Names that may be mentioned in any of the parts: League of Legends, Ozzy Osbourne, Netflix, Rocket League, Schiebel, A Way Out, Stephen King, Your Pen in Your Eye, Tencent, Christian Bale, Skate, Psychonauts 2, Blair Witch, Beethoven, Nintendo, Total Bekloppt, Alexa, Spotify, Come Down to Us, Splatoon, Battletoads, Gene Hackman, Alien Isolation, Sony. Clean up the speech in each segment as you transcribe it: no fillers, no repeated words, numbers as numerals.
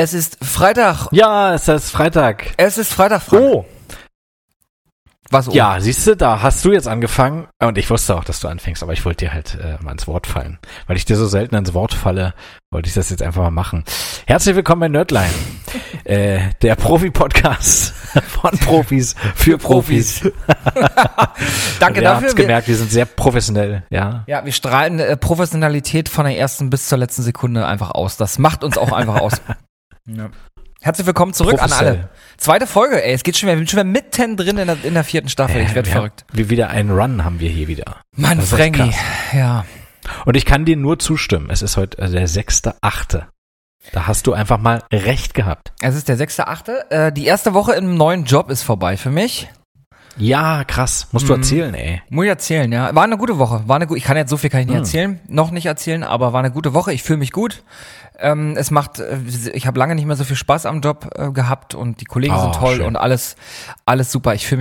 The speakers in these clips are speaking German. Es ist Freitag. Ja, es ist Freitag. Es ist Freitag, Frank. Oh. Was? Oh. Ja, siehst du, da hast du jetzt angefangen. Und ich wusste auch, dass du anfängst, aber ich wollte dir halt mal ins Wort fallen. Weil ich dir so selten ins Wort falle, wollte ich das jetzt einfach mal machen. Herzlich willkommen bei Nerdline. Der Profi-Podcast von Profis für Profis. Danke dafür. Ihr habt's gemerkt, wir sind sehr professionell. Ja, ja, wir strahlen Professionalität von der ersten bis zur letzten Sekunde einfach aus. Das macht uns auch einfach aus. Ja. Herzlich willkommen zurück an alle. Zweite Folge, ey, es geht schon wieder, wir sind schon wieder mittendrin in der vierten Staffel, ich werde verrückt. Wie wieder einen Run haben wir hier wieder. Mann, Frankie, ja. Und ich kann dir nur zustimmen, es ist heute der 6.8. Da hast du einfach mal recht gehabt. Es ist der 6.8., die erste Woche im neuen Job ist vorbei für mich. Ja, krass, musst du erzählen, ey. Muss ich erzählen, ja. War eine gute Woche, ich kann jetzt so viel nicht erzählen, noch nicht erzählen, aber war eine gute Woche, ich fühle mich gut. Ich habe lange nicht mehr so viel Spaß am Job gehabt und die Kollegen sind toll schön. Und alles super. Ich freue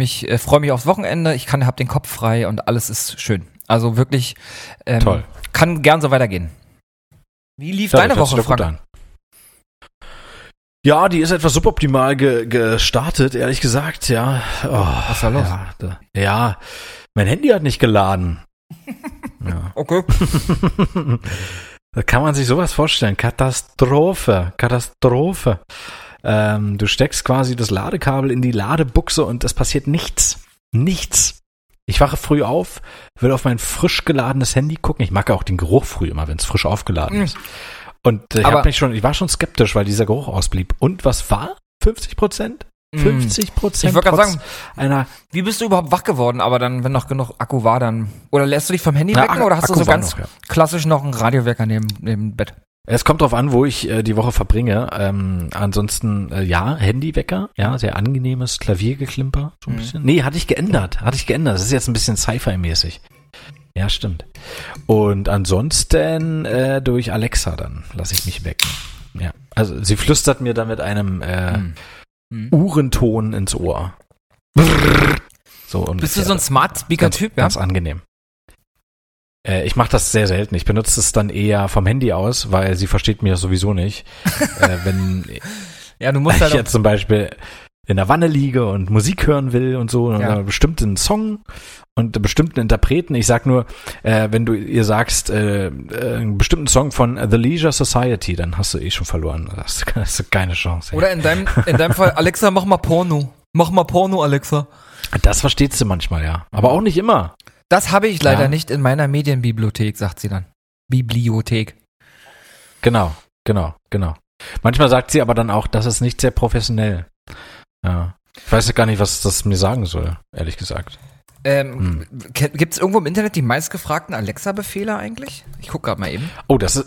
mich aufs Wochenende, hab den Kopf frei und alles ist schön. Also wirklich, toll. Kann gern so weitergehen. Wie lief deine Woche, Frank? Ja, die ist etwas suboptimal gestartet, ehrlich gesagt, ja. Oh, was war los? Ja, mein Handy hat nicht geladen. Ja. Okay. Da kann man sich sowas vorstellen. Katastrophe. Du steckst quasi das Ladekabel in die Ladebuchse und es passiert nichts. Nichts. Ich wache früh auf, will auf mein frisch geladenes Handy gucken. Ich mag ja auch den Geruch früh immer, wenn es frisch aufgeladen ist. Und ich war schon skeptisch, weil dieser Geruch ausblieb. Und was war? 50%? 50%? Ich wollte gerade sagen, wie bist du überhaupt wach geworden? Aber dann, wenn noch genug Akku war, dann... Oder lässt du dich vom Handy wecken oder hast Akku du so ganz noch, ja. Klassisch noch einen Radiowecker neben Bett? Es kommt drauf an, wo ich die Woche verbringe. Ansonsten, Handywecker. Ja, sehr angenehmes Klaviergeklimper. So ein bisschen. Nee, hatte ich geändert. Das ist jetzt ein bisschen Sci-Fi-mäßig. Ja, stimmt. Und ansonsten durch Alexa dann lasse ich mich wecken. Ja, also sie flüstert mir dann mit einem... Uhrenton ins Ohr. So, und bist du so ein Smart Speaker-Typ? Ganz, ganz angenehm. Ich mache das sehr selten. Ich benutze es dann eher vom Handy aus, weil sie versteht mich sowieso nicht. Ja, du musst halt jetzt zum Beispiel in der Wanne liege und Musik hören will und so, ja. Einen bestimmten Song und bestimmten Interpreten. Ich sag nur, wenn du ihr sagst, einen bestimmten Song von The Leisure Society, dann hast du schon verloren. Das hast du keine Chance. Oder in deinem Fall, Alexa, mach mal Porno. Mach mal Porno, Alexa. Das versteht sie manchmal, ja. Aber auch nicht immer. Das habe ich leider nicht in meiner Medienbibliothek, sagt sie dann. Bibliothek. Genau. Manchmal sagt sie aber dann auch, das ist nicht sehr professionell. Ja. Ich weiß ja gar nicht, was das mir sagen soll, ehrlich gesagt. Gibt es irgendwo im Internet die meistgefragten Alexa-Befehle eigentlich? Ich gucke gerade mal eben. Oh, das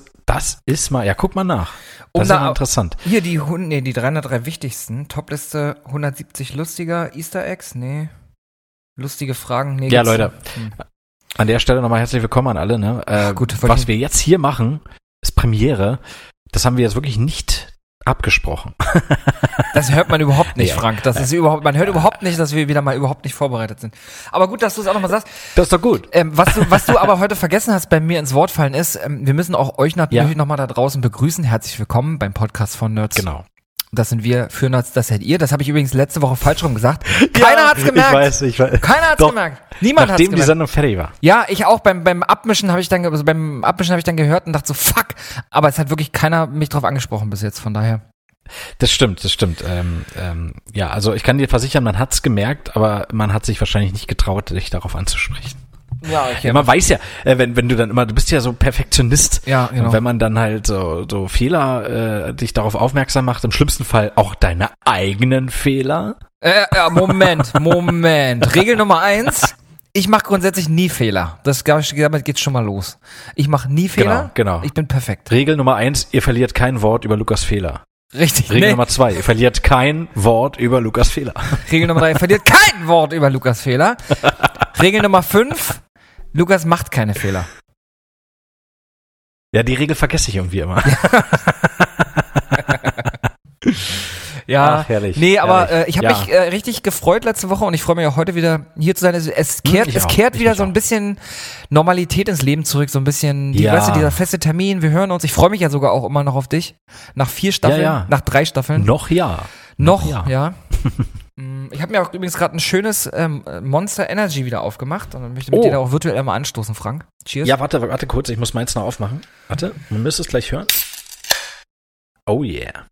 ist mal, ja, guck mal nach. Das ist ja interessant. Hier die 303 wichtigsten, Topliste 170 lustiger, Easter Eggs, lustige Fragen, ja, Leute, an der Stelle nochmal herzlich willkommen an alle, ne? Gut, was wir jetzt hier machen, ist Premiere, das haben wir jetzt wirklich nicht abgesprochen. Das hört man überhaupt nicht, Frank. Man hört überhaupt nicht, dass wir wieder mal überhaupt nicht vorbereitet sind. Aber gut, dass du es auch nochmal sagst. Das ist doch gut. Was du aber heute vergessen hast, bei mir ins Wort fallen ist, wir müssen auch euch natürlich nochmal da draußen begrüßen. Herzlich willkommen beim Podcast von Nerds. Genau. Das sind wir für Nerds, das seid ihr. Das habe ich übrigens letzte Woche falsch rum gesagt. Keiner hat's gemerkt. Ich weiß. Keiner hat's gemerkt. Niemand hat's gemerkt. Nachdem die Sendung fertig war. Ja, ich auch. Beim Abmischen habe ich dann gehört und dachte so, fuck. Aber es hat wirklich keiner mich drauf angesprochen bis jetzt, von daher. Das stimmt. Ja, also ich kann dir versichern, man hat's gemerkt, aber man hat sich wahrscheinlich nicht getraut, dich darauf anzusprechen. Ja, okay. Man weiß ja, wenn du dann immer, du bist ja so Perfektionist. Ja, genau. Und wenn man dann halt so Fehler dich darauf aufmerksam macht, im schlimmsten Fall auch deine eigenen Fehler. Moment. Regel Nummer 1, ich mache grundsätzlich nie Fehler. Damit geht's schon mal los. Ich mache nie Fehler, genau. Ich bin perfekt. Regel Nummer 1, ihr verliert kein Wort über Lukas Fehler. Richtig. Regel Nummer 2, ihr verliert kein Wort über Lukas Fehler. Regel Nummer 3, ihr verliert kein Wort über Lukas Fehler. Regel Nummer 5, Lukas macht keine Fehler. Ja, die Regel vergesse ich irgendwie immer. Ja, ach, herrlich. Nee, aber ich habe mich richtig gefreut letzte Woche und ich freue mich auch heute wieder hier zu sein. Es kehrt wieder so ein bisschen Normalität ins Leben zurück, so ein bisschen dieser feste Termin. Wir hören uns. Ich freue mich ja sogar auch immer noch auf dich. Nach 4 Staffeln, nach 3 Staffeln. Noch, ja. Ich habe mir auch übrigens gerade ein schönes Monster Energy wieder aufgemacht und möchte mit dir da auch virtuell einmal anstoßen, Frank. Cheers. Ja, warte kurz, ich muss meins noch aufmachen. Warte, man müsste es gleich hören. Oh yeah.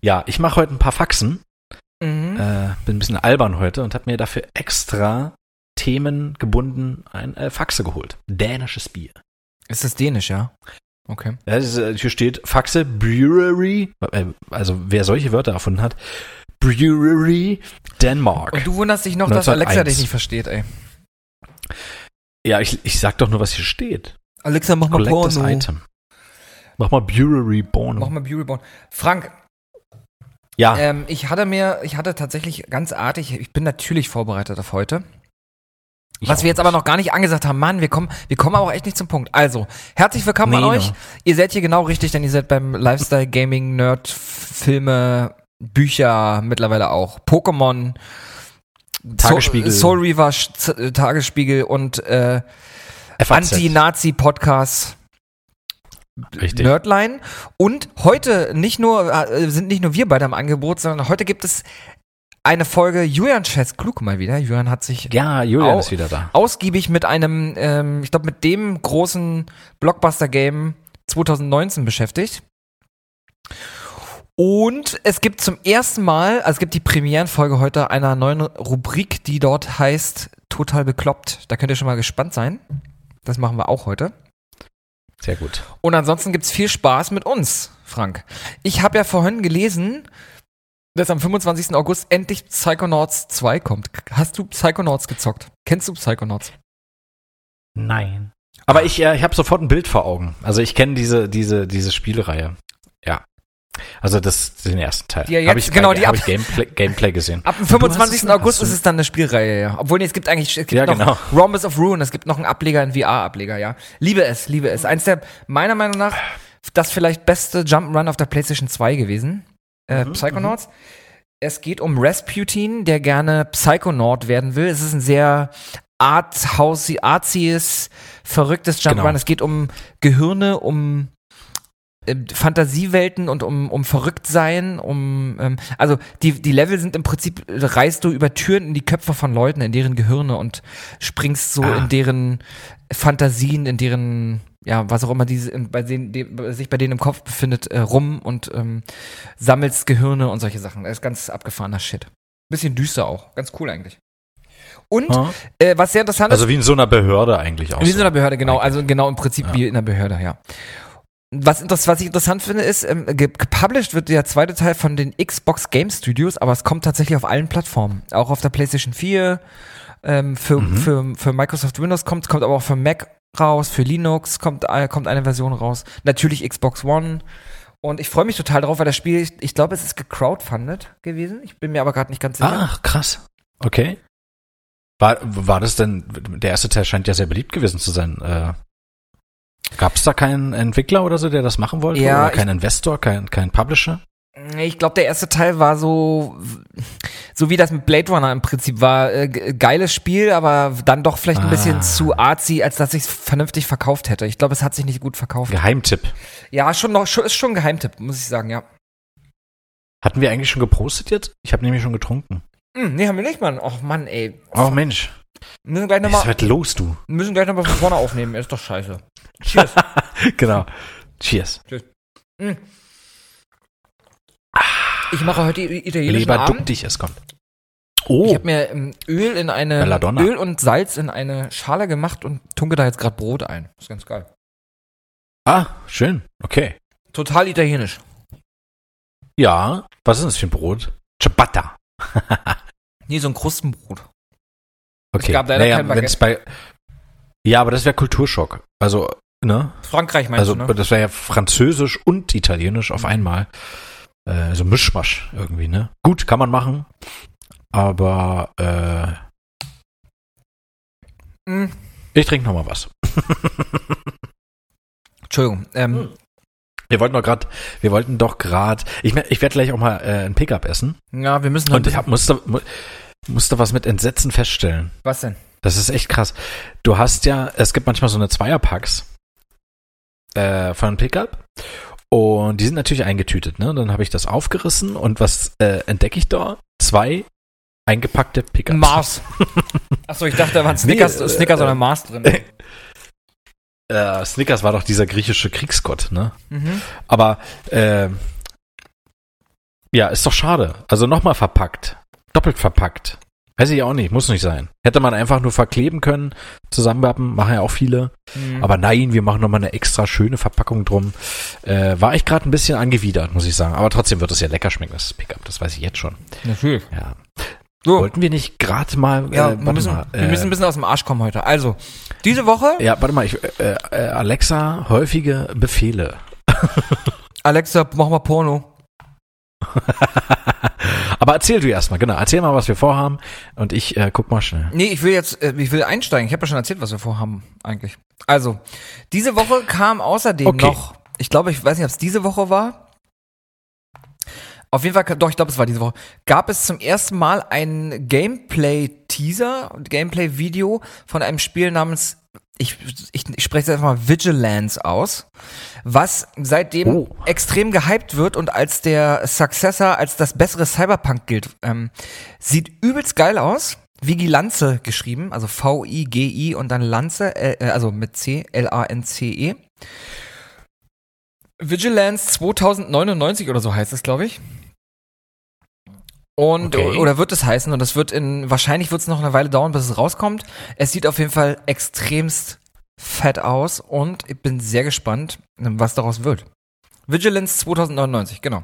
Ja, ich mache heute ein paar Faxen. Mhm. Bin ein bisschen albern heute und habe mir dafür extra themengebunden ein Faxe geholt. Dänisches Bier. Ist das dänisch, ja? Okay. Ja, hier steht Faxe Brewery. Also wer solche Wörter erfunden hat. Brewery Denmark. Und du wunderst dich noch, 1901. Dass Alexa dich nicht versteht, ey. Ja, ich sag doch nur, was hier steht. Alexa, mach mal Porno. Das Item. Mach mal Brewery Porno. Mach mal Brewery Porno. Frank. Ja. Ich hatte tatsächlich ganz artig, ich bin natürlich vorbereitet auf heute. Was wir jetzt aber noch gar nicht angesagt haben. Mann, wir kommen aber auch echt nicht zum Punkt. Also, herzlich willkommen an euch. Ihr seid hier genau richtig, denn ihr seid beim Lifestyle, Gaming, Nerd, Filme, Bücher mittlerweile auch. Pokémon, Tagesspiegel, Soul Reaver, Tagesspiegel und Anti-Nazi-Podcast Nerdline. Und heute sind nicht nur wir beide am Angebot, sondern heute gibt es eine Folge Julian Schätzklug mal wieder. Julian hat sich ist wieder da. Ausgiebig mit einem, ich glaube mit dem großen Blockbuster-Game 2019 beschäftigt. Und es gibt zum ersten Mal, also es gibt die Premierenfolge heute einer neuen Rubrik, die dort heißt Total Bekloppt. Da könnt ihr schon mal gespannt sein. Das machen wir auch heute. Sehr gut. Und ansonsten gibt's viel Spaß mit uns, Frank. Ich habe ja vorhin gelesen, dass am 25. August endlich Psychonauts 2 kommt. Hast du Psychonauts gezockt? Kennst du Psychonauts? Nein. Aber ich habe sofort ein Bild vor Augen. Also ich kenne diese Spielreihe. Ja. Also das den ersten Teil. Ja, habe ich Gameplay gesehen. Ab dem 25. August ist es dann eine Spielreihe, ja. Obwohl, es gibt noch Rombus of Ruin, es gibt noch einen Ableger, einen VR-Ableger, ja. Liebe es. Eins der, meiner Meinung nach, das vielleicht beste Jump'n'Run auf der PlayStation 2 gewesen. Psychonauts. Es geht um Rasputin, der gerne Psychonaut werden will. Es ist ein sehr artsyes, verrücktes Jump'n'Run. Genau. Es geht um Gehirne, um Fantasiewelten und um Verrücktsein, also die Level sind im Prinzip, reist du über Türen in die Köpfe von Leuten, in deren Gehirne und springst so in deren Fantasien, in deren, ja, was auch immer sich bei denen im Kopf befindet, rum und sammelst Gehirne und solche Sachen. Das ist ganz abgefahrener Shit. Bisschen düster auch, ganz cool eigentlich. Und was sehr interessant ist. Also wie in so einer Behörde eigentlich auch. Wie in so einer Behörde, genau. Eigentlich. Also genau im Prinzip wie in einer Behörde, ja. Was ich interessant finde, ist, gepublished wird der zweite Teil von den Xbox Game Studios, aber es kommt tatsächlich auf allen Plattformen. Auch auf der PlayStation 4, für Microsoft Windows kommt aber auch für Mac raus, für Linux kommt eine Version raus. Natürlich Xbox One. Und ich freue mich total drauf, weil das Spiel, ich glaube, es ist gecrowdfundet gewesen. Ich bin mir aber gerade nicht ganz sicher. Ach, krass. Okay. War das denn, der erste Teil scheint ja sehr beliebt gewesen zu sein, Gab es da keinen Entwickler oder so, der das machen wollte? Ja, oder keinen Investor, kein Publisher? Ich glaube, der erste Teil war so wie das mit Blade Runner im Prinzip war. Geiles Spiel, aber dann doch vielleicht ein bisschen zu artsy, als dass ich es vernünftig verkauft hätte. Ich glaube, es hat sich nicht gut verkauft. Geheimtipp. Ja, ist schon ein Geheimtipp, muss ich sagen, ja. Hatten wir eigentlich schon geprostet jetzt? Ich habe nämlich schon getrunken. Nee, haben wir nicht, Mann. Och, Mann, ey. Oh, Mensch. Müssen gleich nochmal von vorne aufnehmen, ist doch scheiße. Cheers. Genau. Cheers. Ich mache heute italienischen Leber, Abend. Leber, duck dich, es kommt. Oh. Ich habe mir Öl und Salz in eine Schale gemacht und tunke da jetzt gerade Brot ein. Ist ganz geil. Ah, schön. Okay. Total italienisch. Ja. Was ist das für ein Brot? Ciabatta. Nee, so ein Krustenbrot. Okay. Es gab leider kein Baguette. Aber das wäre Kulturschock. Also, ne? Frankreich meinst du, ne? Das wäre ja französisch und italienisch auf einmal. So Mischmasch irgendwie, ne? Gut, kann man machen. Aber, ich trinke nochmal was. Entschuldigung. Wir wollten doch gerade, ich werde gleich auch mal ein Pickup essen. Ja, wir müssen. Und ich musste was mit Entsetzen feststellen. Was denn? Das ist echt krass. Du hast ja, es gibt manchmal so eine Zweierpacks von Pickup und die sind natürlich eingetütet, ne? Dann habe ich das aufgerissen und was entdecke ich da? 2 eingepackte Pickups. Mars. Achso, ich dachte, da waren Snickers oder Mars drin. Snickers war doch dieser griechische Kriegsgott, ne? Mhm. Aber, ja, ist doch schade. Also nochmal verpackt. Doppelt verpackt. Weiß ich auch nicht, muss nicht sein. Hätte man einfach nur verkleben können, zusammenwappen, machen ja auch viele. Mhm. Aber nein, wir machen nochmal eine extra schöne Verpackung drum. War ich gerade ein bisschen angewidert, muss ich sagen. Aber trotzdem wird es ja lecker schmecken, das Pickup. Das weiß ich jetzt schon. Natürlich. Ja. So. Wollten wir nicht gerade mal... wir müssen ein bisschen aus dem Arsch kommen heute. Also, diese Woche... Ja, warte mal. Alexa, häufige Befehle. Alexa, mach mal Porno. Aber erzähl du erstmal, genau. Erzähl mal, was wir vorhaben. Und ich guck mal schnell. Nee, ich will einsteigen. Ich habe ja schon erzählt, was wir vorhaben eigentlich. Also, diese Woche kam außerdem noch... Ich weiß nicht, ob es diese Woche war... Auf jeden Fall, doch, ich glaube, es war diese Woche, gab es zum ersten Mal einen Gameplay-Teaser, ein Gameplay-Video von einem Spiel namens, ich spreche es einfach mal Vigilance aus, was seitdem extrem gehypt wird und als der Successor, als das bessere Cyberpunk gilt. Sieht übelst geil aus, Vigilance geschrieben, also V-I-G-I und dann Lanze, also mit C, L-A-N-C-E. Vigilance 2099 oder so heißt es, glaube ich. Und, oder wird es heißen, und das wird wahrscheinlich wird es noch eine Weile dauern, bis es rauskommt. Es sieht auf jeden Fall extremst fett aus und ich bin sehr gespannt, was daraus wird. Vigilance 2099, genau.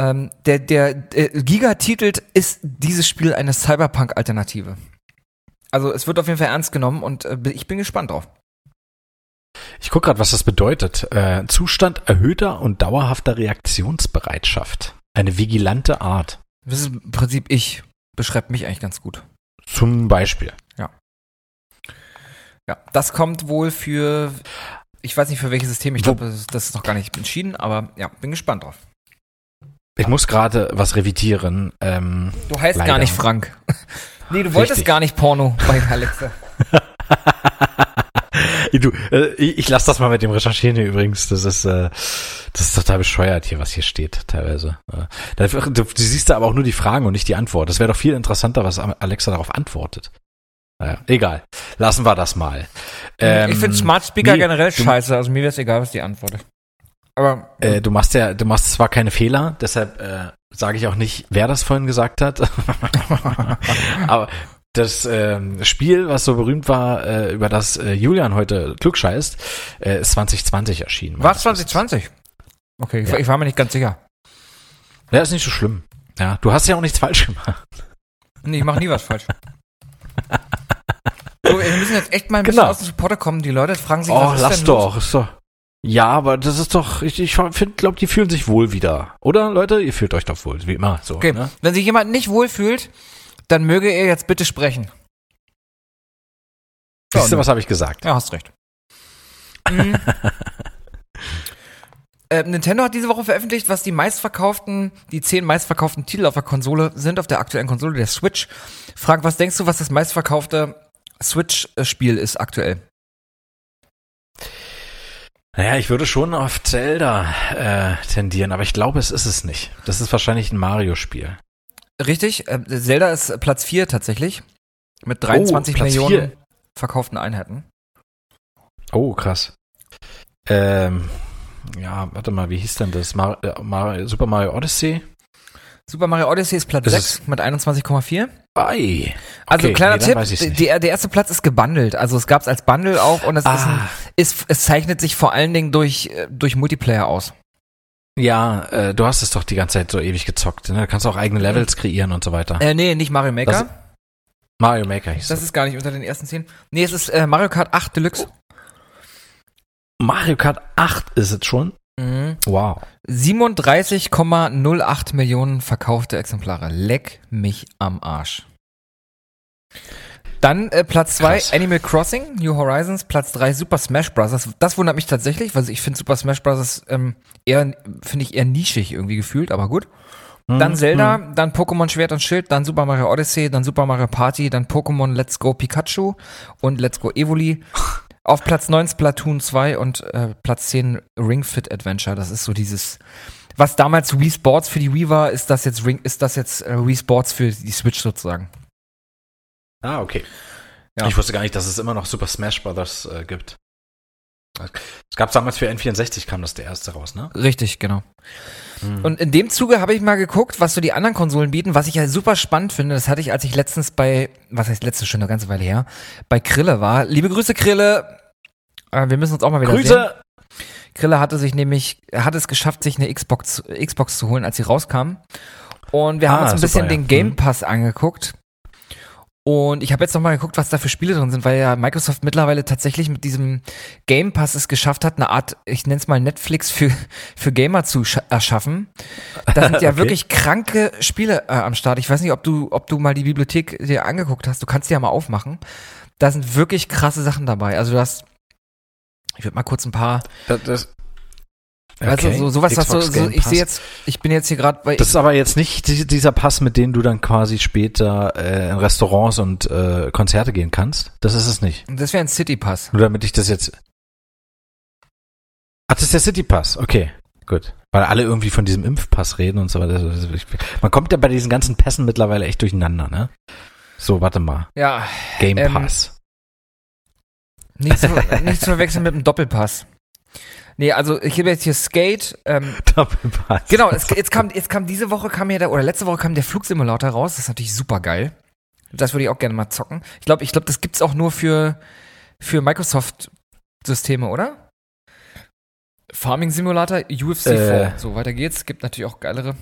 Der Giga titelt, ist dieses Spiel eine Cyberpunk-Alternative. Also es wird auf jeden Fall ernst genommen und ich bin gespannt drauf. Ich gucke gerade, was das bedeutet. Zustand erhöhter und dauerhafter Reaktionsbereitschaft. Eine vigilante Art. Das ist im Prinzip ich. Beschreibt mich eigentlich ganz gut. Zum Beispiel. Ja, das kommt wohl für, ich weiß nicht für welches System, ich glaube, das ist noch gar nicht entschieden, aber ja, bin gespannt drauf. Ich muss gerade was revidieren. Du heißt leider gar nicht Frank. Nee, du wolltest gar nicht Porno bei Alexa. Ich lasse das mal mit dem Recherchieren hier übrigens. Das ist total bescheuert hier, was hier steht teilweise. Du siehst da aber auch nur die Fragen und nicht die Antwort. Das wäre doch viel interessanter, was Alexa darauf antwortet. Naja, egal. Lassen wir das mal. Ich finde Smart Speaker generell scheiße. Also mir wäre es egal, was die antwortet. Aber du machst zwar keine Fehler, deshalb sage ich auch nicht, wer das vorhin gesagt hat. Aber das Spiel, was so berühmt war, über das Julian heute klugscheißt, ist 2020 erschienen. War es 2020? Okay, ja. Ich war mir nicht ganz sicher. Ja, ist nicht so schlimm. Ja, du hast ja auch nichts falsch gemacht. Nee, ich mache nie was falsch. So, wir müssen jetzt echt mal ein bisschen aus dem Supporter kommen. Die Leute fragen sich, was ist denn los? Ist doch. Ja, aber das ist doch, ich glaube, die fühlen sich wohl wieder. Oder, Leute? Ihr fühlt euch doch wohl, wie immer. So, okay, ne? Wenn sich jemand nicht wohl fühlt, dann möge er jetzt bitte sprechen. Wisst ihr, was habe ich gesagt? Ja, hast recht. Nintendo hat diese Woche veröffentlicht, was die 10 meistverkauften Titel auf der Konsole sind, auf der aktuellen Konsole, der Switch. Frank, was denkst du, was das meistverkaufte Switch-Spiel ist aktuell? Naja, ich würde schon auf Zelda tendieren, aber ich glaube, es ist es nicht. Das ist wahrscheinlich ein Mario-Spiel. Richtig, Zelda ist Platz 4 tatsächlich, mit 23 Millionen verkauften Einheiten. Oh, krass. Ja, warte mal, wie hieß denn das? Super Mario Odyssey? Super Mario Odyssey ist Platz 6 mit 21,4. Okay, also kleiner Tipp, der erste Platz ist gebundelt, also es gab es als Bundle auch und es zeichnet sich vor allen Dingen durch Multiplayer aus. Ja, du hast es doch die ganze Zeit so ewig gezockt, ne? Du kannst auch eigene Levels kreieren und so weiter. Nee, nicht Mario Maker. Mario Maker hieß es. Das ist gar nicht unter den ersten 10. Nee, es ist Mario Kart 8 Deluxe. Mario Kart 8 ist es schon? Mhm. Wow. 37,08 Millionen verkaufte Exemplare. Leck mich am Arsch. Dann Platz 2 Animal Crossing, New Horizons, Platz 3 Super Smash Bros. Das wundert mich tatsächlich, weil ich finde Super Smash Bros. eher nischig irgendwie gefühlt, aber gut. Dann Zelda, dann Pokémon Schwert und Schild, dann Super Mario Odyssey, dann Super Mario Party, dann Pokémon Let's Go Pikachu und Let's Go Evoli. Auf Platz 9 Splatoon 2 und Platz 10 Ring Fit Adventure. Das ist so dieses, was damals Wii Sports für die Wii war, ist das jetzt Wii Sports für die Switch sozusagen. Ah, okay. Ja. Ich wusste gar nicht, dass es immer noch Super Smash Brothers gibt. Es gab damals für N64, kam das der erste raus, ne? Richtig, genau. Und in dem Zuge habe ich mal geguckt, was so die anderen Konsolen bieten, was ich ja super spannend finde. Das hatte ich, als ich letztens schon eine ganze Weile her, bei Krille war. Liebe Grüße, Krille. Wir müssen uns auch mal wieder sehen. Krille hat es geschafft, sich eine Xbox zu holen, als sie rauskam. Und wir haben uns ein bisschen den Game Pass angeguckt. Und ich habe jetzt nochmal geguckt, was da für Spiele drin sind, weil ja Microsoft mittlerweile tatsächlich mit diesem Game Pass es geschafft hat, eine Art, ich nenne es mal Netflix für Gamer zu erschaffen. Da sind ja wirklich kranke Spiele am Start. Ich weiß nicht, ob du mal die Bibliothek dir angeguckt hast. Du kannst die ja mal aufmachen. Da sind wirklich krasse Sachen dabei. Also du hast, ich würde mal kurz ein paar... Also sowas hast du, ich bin jetzt hier gerade bei... Das ist aber jetzt nicht dieser Pass, mit dem du dann quasi später in Restaurants und Konzerte gehen kannst. Das ist es nicht. Das wäre ein City-Pass. Nur damit ich das jetzt... Ach, das ist der City-Pass. Okay, gut. Weil alle irgendwie von diesem Impfpass reden und so weiter. Man kommt ja bei diesen ganzen Pässen mittlerweile echt durcheinander, ne? So, warte mal. Ja. Game Pass. Nicht zu verwechseln mit einem Doppelpass. Nee, also ich habe jetzt hier Skate. Doppelpass. Genau, jetzt kam diese Woche letzte Woche kam der Flugsimulator raus. Das ist natürlich super geil. Das würde ich auch gerne mal zocken. Ich glaube, das gibt's auch nur für Microsoft-Systeme, oder? Farming Simulator, UFC 4. So, weiter geht's. Gibt natürlich auch geilere.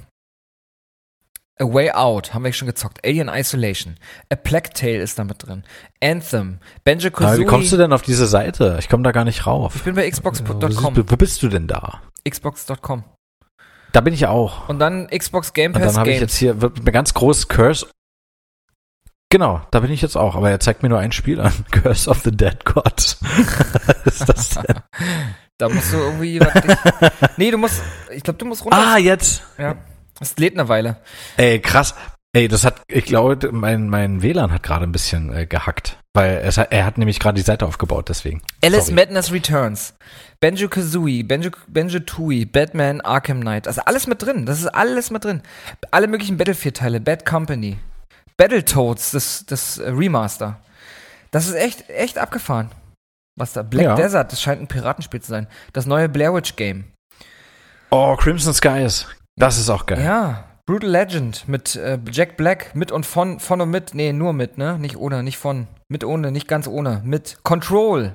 A Way Out, haben wir schon gezockt. Alien Isolation. A Plague Tale ist da mit drin. Anthem. Banjo-Kazooie. Wie kommst du denn auf diese Seite? Ich komme da gar nicht rauf. Ich bin bei Xbox.com. Wo bist du denn da? Xbox.com. Da bin ich auch. Und dann Xbox Game Pass. Und dann habe ich jetzt hier ein ganz großes Curse. Genau, da bin ich jetzt auch. Aber er zeigt mir nur ein Spiel an. Curse of the Dead God. Was ist das denn? Da musst du irgendwie... du musst runter. Ah, jetzt. Ja. Es lädt eine Weile. Ey, krass. Ey, ich glaube, mein WLAN hat gerade ein bisschen gehackt. Weil er hat nämlich gerade die Seite aufgebaut, deswegen. Alice Madness Returns, Banjo-Kazooie, Banjo-Tooie, Batman, Arkham Knight. Also alles mit drin. Das ist alles mit drin. Alle möglichen Battlefield-Teile. Bad Company. Battletoads, das Remaster. Das ist echt abgefahren. Was da? Black Desert, das scheint ein Piratenspiel zu sein. Das neue Blair Witch Game. Oh, Crimson Skies. Das ist auch geil. Ja, Brutal Legend mit Jack Black, mit und von und mit, nee, nur mit, ne? Nicht ohne, nicht von, mit ohne, nicht ganz ohne, mit Control,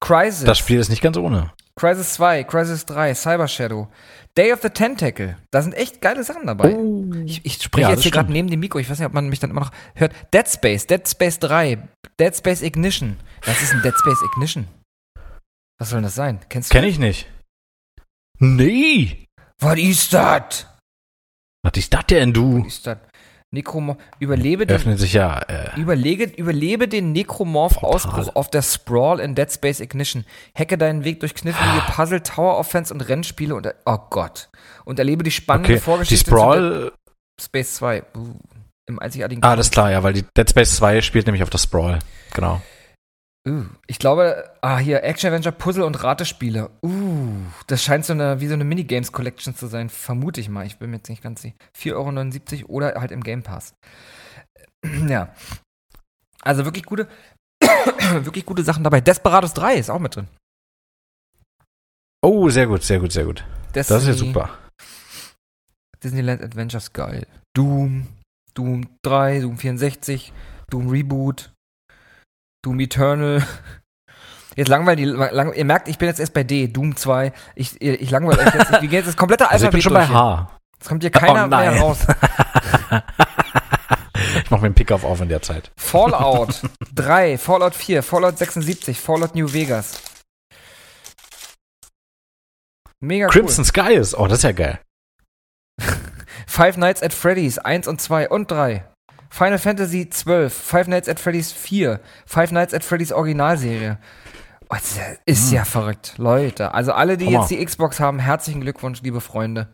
Crysis. Das Spiel ist nicht ganz ohne. Crysis 2, Crysis 3, Cyber Shadow, Day of the Tentacle. Da sind echt geile Sachen dabei. Oh. Ich spreche jetzt hier gerade neben dem Mikro, ich weiß nicht, ob man mich dann immer noch hört. Dead Space 3, Dead Space Ignition. Was ist ein Dead Space Ignition? Was soll denn das sein? Kenn ich nicht. Nee. Was ist das? Was ist das denn, du? Was ist das? Überlebe den Necromorph-Ausbruch auf der Sprawl in Dead Space Ignition. Hacke deinen Weg durch knifflige Puzzle, Tower-Offense und Rennspiele und... Oh Gott. Und erlebe die spannende Vorgeschichte... Die Sprawl... Space 2. Im einzigartigen... Ah, das ist klar, ja, weil die Dead Space 2 spielt nämlich auf der Sprawl. Genau. Ich glaube, hier, Action-Adventure, Puzzle und Ratespiele. Das scheint wie so eine Minigames-Collection zu sein, vermute ich mal. Ich bin mir jetzt nicht ganz sicher. 4,79 € oder halt im Game Pass. Ja. Also wirklich gute Sachen dabei. Desperados 3 ist auch mit drin. Oh, sehr gut, sehr gut, sehr gut. Das ist ja super. Disneyland Adventures, geil. Doom 3, Doom 64, Doom Reboot. Doom Eternal. Jetzt ihr merkt, ich bin jetzt erst bei D, Doom 2. Ich langweile euch jetzt. Wie geht das komplette Alphabet? Also ich bin schon bei H. Jetzt kommt hier keiner mehr raus. Ich mach mir einen Pick-Off auf in der Zeit. Fallout 3, Fallout 4, Fallout 76, Fallout New Vegas. Mega cool. Crimson Skies. Oh, das ist ja geil. Five Nights at Freddy's 1 und 2 und 3. Final Fantasy 12, Five Nights at Freddy's 4, Five Nights at Freddy's Originalserie. Oh, das ist ja verrückt, Leute. Also alle, die jetzt die Xbox haben, herzlichen Glückwunsch, liebe Freunde.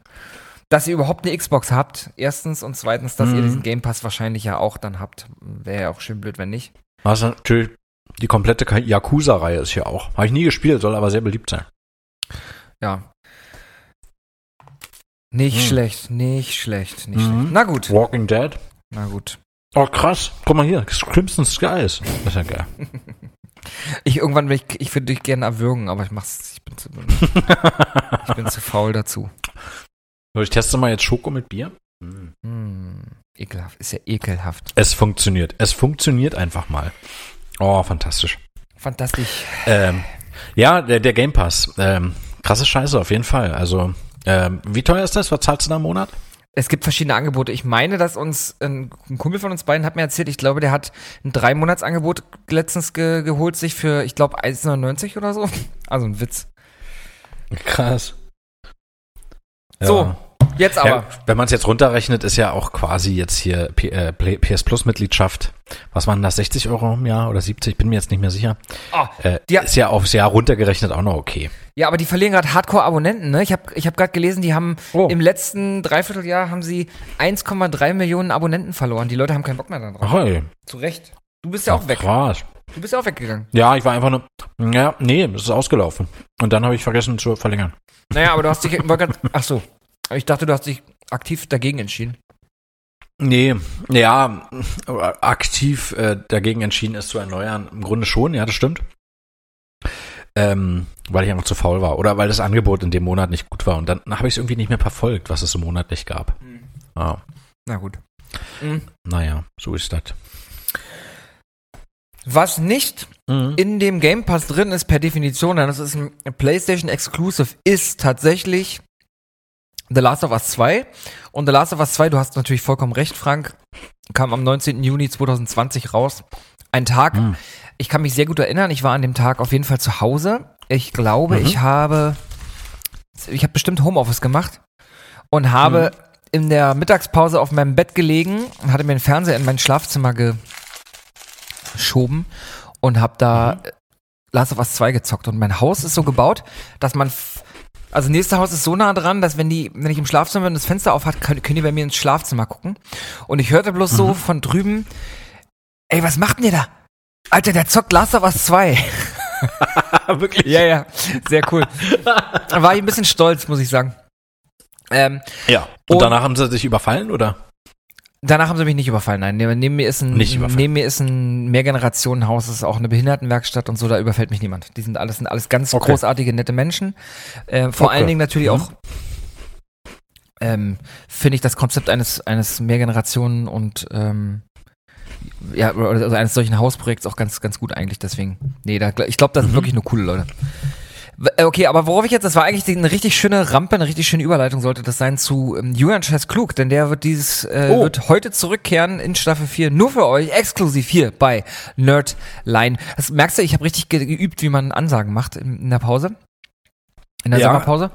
Dass ihr überhaupt eine Xbox habt, erstens. Und zweitens, dass ihr diesen Game Pass wahrscheinlich ja auch dann habt. Wäre ja auch schön blöd, wenn nicht. Also natürlich, die komplette Yakuza-Reihe ist hier auch. Habe ich nie gespielt, soll aber sehr beliebt sein. Ja. Nicht schlecht. Na gut. Walking Dead. Na gut. Oh, krass. Guck mal hier, Crimson Skies. Das ist ja geil. Ich würde dich gerne erwürgen, aber ich bin zu faul dazu. Ich teste mal jetzt Schoko mit Bier. Ekelhaft, ist ja ekelhaft. Es funktioniert einfach mal. Oh, fantastisch. Ja, der Game Pass. Krasse Scheiße, auf jeden Fall. Also, wie teuer ist das? Was zahlst du da im Monat? Es gibt verschiedene Angebote. Ich meine, dass uns ein Kumpel von uns beiden hat mir erzählt, ich glaube, der hat ein 3-Monats-Angebot letztens geholt, sich für, ich glaube, 1,99 oder so. Also ein Witz. Krass. So, ja. Jetzt aber. Ja, wenn man es jetzt runterrechnet, ist ja auch quasi jetzt hier PS Plus Mitgliedschaft. Was waren das? 60 Euro im Jahr oder 70? Bin mir jetzt nicht mehr sicher. Oh, ist ja aufs Jahr runtergerechnet auch noch okay. Ja, aber die verlieren gerade Hardcore-Abonnenten, ne? Ich hab gerade gelesen, die haben im letzten Dreivierteljahr haben sie 1,3 Millionen Abonnenten verloren. Die Leute haben keinen Bock mehr darauf. Hey. Zu Recht. Du bist ja auch weg. Krass. Du bist ja auch weggegangen. Ja, ich war einfach nur. Ja, nee, es ist ausgelaufen. Und dann habe ich vergessen zu verlängern. Naja, aber du hast dich. Ach so. Ich dachte, du hast dich aktiv dagegen entschieden. Nee, ja, aktiv dagegen entschieden ist zu erneuern. Im Grunde schon, ja, das stimmt. Weil ich einfach zu faul war. Oder weil das Angebot in dem Monat nicht gut war. Und dann habe ich es irgendwie nicht mehr verfolgt, was es im Monat nicht gab. Mhm. Ah. Na gut. Mhm. Naja, so ist das. Was nicht in dem Game Pass drin ist, per Definition, das ist ein PlayStation Exclusive, ist tatsächlich The Last of Us 2. Und The Last of Us 2, du hast natürlich vollkommen recht, Frank, kam am 19. Juni 2020 raus. Ein Tag, ich kann mich sehr gut erinnern, ich war an dem Tag auf jeden Fall zu Hause. Ich glaube, ich habe bestimmt Homeoffice gemacht und habe in der Mittagspause auf meinem Bett gelegen und hatte mir den Fernseher in mein Schlafzimmer geschoben und habe da Last of Us 2 gezockt. Und mein Haus ist so gebaut, dass man also nächste Haus ist so nah dran, dass wenn ich im Schlafzimmer bin und das Fenster auf hat, können die bei mir ins Schlafzimmer gucken. Und ich hörte bloß so von drüben, ey, was macht denn ihr da? Alter, der zockt Last of Us 2. Wirklich? Ja, sehr cool. Da war ich ein bisschen stolz, muss ich sagen. Und danach haben sie dich überfallen, oder? Danach haben sie mich nicht überfallen, nein. Neben mir ist ein Mehrgenerationenhaus, das ist auch eine Behindertenwerkstatt und so, da überfällt mich niemand. Die sind alles ganz großartige, nette Menschen. Vor allen Dingen natürlich auch, finde ich, das Konzept eines Mehrgenerationen und also eines solchen Hausprojekts auch ganz, ganz gut eigentlich, deswegen. Nee, ich glaube, das sind wirklich nur coole Leute. Okay, aber worauf ich jetzt, das war eigentlich eine richtig schöne Rampe, eine richtig schöne Überleitung sollte das sein zu Julian Schätzklug, denn der wird wird heute zurückkehren in Staffel 4, nur für euch, exklusiv hier bei Nerdline. Das merkst du, ich habe richtig geübt, wie man Ansagen macht in der Pause, in der Sommerpause.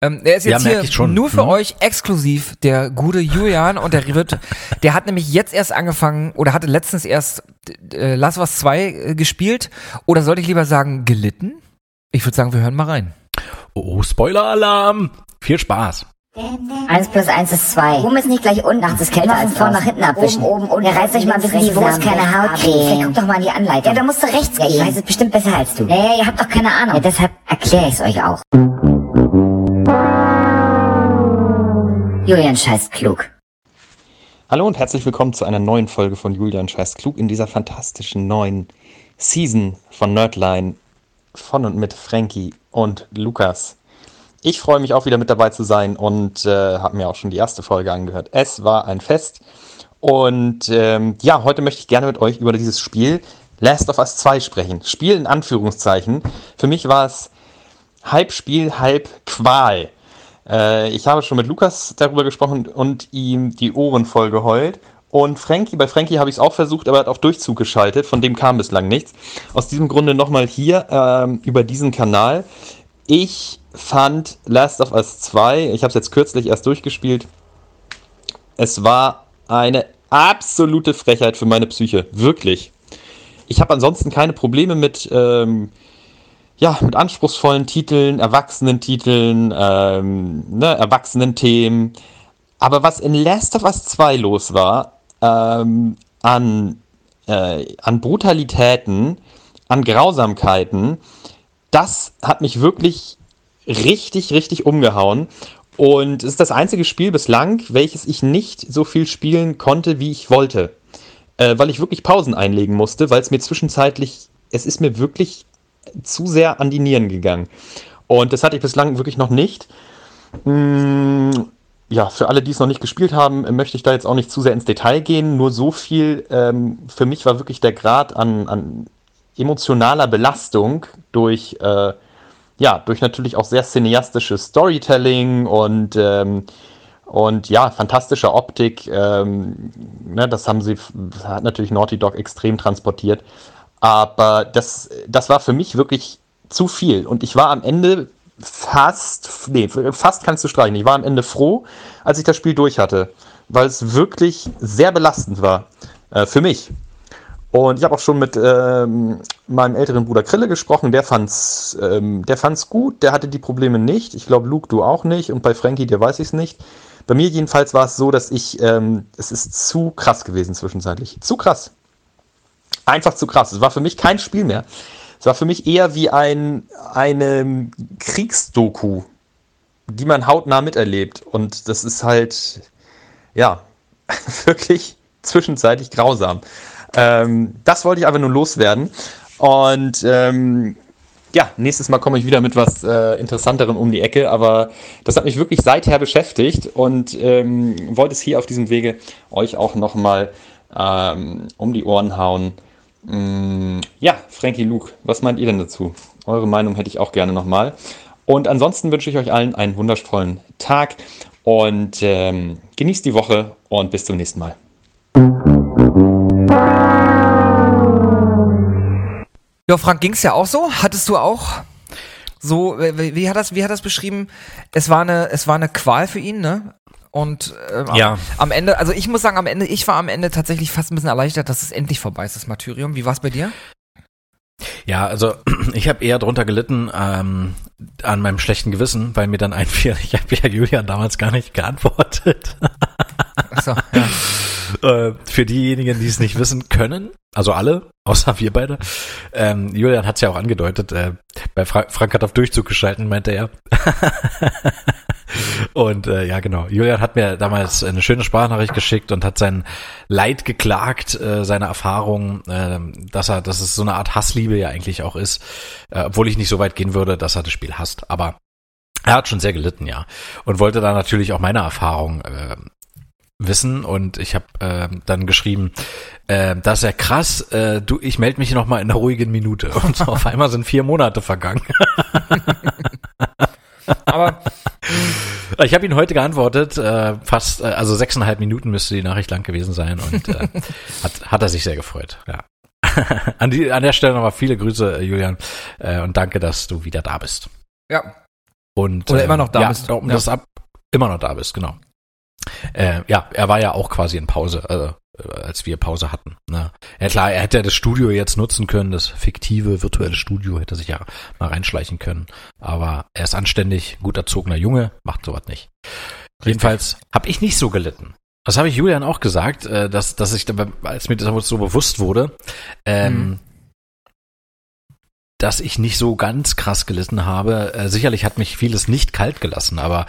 Er ist jetzt hier nur für euch exklusiv, der gute Julian, und der hat nämlich jetzt erst angefangen oder hatte letztens erst Last of Us 2 gespielt, oder sollte ich lieber sagen gelitten? Ich würde sagen, wir hören mal rein. Oh, Spoiler-Alarm. Viel Spaß. 1 + 1 ist 2. Warum ist nicht gleich unten? Nachts ist kälter als vorne, nach hinten abwischen. Oben. Ja, reißt euch mal ein bisschen die Wurst, keine Haut kriegen. Guck doch mal in die Anleitung. Ja, da musst du rechts gehen. Ich weiß es bestimmt besser als du. Naja, ihr habt doch keine Ahnung. Ja, deshalb erkläre ich es euch auch. Julian Schätzklug. Hallo und herzlich willkommen zu einer neuen Folge von Julian Schätzklug in dieser fantastischen neuen Season von Nerdline. Von und mit Frankie und Lukas. Ich freue mich auch wieder mit dabei zu sein und habe mir auch schon die erste Folge angehört. Es war ein Fest. Und heute möchte ich gerne mit euch über dieses Spiel Last of Us 2 sprechen. Spiel in Anführungszeichen. Für mich war es halb Spiel, halb Qual. Ich habe schon mit Lukas darüber gesprochen und ihm die Ohren voll geheult. Und bei Frankie habe ich es auch versucht, aber er hat auf Durchzug geschaltet. Von dem kam bislang nichts. Aus diesem Grunde nochmal hier über diesen Kanal. Ich fand Last of Us 2, ich habe es jetzt kürzlich erst durchgespielt, es war eine absolute Frechheit für meine Psyche. Wirklich. Ich habe ansonsten keine Probleme mit anspruchsvollen Titeln, Erwachsenentiteln, Erwachsenenthemen. Aber was in Last of Us 2 los war, an Brutalitäten, an Grausamkeiten, das hat mich wirklich richtig, richtig umgehauen. Und es ist das einzige Spiel bislang, welches ich nicht so viel spielen konnte, wie ich wollte. Weil ich wirklich Pausen einlegen musste, weil es ist mir wirklich zu sehr an die Nieren gegangen. Und das hatte ich bislang wirklich noch nicht. Ja, für alle, die es noch nicht gespielt haben, möchte ich da jetzt auch nicht zu sehr ins Detail gehen. Nur so viel, für mich war wirklich der Grad an emotionaler Belastung durch natürlich auch sehr cineastisches Storytelling und fantastischer Optik. Das hat natürlich Naughty Dog extrem transportiert. Aber das war für mich wirklich zu viel. Und ich war am Ende fast kannst du streichen. Ich war am Ende froh, als ich das Spiel durch hatte, weil es wirklich sehr belastend war für mich. Und ich habe auch schon mit meinem älteren Bruder Krille gesprochen, der fand's gut, der hatte die Probleme nicht. Ich glaube, Luke, du auch nicht und bei Frankie, dir weiß ich es nicht. Bei mir jedenfalls war es so, dass es ist zu krass gewesen zwischenzeitlich. Zu krass. Einfach zu krass. Es war für mich kein Spiel mehr. Es war für mich eher wie eine Kriegsdoku, die man hautnah miterlebt. Und das ist halt, ja, wirklich zwischenzeitlich grausam. Das wollte ich einfach nur loswerden. Und nächstes Mal komme ich wieder mit was Interessanterem um die Ecke. Aber das hat mich wirklich seither beschäftigt und wollte es hier auf diesem Wege euch auch nochmal um die Ohren hauen. Ja, Frankie, Luke, was meint ihr denn dazu? Eure Meinung hätte ich auch gerne nochmal. Und ansonsten wünsche ich euch allen einen wundervollen Tag und genießt die Woche und bis zum nächsten Mal. Ja, Frank, ging's ja auch so? Hattest du auch so, wie hat das beschrieben? Es war eine Qual für ihn, ne? Und am Ende, also ich muss sagen, ich war am Ende tatsächlich fast ein bisschen erleichtert, dass es endlich vorbei ist, das Martyrium. Wie war es bei dir? Ja, also ich habe eher drunter gelitten an meinem schlechten Gewissen, weil mir dann einfiel, ich habe ja Julian damals gar nicht geantwortet. Ach so, ja. Für diejenigen, die es nicht wissen können, also alle, außer wir beide, Julian hat es ja auch angedeutet, bei Frank hat auf Durchzug geschalten, meinte er. Und genau, Julian hat mir damals eine schöne Sprachnachricht geschickt und hat sein Leid geklagt, seine Erfahrung, dass es so eine Art Hassliebe ja eigentlich auch ist, obwohl ich nicht so weit gehen würde, dass er das Spiel hasst, aber er hat schon sehr gelitten, ja, und wollte da natürlich auch meine Erfahrung wissen und ich habe dann geschrieben, das ist ja krass, ich melde mich nochmal in einer ruhigen Minute und so, auf einmal sind 4 Monate vergangen. Aber ich habe ihn heute geantwortet, also 6,5 Minuten müsste die Nachricht lang gewesen sein und hat er sich sehr gefreut. Ja. An der Stelle nochmal viele Grüße, Julian, und danke, dass du wieder da bist. Ja. Und oder immer noch da bist. Immer noch da bist, genau. Er war ja auch quasi in Pause, also als wir Pause hatten. Ne? Ja klar, er hätte ja das Studio jetzt nutzen können, das fiktive, virtuelle Studio hätte sich ja mal reinschleichen können. Aber er ist anständig, gut erzogener Junge, macht sowas nicht. Richtig. Jedenfalls habe ich nicht so gelitten. Das habe ich Julian auch gesagt, dass ich, als mir das so bewusst wurde, dass ich nicht so ganz krass gelitten habe. Sicherlich hat mich vieles nicht kalt gelassen, aber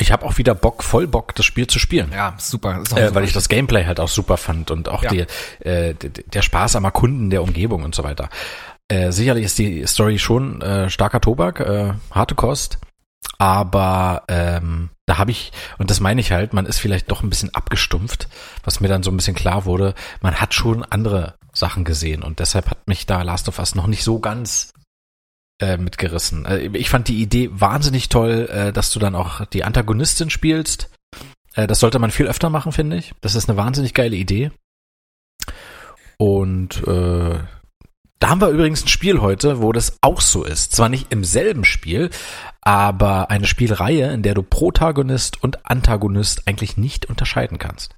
ich habe auch wieder voll Bock, das Spiel zu spielen. Ja, super. Weil ich das Gameplay halt auch super fand und auch der Spaß am Erkunden der Umgebung und so weiter. Sicherlich ist die Story schon starker Tobak, harte Kost, aber da habe ich, und das meine ich halt, man ist vielleicht doch ein bisschen abgestumpft, was mir dann so ein bisschen klar wurde, man hat schon andere Sachen gesehen und deshalb hat mich da Last of Us noch nicht so ganz mitgerissen. Ich fand die Idee wahnsinnig toll, dass du dann auch die Antagonistin spielst. Das sollte man viel öfter machen, finde ich. Das ist eine wahnsinnig geile Idee. Und da haben wir übrigens ein Spiel heute, wo das auch so ist. Zwar nicht im selben Spiel, aber eine Spielreihe, in der du Protagonist und Antagonist eigentlich nicht unterscheiden kannst.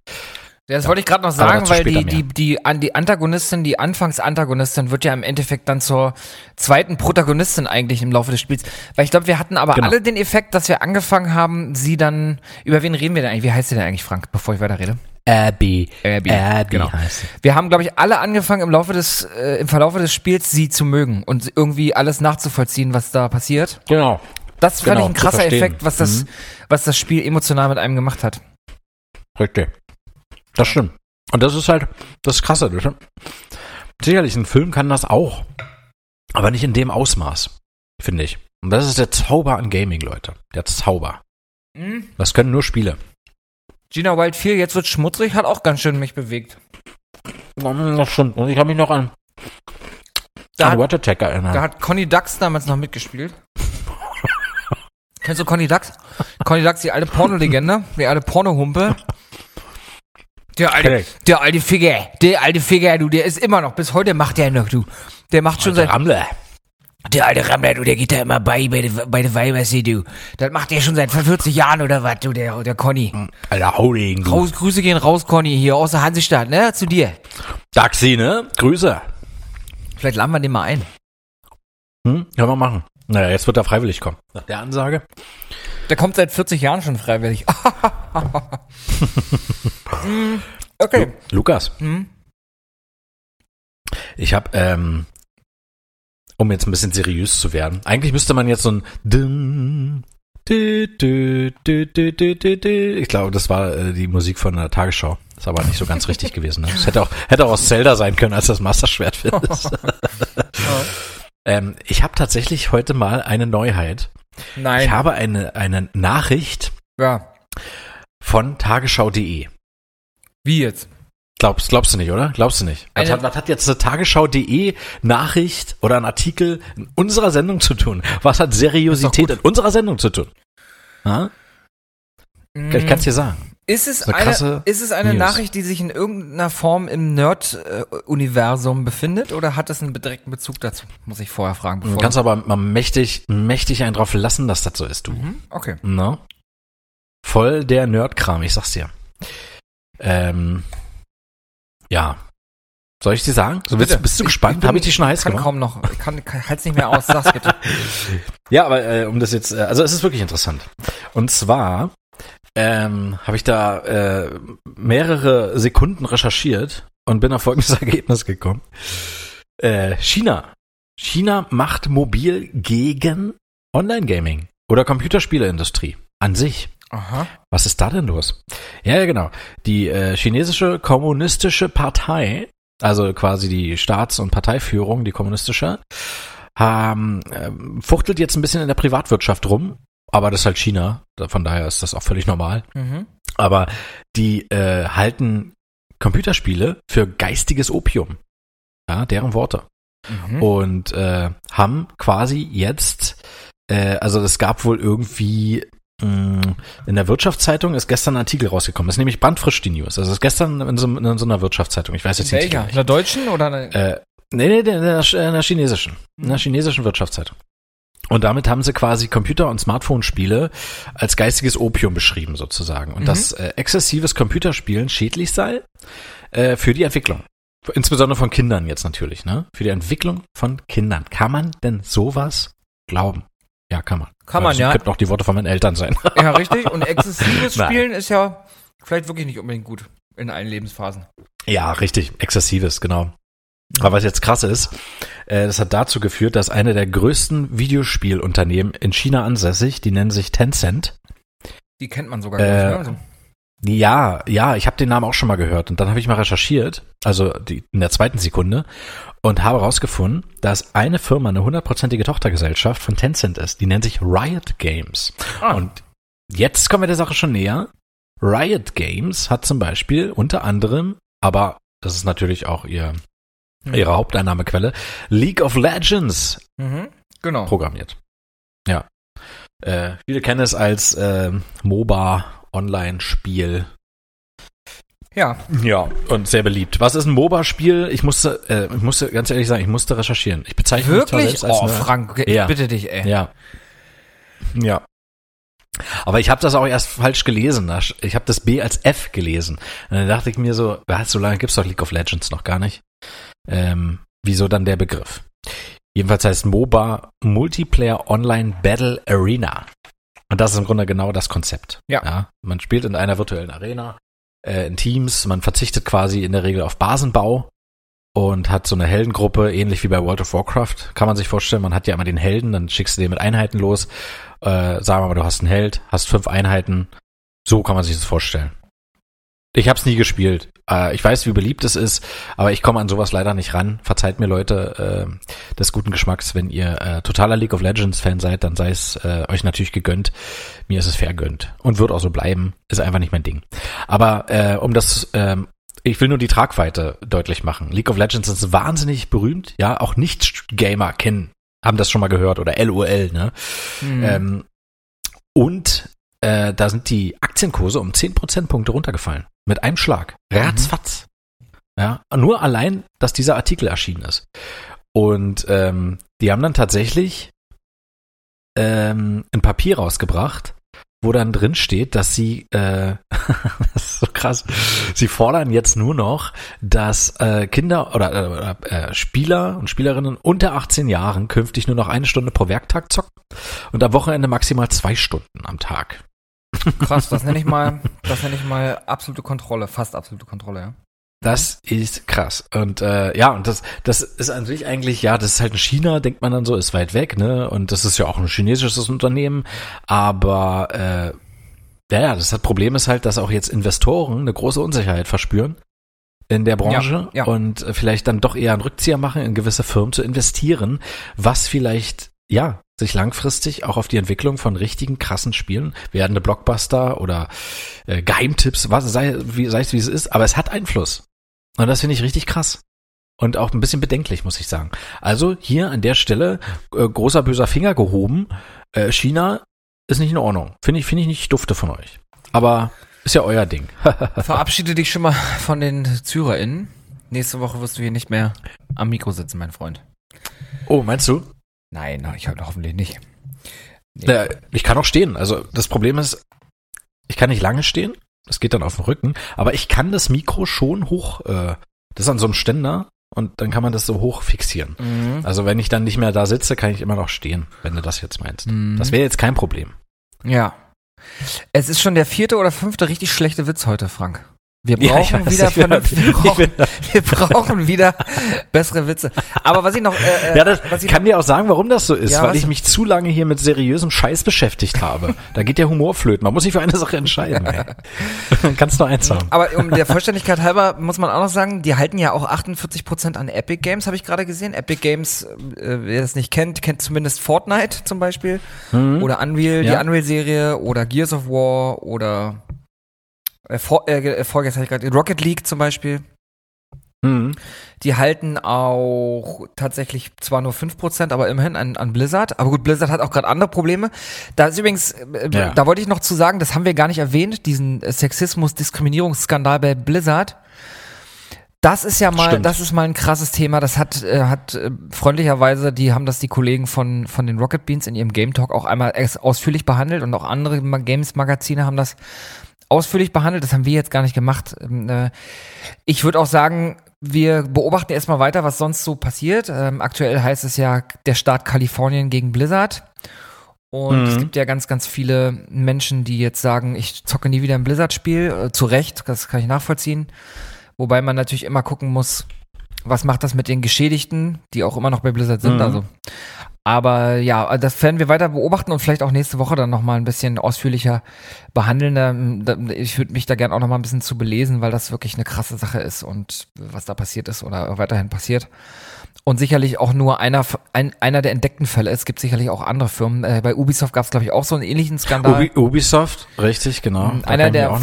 Das wollte ich gerade noch sagen, weil die Antagonistin, die Anfangs-Antagonistin wird ja im Endeffekt dann zur zweiten Protagonistin eigentlich im Laufe des Spiels. Weil ich glaube, wir hatten aber alle den Effekt, dass wir angefangen haben, sie dann, über wen reden wir denn eigentlich? Wie heißt sie denn eigentlich, Frank, bevor ich weiterrede? Abby, genau. Wir haben, glaube ich, alle angefangen im Verlauf des Spiels sie zu mögen und irgendwie alles nachzuvollziehen, was da passiert. Genau. Das fand ich ein krasser Effekt, was das Spiel emotional mit einem gemacht hat. Richtig. Das stimmt. Und das ist halt das Krasse. Sicherlich, ein Film kann das auch, aber nicht in dem Ausmaß, finde ich. Und das ist der Zauber an Gaming, Leute. Der Zauber. Mhm. Das können nur Spiele. Gina Wild 4, jetzt wird's schmutzig, hat auch ganz schön mich bewegt. Das stimmt. Und ich habe mich noch an What Attack erinnert. Da hat Conny Dax damals noch mitgespielt. Kennst du Conny Dax? Conny Dax, die alte Pornolegende, die alte Pornohumpe. Der alte Ficker, du, der ist immer noch, bis heute macht der noch, du. Der macht schon seit... Rammler. Der alte Rammler, du, der geht da immer bei der Weibersee, du. Das macht der schon seit 40 Jahren oder was, du, der Conny. Alter, hau den, du. Grüße gehen raus, Conny, hier aus der Hansestadt, ne, zu dir. Daxi, ne, Grüße. Vielleicht laden wir den mal ein. Können wir machen. Naja, jetzt wird er freiwillig kommen, nach der Ansage. Der kommt seit 40 Jahren schon freiwillig. Okay. Lukas, ich habe, um jetzt ein bisschen seriös zu werden, eigentlich müsste man jetzt so ein... Ich glaube, das war die Musik von der Tagesschau. Ist aber nicht so ganz richtig gewesen. Ne? Das hätte auch aus Zelda sein können, als das Master Schwert ist. Ich habe tatsächlich heute mal eine Neuheit. Nein. Ich habe eine Nachricht von tagesschau.de. Wie jetzt? Glaubst du nicht, oder? Glaubst du nicht? Was hat jetzt eine tagesschau.de Nachricht oder ein Artikel in unserer Sendung zu tun? Was hat Seriosität in unserer Sendung zu tun? Ha? Ich kann's dir sagen. Ist es eine Nachricht, die sich in irgendeiner Form im Nerd-Universum befindet, oder hat es einen direkten Bezug dazu? Muss ich vorher fragen. Du kannst aber mal mächtig einen drauf lassen, dass das so ist, du. Okay. Na? Voll der Nerd-Kram, ich sag's dir. Soll ich dir sagen? So, bist du gespannt? Habe ich dich schon heiß gemacht? Ich kann halt's nicht mehr aus. Sag's bitte. Ja, aber um das jetzt, also es ist wirklich interessant. Und zwar habe ich da mehrere Sekunden recherchiert und bin auf folgendes Ergebnis gekommen. China macht mobil gegen Online-Gaming oder Computerspieleindustrie an sich. Aha. Was ist da denn los? Ja, genau. Die chinesische kommunistische Partei, also quasi die Staats- und Parteiführung, die kommunistische, fuchtelt jetzt ein bisschen in der Privatwirtschaft rum, aber das ist halt China, von daher ist das auch völlig normal. Mhm. Aber die halten Computerspiele für geistiges Opium. Ja, deren Worte. Mhm. Und haben quasi jetzt, also es gab wohl irgendwie... In der Wirtschaftszeitung ist gestern ein Artikel rausgekommen. Das ist nämlich brandfrisch, die News. Also ist gestern in so einer Wirtschaftszeitung. Ich weiß jetzt nicht. In der deutschen oder? In der chinesischen Wirtschaftszeitung. Und damit haben sie quasi Computer- und Smartphone-Spiele als geistiges Opium beschrieben sozusagen. Und dass exzessives Computerspielen schädlich sei für die Entwicklung. Insbesondere von Kindern jetzt natürlich. Ne? Für die Entwicklung von Kindern. Kann man denn sowas glauben? Ja, kann man. Kann man. Könnte noch die Worte von meinen Eltern sein. Ja, richtig. Und exzessives Spielen ist ja vielleicht wirklich nicht unbedingt gut in allen Lebensphasen. Ja, richtig. Exzessives, genau. Aber was jetzt krass ist, das hat dazu geführt, dass eine der größten Videospielunternehmen in China ansässig, die nennen sich Tencent. Die kennt man sogar gar nicht. Ja, ich habe den Namen auch schon mal gehört. Und dann habe ich mal recherchiert, also in der zweiten Sekunde, und habe herausgefunden, dass eine Firma eine 100%ige Tochtergesellschaft von Tencent ist. Die nennt sich Riot Games. Ah. Und jetzt kommen wir der Sache schon näher. Riot Games hat zum Beispiel unter anderem, aber das ist natürlich auch ihre Haupteinnahmequelle, League of Legends programmiert. Ja. Viele kennen es als MOBA-Online-Spiel. Ja, und sehr beliebt. Was ist ein MOBA-Spiel? Ich musste ganz ehrlich sagen, ich musste recherchieren. Ich bezeichne mich zwar selbst als Frank, ich bitte dich, ey. Ja. Aber ich habe das auch erst falsch gelesen. Ich habe das B als F gelesen. Und dann dachte ich mir so, was, so lange gibt's doch League of Legends noch gar nicht. Wieso dann der Begriff? Jedenfalls heißt MOBA Multiplayer Online Battle Arena. Und das ist im Grunde genau das Konzept. Ja. Ja, man spielt in einer virtuellen Arena, in Teams. Man verzichtet quasi in der Regel auf Basenbau und hat so eine Heldengruppe, ähnlich wie bei World of Warcraft. Kann man sich vorstellen, man hat ja immer den Helden, dann schickst du den mit Einheiten los. Sagen wir mal, du hast einen Held, hast 5 Einheiten. So kann man sich das vorstellen. Ich hab's nie gespielt. Ich weiß, wie beliebt es ist, aber ich komme an sowas leider nicht ran. Verzeiht mir, Leute, des guten Geschmacks, wenn ihr totaler League of Legends-Fan seid, dann sei es euch natürlich gegönnt. Mir ist es vergönnt und wird auch so bleiben. Ist einfach nicht mein Ding. Aber ich will nur die Tragweite deutlich machen. League of Legends ist wahnsinnig berühmt. Ja, auch Nicht-Gamer haben das schon mal gehört oder LOL, ne? Mhm. Da sind die Aktienkurse um 10 Prozentpunkte runtergefallen. Mit einem Schlag. Ratzfatz. Ja, nur allein, dass dieser Artikel erschienen ist. Und die haben dann tatsächlich ein Papier rausgebracht, wo dann drin steht, dass sie das ist so krass, sie fordern jetzt nur noch, dass Kinder oder Spieler und Spielerinnen unter 18 Jahren künftig nur noch 1 Stunde pro Werktag zocken und am Wochenende maximal 2 Stunden am Tag. Krass, das nenne ich mal absolute Kontrolle, fast absolute Kontrolle, ja. Das ist krass. Und und das ist an sich eigentlich, ja, das ist halt in China, denkt man dann so, ist weit weg, ne? Und das ist ja auch ein chinesisches Unternehmen. Aber das Problem ist halt, dass auch jetzt Investoren eine große Unsicherheit verspüren in der Branche und vielleicht dann doch eher einen Rückzieher machen, in gewisse Firmen zu investieren, was vielleicht, ja, sich langfristig auch auf die Entwicklung von richtigen, krassen Spielen, werdende Blockbuster oder Geheimtipps, sei es wie es ist, aber es hat Einfluss. Und das finde ich richtig krass. Und auch ein bisschen bedenklich, muss ich sagen. Also hier an der Stelle großer böser Finger gehoben. China ist nicht in Ordnung. Finde ich nicht dufte von euch. Aber ist ja euer Ding. Verabschiede dich schon mal von den ZürerInnen. Nächste Woche wirst du hier nicht mehr am Mikro sitzen, mein Freund. Oh, meinst du? Nein, ich hoffentlich nicht. Nee. Ich kann auch stehen. Also das Problem ist, ich kann nicht lange stehen. Das geht dann auf den Rücken. Aber ich kann das Mikro schon hoch, das ist an so einem Ständer und dann kann man das so hoch fixieren. Mhm. Also wenn ich dann nicht mehr da sitze, kann ich immer noch stehen, wenn du das jetzt meinst. Mhm. Das wäre jetzt kein Problem. Ja. Es ist schon der 4. oder 5. richtig schlechte Witz heute, Frank. Wir brauchen wieder bessere Witze. Aber was ich noch... dir auch sagen, warum das so ist, weil ich mich zu lange hier mit seriösem Scheiß beschäftigt habe. Da geht der Humor flöten. Man muss sich für eine Sache entscheiden. Kannst nur eins haben. Aber um der Vollständigkeit halber muss man auch noch sagen, die halten ja auch 48% an Epic Games, habe ich gerade gesehen. Epic Games, wer das nicht kennt zumindest Fortnite zum Beispiel. Mhm. Oder Unreal, die Unreal-Serie. Oder Gears of War. Oder... vorgestern hatte ich gerade Rocket League zum Beispiel. Mhm. Die halten auch tatsächlich zwar nur 5%, aber immerhin an Blizzard. Aber gut, Blizzard hat auch gerade andere Probleme. Da ist übrigens, da wollte ich noch zu sagen, das haben wir gar nicht erwähnt, diesen Sexismus-Diskriminierungsskandal bei Blizzard. Das ist ja mal, stimmt. Das ist mal ein krasses Thema. Das hat freundlicherweise, die Kollegen von den Rocket Beans in ihrem Game Talk auch einmal ausführlich behandelt und auch andere Games-Magazine haben das ausführlich behandelt, das haben wir jetzt gar nicht gemacht. Ich würde auch sagen, wir beobachten erstmal weiter, was sonst so passiert. Aktuell heißt es ja der Staat Kalifornien gegen Blizzard. Und es gibt ja ganz, ganz viele Menschen, die jetzt sagen, ich zocke nie wieder ein Blizzard-Spiel. Zu Recht, das kann ich nachvollziehen. Wobei man natürlich immer gucken muss, was macht das mit den Geschädigten, die auch immer noch bei Blizzard sind. Also. Aber ja, das werden wir weiter beobachten und vielleicht auch nächste Woche dann nochmal ein bisschen ausführlicher behandeln. Ich würde mich da gerne auch nochmal ein bisschen zu belesen, weil das wirklich eine krasse Sache ist und was da passiert ist oder weiterhin passiert. Und sicherlich auch nur einer der entdeckten Fälle. Es gibt sicherlich auch andere Firmen. Bei Ubisoft gab es, glaube ich, auch so einen ähnlichen Skandal. Ubisoft, richtig, genau. Einer der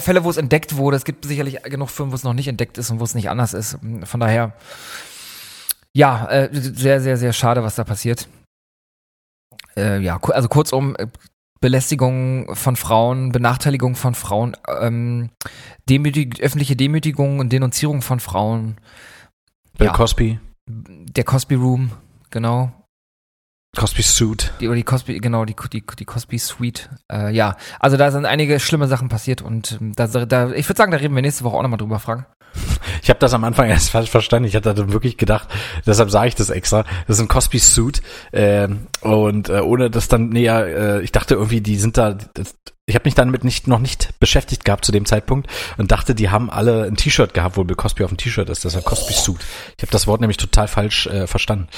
Fälle, wo es entdeckt wurde. Es gibt sicherlich genug Firmen, wo es noch nicht entdeckt ist und wo es nicht anders ist. Von daher... Ja, sehr, sehr, sehr schade, was da passiert. Also kurzum, Belästigung von Frauen, Benachteiligung von Frauen, öffentliche Demütigung und Denunzierung von Frauen. Bill Cosby. Der Cosby Room, genau. Cosby Suite. Die Cosby Suite. Ja, also da sind einige schlimme Sachen passiert und ich würde sagen, da reden wir nächste Woche auch nochmal drüber, Frank. Ich habe das am Anfang erst falsch verstanden. Ich hatte dann wirklich gedacht, deshalb sage ich das extra. Das ist ein Cosby Suite und ohne das dann näher. Ich dachte irgendwie, die sind da. Ich habe mich damit noch nicht beschäftigt gehabt zu dem Zeitpunkt und dachte, die haben alle ein T-Shirt gehabt, wo Bill Cosby auf dem T-Shirt ist. Deshalb Cosby Suit. Ich habe das Wort nämlich total falsch verstanden.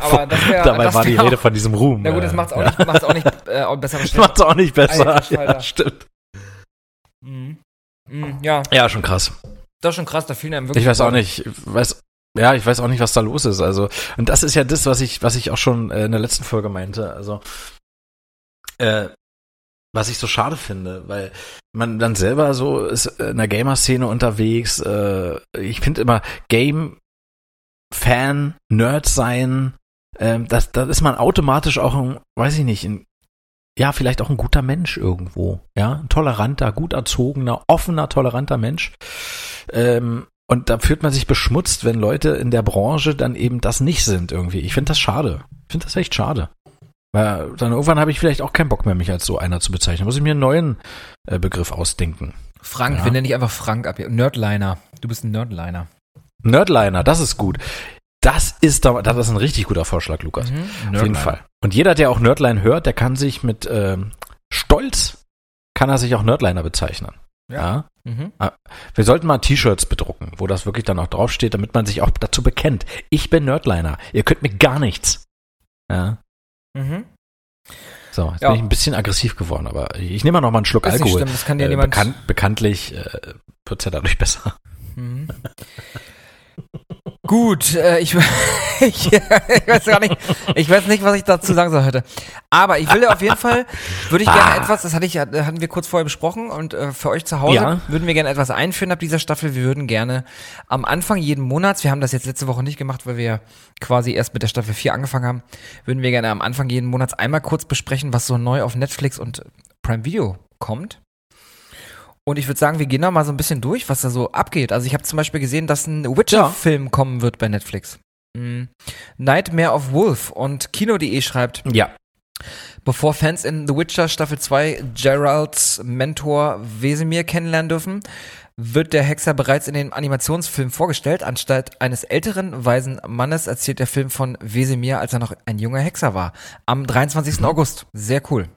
Aber dabei war die Rede von diesem Ruhm. Na gut, das macht's auch nicht besser. Das macht's auch nicht besser. Ja, stimmt. Mhm. Ja. Ja, schon krass. Das ist schon krass, da fielen einem wirklich. Ich weiß auch nicht, was da los ist. Also, und das ist ja das, was ich auch schon in der letzten Folge meinte. Also, was ich so schade finde, weil man dann selber so ist in der Gamer-Szene unterwegs. Ich finde immer Game-Fan, Nerd sein, das ist man automatisch auch ein, weiß ich nicht, vielleicht auch ein guter Mensch irgendwo, ja, ein toleranter, gut erzogener, offener, toleranter Mensch. Und da fühlt man sich beschmutzt, wenn Leute in der Branche dann eben das nicht sind irgendwie. Ich finde das schade. Ich finde das echt schade. Weil dann irgendwann habe ich vielleicht auch keinen Bock mehr, mich als so einer zu bezeichnen. Da muss ich mir einen neuen Begriff ausdenken. Frank, ja. Wir nennen dich einfach Frank ab hier. Nerdliner. Du bist ein Nerdliner. Nerdliner, das ist gut. Das ist ein richtig guter Vorschlag, Lukas. Mhm. Auf jeden Fall. Und jeder, der auch Nerdline hört, der kann sich mit Stolz, kann er sich auch Nerdliner bezeichnen. Ja. Mhm. Wir sollten mal T-Shirts bedrucken, wo das wirklich dann auch draufsteht, damit man sich auch dazu bekennt. Ich bin Nerdliner. Ihr könnt mir gar nichts. Ja. Mhm. So, jetzt bin ich ein bisschen aggressiv geworden, aber ich nehme noch mal einen Schluck Alkohol. Nicht stimmt, das kann ja niemand... Bekanntlich wird es ja dadurch besser. Mhm. Gut, ich weiß gar nicht, was ich dazu sagen soll heute. Aber ich will auf jeden Fall, würde ich gerne etwas, hatten wir kurz vorher besprochen und für euch zu Hause würden wir gerne etwas einführen ab dieser Staffel. Wir würden gerne am Anfang jeden Monats, wir haben das jetzt letzte Woche nicht gemacht, weil wir quasi erst mit der Staffel 4 angefangen haben, würden wir gerne am Anfang jeden Monats einmal kurz besprechen, was so neu auf Netflix und Prime Video kommt. Und ich würde sagen, wir gehen da mal so ein bisschen durch, was da so abgeht. Also ich habe zum Beispiel gesehen, dass ein Witcher-Film kommen wird bei Netflix. Nightmare of Wolf und Kino.de schreibt, bevor Fans in The Witcher Staffel 2 Geralds Mentor Wesemir kennenlernen dürfen, wird der Hexer bereits in dem Animationsfilm vorgestellt. Anstatt eines älteren, weisen Mannes erzählt der Film von Wesemir, als er noch ein junger Hexer war. Am 23. August. Sehr cool.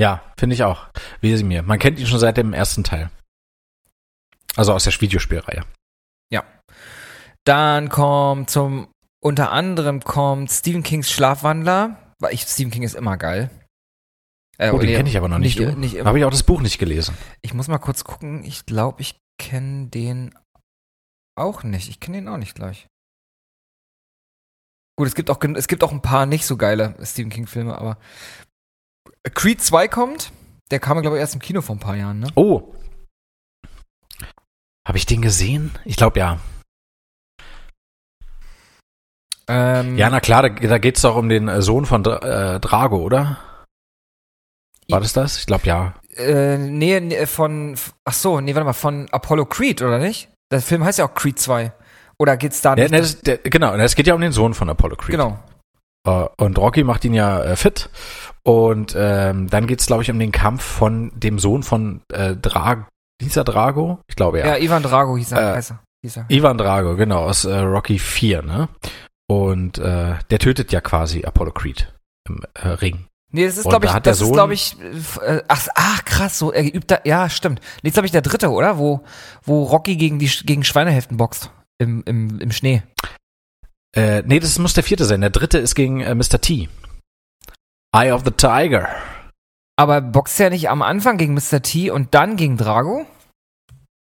Ja, finde ich auch. Wesemir. Man kennt ihn schon seit dem ersten Teil. Also aus der Videospielreihe. Ja. Dann kommt unter anderem Stephen Kings Schlafwandler. Stephen King ist immer geil. Den kenne ich aber noch nicht. Nicht habe ich auch das Buch nicht gelesen. Ich muss mal kurz gucken. Ich glaube, ich kenne den auch nicht. Ich kenne den auch nicht gleich. Gut, es gibt auch ein paar nicht so geile Stephen King Filme, aber Creed 2 kommt. Der kam, glaube ich, erst im Kino vor ein paar Jahren, ne? Oh. Habe ich den gesehen? Ich glaube, ja. Ja, na klar, da geht's doch um den Sohn von Drago, oder? War das? Ich glaube, ja. Von Apollo Creed, oder nicht? Der Film heißt ja auch Creed 2. Oder geht's da nicht? Genau, es geht ja um den Sohn von Apollo Creed. Genau. Und Rocky macht ihn ja fit. Und dann geht's, glaube ich, um den Kampf von dem Sohn von Drago. Hieß er Drago? Ich glaube, ja. Ja, Ivan Drago hieß er. Ivan Drago, genau, aus Rocky 4, ne? Und der tötet ja quasi Apollo Creed im Ring. Nee, das ist, glaube ich, krass, so, er übt da, ja, stimmt. Nee, jetzt, glaube ich, der dritte, oder? Wo Rocky gegen Schweinehälften boxt im Schnee. Nee, das muss der vierte sein. Der dritte ist gegen Mr. T. Eye of the Tiger. Aber boxt er nicht am Anfang gegen Mr. T und dann gegen Drago?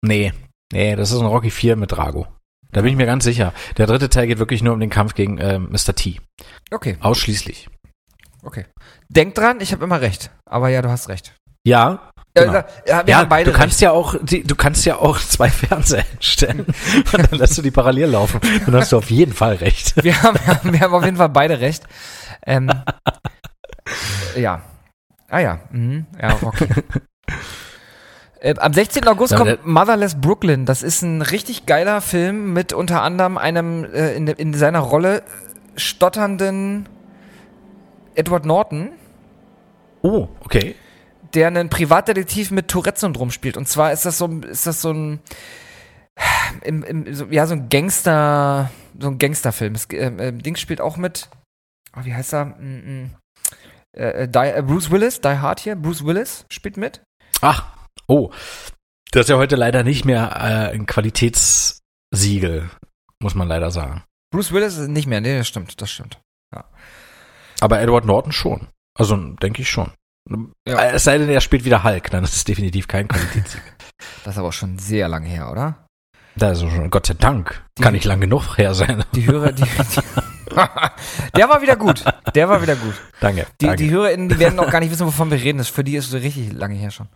Nee, das ist ein Rocky 4 mit Drago. Da bin ich mir ganz sicher. Der dritte Teil geht wirklich nur um den Kampf gegen Mr. T. Okay. Ausschließlich. Okay. Denk dran, ich habe immer recht. Aber ja, du hast recht. Ja. Genau. Ja, du kannst ja auch zwei Fernseher einstellen und dann lässt du die parallel laufen. Dann hast du auf jeden Fall recht. Wir haben auf jeden Fall beide recht. Ja. Ah ja. Mhm. Ja, okay. Am 16. August kommt Motherless Brooklyn. Das ist ein richtig geiler Film mit unter anderem einem in seiner Rolle stotternden Edward Norton. Oh, okay. Der einen Privatdetektiv mit Tourette-Syndrom spielt. Und zwar ist das so ein Gangster, so ein Gangsterfilm. Das Dings spielt auch mit, wie heißt er? Bruce Willis, Die Hard hier. Bruce Willis spielt mit. Ach, oh. Das ist ja heute leider nicht mehr ein Qualitätssiegel, muss man leider sagen. Bruce Willis ist nicht mehr, nee, das stimmt. Ja. Aber Edward Norton schon. Also, denke ich schon. Ja. Es sei denn, er spielt wieder Hulk, dann ist es definitiv kein Qualitätssiegel. Das ist aber schon sehr lange her, oder? Das ist schon, Gott sei Dank, kann nicht lang genug her sein. Die Hörer, der war wieder gut. Danke. Die HörerInnen, die werden noch gar nicht wissen, wovon wir reden. Für die ist es richtig lange her schon.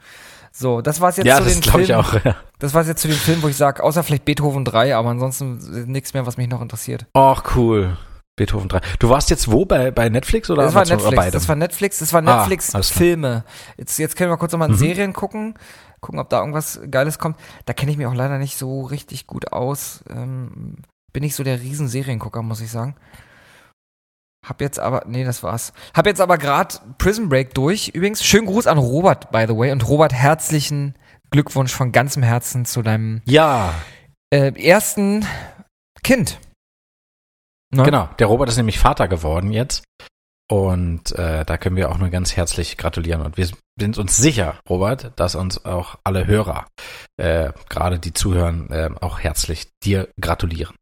So, das war's jetzt zu den Filmen. Ja, das glaube ich auch, ja. Das war's jetzt zu den Filmen, wo ich sage, außer vielleicht Beethoven 3, aber ansonsten nichts mehr, was mich noch interessiert. Ach, cool. Beethoven 3. Du warst jetzt wo? Bei Netflix oder was? Das war Netflix. Filme. Jetzt können wir kurz nochmal in Serien gucken, ob da irgendwas Geiles kommt. Da kenne ich mich auch leider nicht so richtig gut aus. Bin nicht so der Riesenseriengucker, muss ich sagen. Hab jetzt aber gerade Prison Break durch. Übrigens, schönen Gruß an Robert, by the way. Und Robert, herzlichen Glückwunsch von ganzem Herzen zu deinem ersten Kind. Ne? Genau, der Robert ist nämlich Vater geworden jetzt. Und da können wir auch nur ganz herzlich gratulieren. Und wir sind uns sicher, Robert, dass uns auch alle Hörer, gerade die zuhören, auch herzlich dir gratulieren.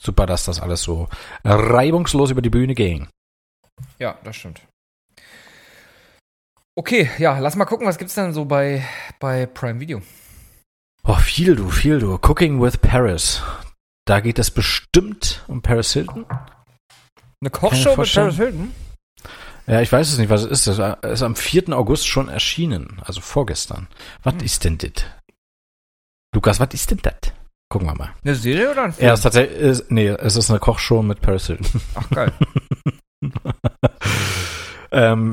Super, dass das alles so reibungslos über die Bühne ging. Ja, das stimmt. Okay, ja, lass mal gucken, was gibt's denn so bei Prime Video? Oh, viel du. Cooking with Paris. Da geht es bestimmt um Paris Hilton. Eine Kochshow mit Paris Hilton? Ja, ich weiß es nicht, was es ist. Das ist am 4. August schon erschienen, also vorgestern. Was ist denn das? Lukas, was ist denn das? Gucken wir mal. Eine Serie oder ein Film? Ja, es ist es ist eine Kochshow mit Paris Hilton. Ach, geil.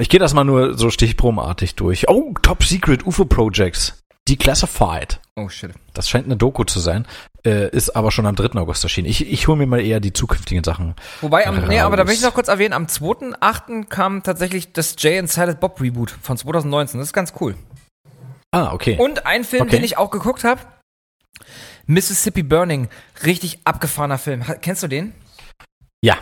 Ich gehe das mal nur so stichprobenartig durch. Oh, Top Secret UFO Projects. Declassified. Oh, shit. Das scheint eine Doku zu sein. Ist aber schon am 3. August erschienen. Ich hole mir mal eher die zukünftigen Sachen. Wobei, aber da möchte ich noch kurz erwähnen, am 2.8. kam tatsächlich das Jay and Silent Bob Reboot von 2019. Das ist ganz cool. Ah, okay. Und ein Film, den ich auch geguckt habe, Mississippi Burning, richtig abgefahrener Film. Kennst du den? Ja,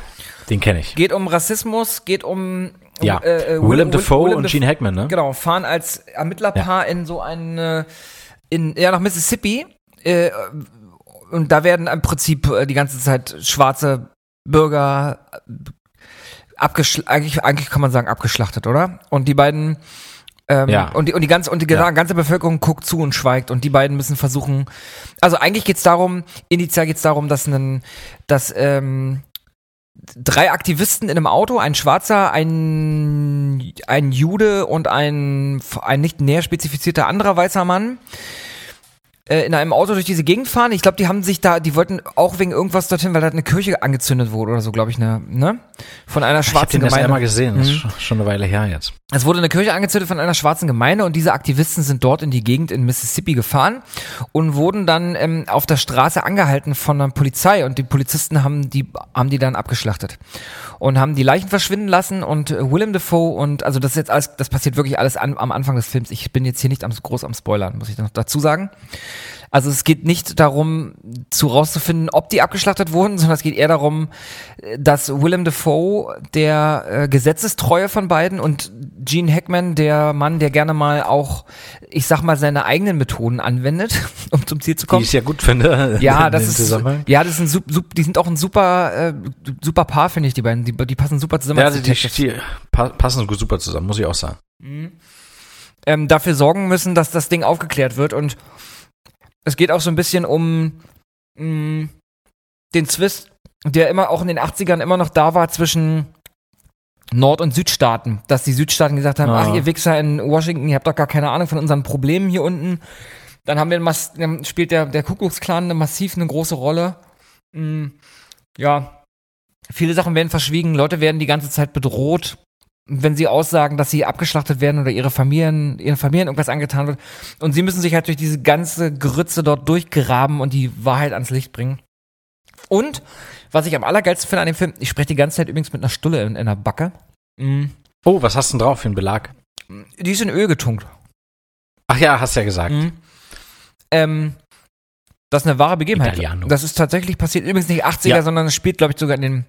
den kenne ich. Geht um Rassismus, geht um Willem Dafoe und Gene Hackman, ne? Genau, fahren als Ermittlerpaar in so einen nach Mississippi und da werden im Prinzip die ganze Zeit schwarze Bürger eigentlich kann man sagen abgeschlachtet, oder? Und die beiden Und die ganze Bevölkerung guckt zu und schweigt und die beiden müssen versuchen, also eigentlich initial geht's darum, dass 3 Aktivisten in einem Auto, ein Schwarzer, ein Jude und ein nicht näher spezifizierter anderer weißer Mann, in einem Auto durch diese Gegend fahren. Ich glaube, die wollten auch wegen irgendwas dorthin, weil da eine Kirche angezündet wurde oder so, glaube ich, ne? Von einer schwarzen Gemeinde. Ich habe den das einmal gesehen, das ist schon eine Weile her jetzt. Es wurde eine Kirche angezündet von einer schwarzen Gemeinde und diese Aktivisten sind dort in die Gegend in Mississippi gefahren und wurden dann auf der Straße angehalten von der Polizei und die Polizisten haben die dann abgeschlachtet und haben die Leichen verschwinden lassen und Willem Dafoe und also das ist jetzt alles, das passiert wirklich alles am Anfang des Films. Ich bin jetzt hier nicht groß am Spoilern, muss ich noch dazu sagen. Also es geht nicht darum, rauszufinden, ob die abgeschlachtet wurden, sondern es geht eher darum, dass Willem Dafoe, der Gesetzestreue von beiden, und Gene Hackman, der Mann, der gerne mal auch, ich sag mal, seine eigenen Methoden anwendet, um zum Ziel zu kommen. Die ich ja gut finde. Ja, das ist ein die sind auch ein super Paar, finde ich, die beiden. Die passen super zusammen. Ja, also die passen super zusammen, muss ich auch sagen. Mhm. Dafür sorgen müssen, dass das Ding aufgeklärt wird und es geht auch so ein bisschen um den Zwist, der immer auch in den 80ern immer noch da war zwischen Nord- und Südstaaten. Dass die Südstaaten gesagt haben, ach ihr Wichser in Washington, ihr habt doch gar keine Ahnung von unseren Problemen hier unten. Dann spielt der Ku Klux Klan eine große Rolle. Ja, viele Sachen werden verschwiegen, Leute werden die ganze Zeit bedroht, wenn sie aussagen, dass sie abgeschlachtet werden oder ihren Familien irgendwas angetan wird. Und sie müssen sich halt durch diese ganze Grütze dort durchgraben und die Wahrheit ans Licht bringen. Und was ich am allergeilsten finde an dem Film, ich spreche die ganze Zeit übrigens mit einer Stulle in der Backe. Mm. Oh, was hast du denn drauf für einen Belag? Die ist in Öl getunkt. Ach ja, hast ja gesagt. Mm. Das ist eine wahre Begebenheit. Italiano. Das ist tatsächlich passiert. Übrigens nicht 80er, sondern es spielt, glaube ich, sogar in den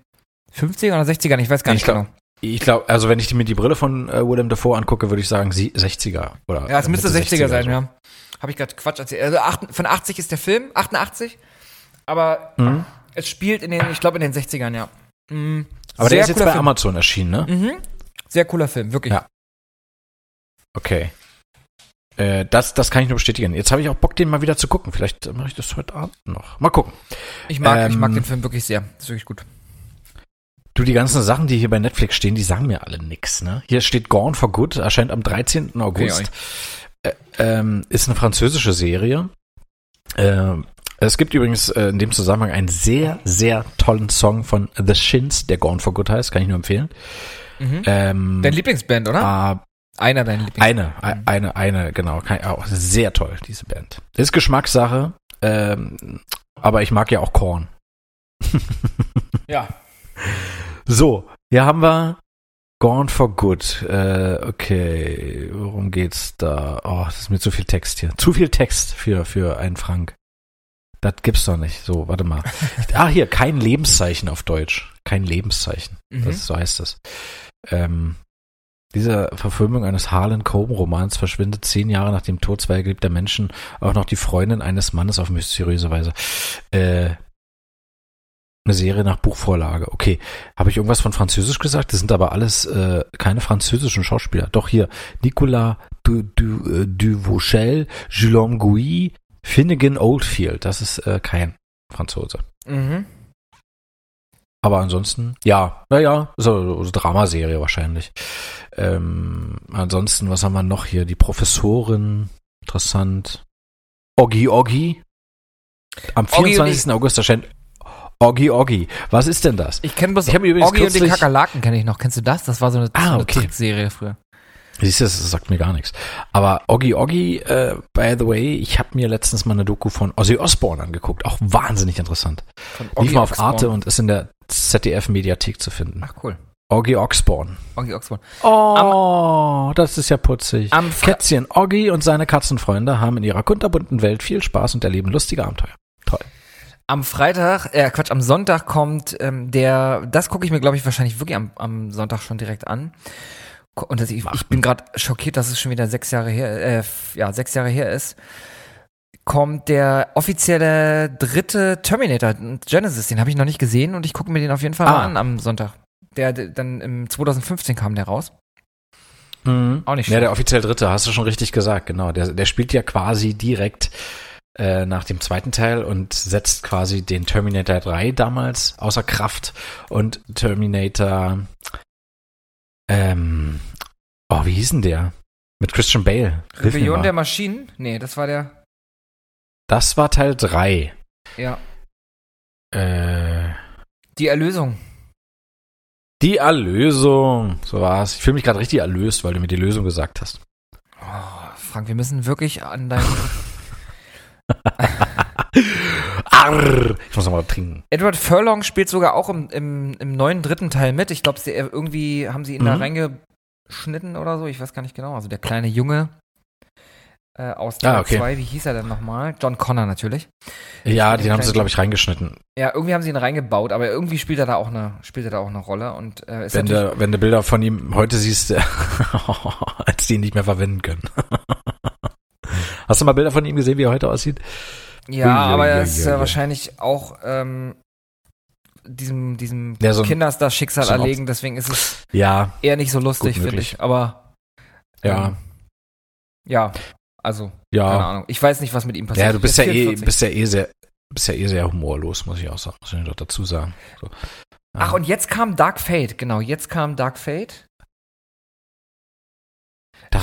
50er oder 60ern. Ich weiß gar nicht genau. Ich glaube, also wenn ich mir die Brille von William Dafoe angucke, würde ich sagen 60er. Oder ja, es müsste 60er sein, so. Ja. Habe ich gerade Quatsch erzählt. Also von 80 ist der Film, 88. Aber es spielt in den 60ern, ja. Mhm. Aber der ist jetzt bei Film. Amazon erschienen, ne? Mhm. Sehr cooler Film, wirklich. Ja. Okay. Das kann ich nur bestätigen. Jetzt habe ich auch Bock, den mal wieder zu gucken. Vielleicht mache ich das heute Abend noch. Mal gucken. Ich mag den Film wirklich sehr. Das ist wirklich gut. Du, die ganzen Sachen, die hier bei Netflix stehen, die sagen mir alle nix, ne? Hier steht Gone for Good, erscheint am 13. August. Okay, ist eine französische Serie. Es gibt übrigens in dem Zusammenhang einen sehr, sehr tollen Song von The Shins, der Gone for Good heißt, kann ich nur empfehlen. Mhm. Dein Lieblingsband, oder? Einer deiner Lieblingsbands. Eine, genau. Auch sehr toll, diese Band. Ist Geschmackssache, aber ich mag ja auch Korn. Ja. So, hier haben wir Gone for Good. Okay, worum geht's da? Oh, das ist mir zu viel Text hier. Zu viel Text für einen Frank. Das gibt's doch nicht. So, warte mal. Hier, kein Lebenszeichen auf Deutsch. Kein Lebenszeichen. Mhm. So heißt es. Dieser Verfilmung eines Harlan-Coben-Romans verschwindet 10 Jahre nach dem Tod zweier geliebter Menschen auch noch die Freundin eines Mannes auf mysteriöse Weise. Eine Serie nach Buchvorlage. Okay, habe ich irgendwas von Französisch gesagt? Das sind aber alles keine französischen Schauspieler. Doch hier, Nicolas Duvauchel, Julien Gouy, Finnegan Oldfield. Das ist kein Franzose. Mhm. Aber ansonsten, so Dramaserie wahrscheinlich. Ansonsten, was haben wir noch hier? Die Professorin, interessant. Oggi. Am 24. August erscheint Oggi. Was ist denn das? Ich kenne bloß Oggi und den Kakerlaken kenne ich noch. Kennst du das? Das war so eine Trickserie früher. Siehst du, das sagt mir gar nichts. Aber Oggi, by the way, ich habe mir letztens mal eine Doku von Ozzy Osbourne angeguckt. Auch wahnsinnig interessant. Lief mal auf Arte und ist in der ZDF-Mediathek zu finden. Ach, cool. Oggi Osbourne. Oh, das ist ja putzig. Kätzchen Oggi und seine Katzenfreunde haben in ihrer kunterbunten Welt viel Spaß und erleben lustige Abenteuer. Toll. Am Sonntag kommt das gucke ich mir, glaube ich, wahrscheinlich wirklich am Sonntag schon direkt an. Und ich bin gerade schockiert, dass es schon wieder 6 Jahre her, 6 Jahre her ist. Kommt der offizielle 3. Terminator Genesis, den habe ich noch nicht gesehen und ich gucke mir den auf jeden Fall an am Sonntag. Der dann im 2015 kam der raus. Mhm. Auch nicht schlecht. Ja, der offiziell 3., hast du schon richtig gesagt, genau. Der spielt ja quasi direkt nach dem 2. Teil und setzt quasi den Terminator 3 damals außer Kraft und Terminator wie hieß denn der? Mit Christian Bale. Rebellion der Maschinen? Nee, das war der. Das war Teil 3. Ja. Die Erlösung. Die Erlösung. So war's. Ich fühle mich gerade richtig erlöst, weil du mir die Lösung gesagt hast. Oh, Frank, wir müssen wirklich an deinem Arr, ich muss nochmal trinken. Edward Furlong spielt sogar auch im 3. Teil mit. Ich glaube, irgendwie haben sie ihn da reingeschnitten oder so. Ich weiß gar nicht genau. Also der kleine Junge aus Teil 2, wie hieß er denn nochmal? John Connor natürlich. Ja, den haben sie, glaube ich, reingeschnitten. Ja, irgendwie haben sie ihn reingebaut, aber irgendwie spielt er da auch eine Rolle. Und wenn du Bilder von ihm heute siehst, als die ihn nicht mehr verwenden können. Hast du mal Bilder von ihm gesehen, wie er heute aussieht? Ja, aber er ist wahrscheinlich auch diesem Kinderstar-Schicksal erlegen, deswegen ist es eher nicht so lustig, finde ich. Aber keine Ahnung. Ich weiß nicht, was mit ihm passiert. Ja, du bist ja eh sehr humorlos, muss ich auch sagen. Muss ich doch dazu sagen. So. Ach, und jetzt kam Dark Fate, genau. Ich habe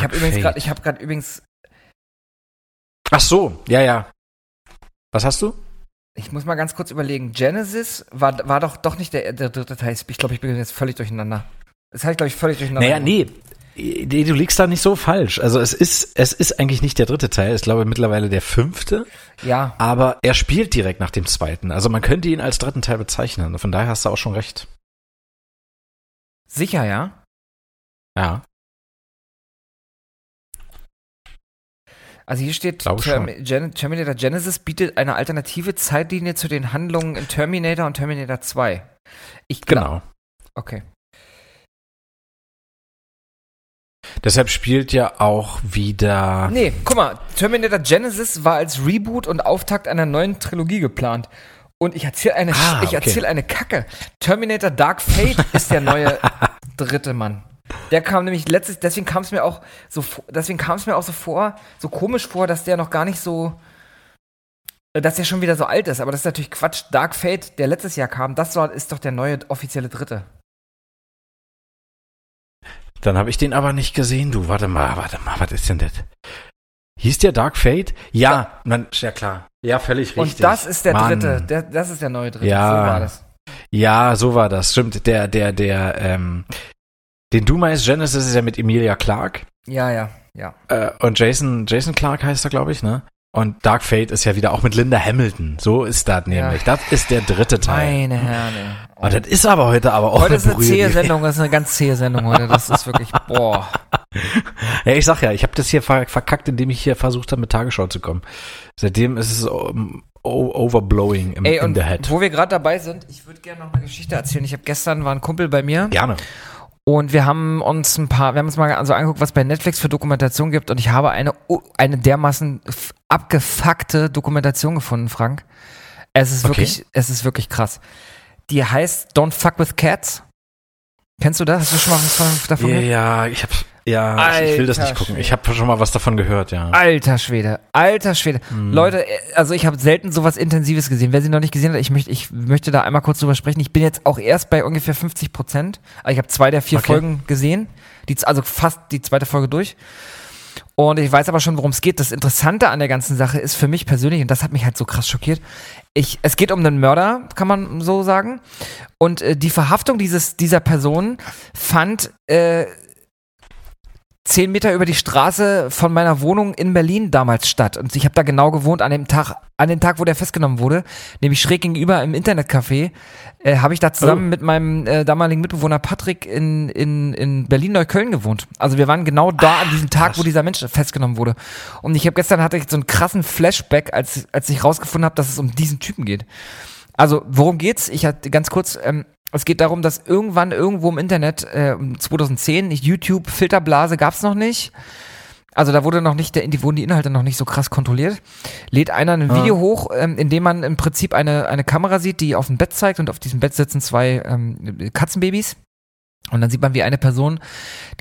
gerade übrigens Ach so, ja. Was hast du? Ich muss mal ganz kurz überlegen. Genesis war doch nicht der 3. Teil. Ich glaube, ich bin jetzt völlig durcheinander. Das heißt, glaube ich, völlig durcheinander. Naja, nee. Du liegst da nicht so falsch. Also es ist eigentlich nicht der dritte Teil, ich glaube mittlerweile der fünfte. Ja. Aber er spielt direkt nach dem zweiten. Also man könnte ihn als dritten Teil bezeichnen. Von daher hast du auch schon recht. Sicher, ja? Ja. Also hier steht, Terminator Genesis bietet eine alternative Zeitlinie zu den Handlungen in Terminator und Terminator 2. Genau. Okay. Deshalb spielt ja auch wieder... Nee, guck mal, Terminator Genesis war als Reboot und Auftakt einer neuen Trilogie geplant. Und ich erzähle eine Kacke. Terminator Dark Fate ist der neue dritte Mann. Der kam nämlich letztes, deswegen kam es mir auch so komisch vor, dass der noch gar nicht so, dass der schon wieder so alt ist. Aber das ist natürlich Quatsch. Dark Fate, der letztes Jahr kam, ist doch der neue offizielle dritte. Dann habe ich den aber nicht gesehen, du. Warte mal, was ist denn das? Hieß der Dark Fate? Ja, man, ja klar. Ja, völlig richtig. Und das ist der dritte. Das ist der neue dritte. Ja. So war das. Ja, so war das. Stimmt. Den Du meinst, Genesis ist ja mit Emilia Clarke. Ja. Und Jason Clarke heißt er, glaube ich, ne? Und Dark Fate ist ja wieder auch mit Linda Hamilton. So ist das nämlich. Ja. Das ist der dritte Teil. Meine Herren. Und das ist aber heute auch eine Brühe. Heute ist eine zähe Sendung, das ist eine ganz zähe Sendung heute. Das ist wirklich, boah. Ja, ich sag ja, ich habe das hier verkackt, indem ich hier versucht habe, mit Tagesschau zu kommen. Seitdem ist es overblowing in the head. Wo wir gerade dabei sind, ich würde gerne noch eine Geschichte erzählen. Ich habe gestern, war ein Kumpel bei mir. Gerne. Und wir haben uns mal so angeguckt, was bei Netflix für Dokumentation gibt. Und ich habe eine dermaßen abgefuckte Dokumentation gefunden, Frank. Es ist wirklich krass. Die heißt Don't Fuck with Cats. Kennst du das? Hast du schon mal was davon gehört? Ja, ich will das nicht gucken. Schwede. Ich habe schon mal was davon gehört, ja. Alter Schwede. Mhm. Leute, also ich habe selten sowas Intensives gesehen. Wer sie noch nicht gesehen hat, ich möchte da einmal kurz drüber sprechen. Ich bin jetzt auch erst bei ungefähr 50%. Also ich habe 2 der 4 Folgen gesehen. Also fast die zweite Folge durch. Und ich weiß aber schon, worum es geht. Das Interessante an der ganzen Sache ist für mich persönlich, und das hat mich halt so krass schockiert, es geht um einen Mörder, kann man so sagen. Und die Verhaftung dieser Person fand 10 Meter über die Straße von meiner Wohnung in Berlin damals statt. Und ich habe da genau gewohnt an dem Tag, wo der festgenommen wurde, nämlich schräg gegenüber im Internetcafé, habe ich da zusammen mit meinem damaligen Mitbewohner Patrick in Berlin-Neukölln gewohnt. Also wir waren genau da an diesem Tag, wo dieser Mensch festgenommen wurde. Und gestern hatte ich so einen krassen Flashback, als ich rausgefunden habe, dass es um diesen Typen geht. Also worum geht's? Ich hatte ganz kurz... Es geht darum, dass irgendwann irgendwo im Internet, 2010, YouTube, Filterblase gab's noch nicht. Also da wurden die Inhalte noch nicht so krass kontrolliert. Lädt einer ein Video hoch, in dem man im Prinzip eine Kamera sieht, die auf dem Bett zeigt, und auf diesem Bett sitzen 2 Katzenbabys. Und dann sieht man, wie eine Person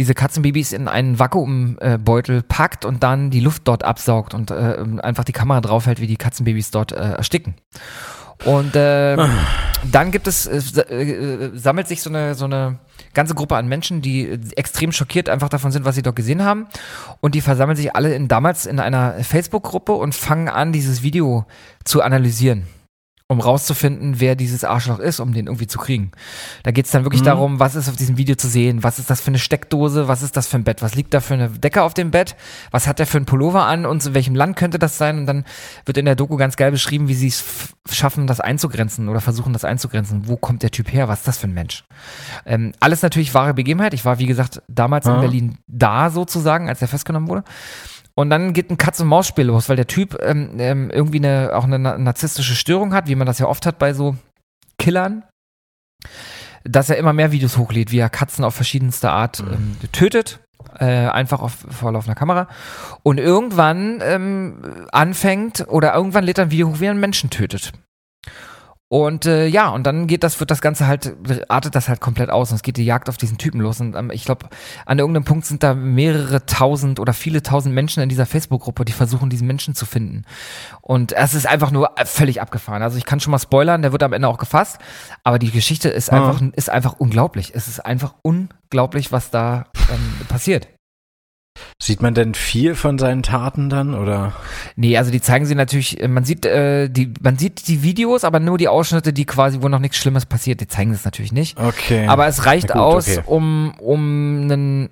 diese Katzenbabys in einen Vakuumbeutel packt und dann die Luft dort absaugt und einfach die Kamera draufhält, wie die Katzenbabys dort ersticken. Und dann gibt es, sammelt sich so eine ganze Gruppe an Menschen, die extrem schockiert einfach davon sind, was sie dort gesehen haben. Und die versammeln sich alle damals in einer Facebook-Gruppe und fangen an, dieses Video zu analysieren, um rauszufinden, wer dieses Arschloch ist, um den irgendwie zu kriegen. Da geht's dann wirklich darum, was ist auf diesem Video zu sehen, was ist das für eine Steckdose, was ist das für ein Bett, was liegt da für eine Decke auf dem Bett, was hat der für einen Pullover an und in welchem Land könnte das sein, und dann wird in der Doku ganz geil beschrieben, wie sie es schaffen, das einzugrenzen oder versuchen, das einzugrenzen. Wo kommt der Typ her, was ist das für ein Mensch? Alles natürlich wahre Begebenheit. Ich war, wie gesagt, damals in Berlin da sozusagen, als er festgenommen wurde. Und dann geht ein Katz-und-Maus-Spiel los, weil der Typ irgendwie auch eine narzisstische Störung hat, wie man das ja oft hat bei so Killern, dass er immer mehr Videos hochlädt, wie er Katzen auf verschiedenste Art tötet, einfach vor laufender Kamera. Und irgendwann irgendwann lädt er ein Video hoch, wie er einen Menschen tötet. Und und dann artet das halt komplett aus, und es geht die Jagd auf diesen Typen los. Und ich glaube, an irgendeinem Punkt sind da mehrere tausend oder viele tausend Menschen in dieser Facebook-Gruppe, die versuchen, diesen Menschen zu finden. Und es ist einfach nur völlig abgefahren. Also ich kann schon mal spoilern, der wird am Ende auch gefasst, aber die Geschichte ist einfach unglaublich. Es ist einfach unglaublich, was da passiert. Sieht man denn viel von seinen Taten dann, oder? Nee, also die zeigen sie natürlich, man sieht die Videos, aber nur die Ausschnitte, die quasi, wo noch nichts Schlimmes passiert, die zeigen das natürlich nicht. Okay. Aber es reicht aus, um einen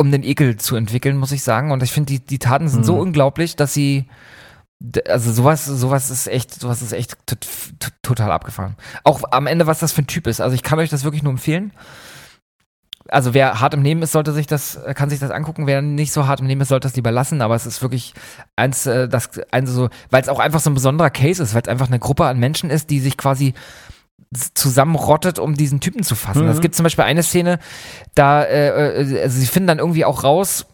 um den Ekel zu entwickeln, muss ich sagen. Und ich finde, die Taten sind so unglaublich, dass sie, also sowas ist echt total abgefahren. Auch am Ende, was das für ein Typ ist. Also ich kann euch das wirklich nur empfehlen. Also wer hart im Nehmen ist, kann sich das angucken. Wer nicht so hart im Nehmen ist, sollte das lieber lassen. Aber es ist wirklich weil es auch einfach so ein besonderer Case ist, weil es einfach eine Gruppe an Menschen ist, die sich quasi zusammenrottet, um diesen Typen zu fassen. Es gibt zum Beispiel eine Szene, da sie finden dann irgendwie auch raus,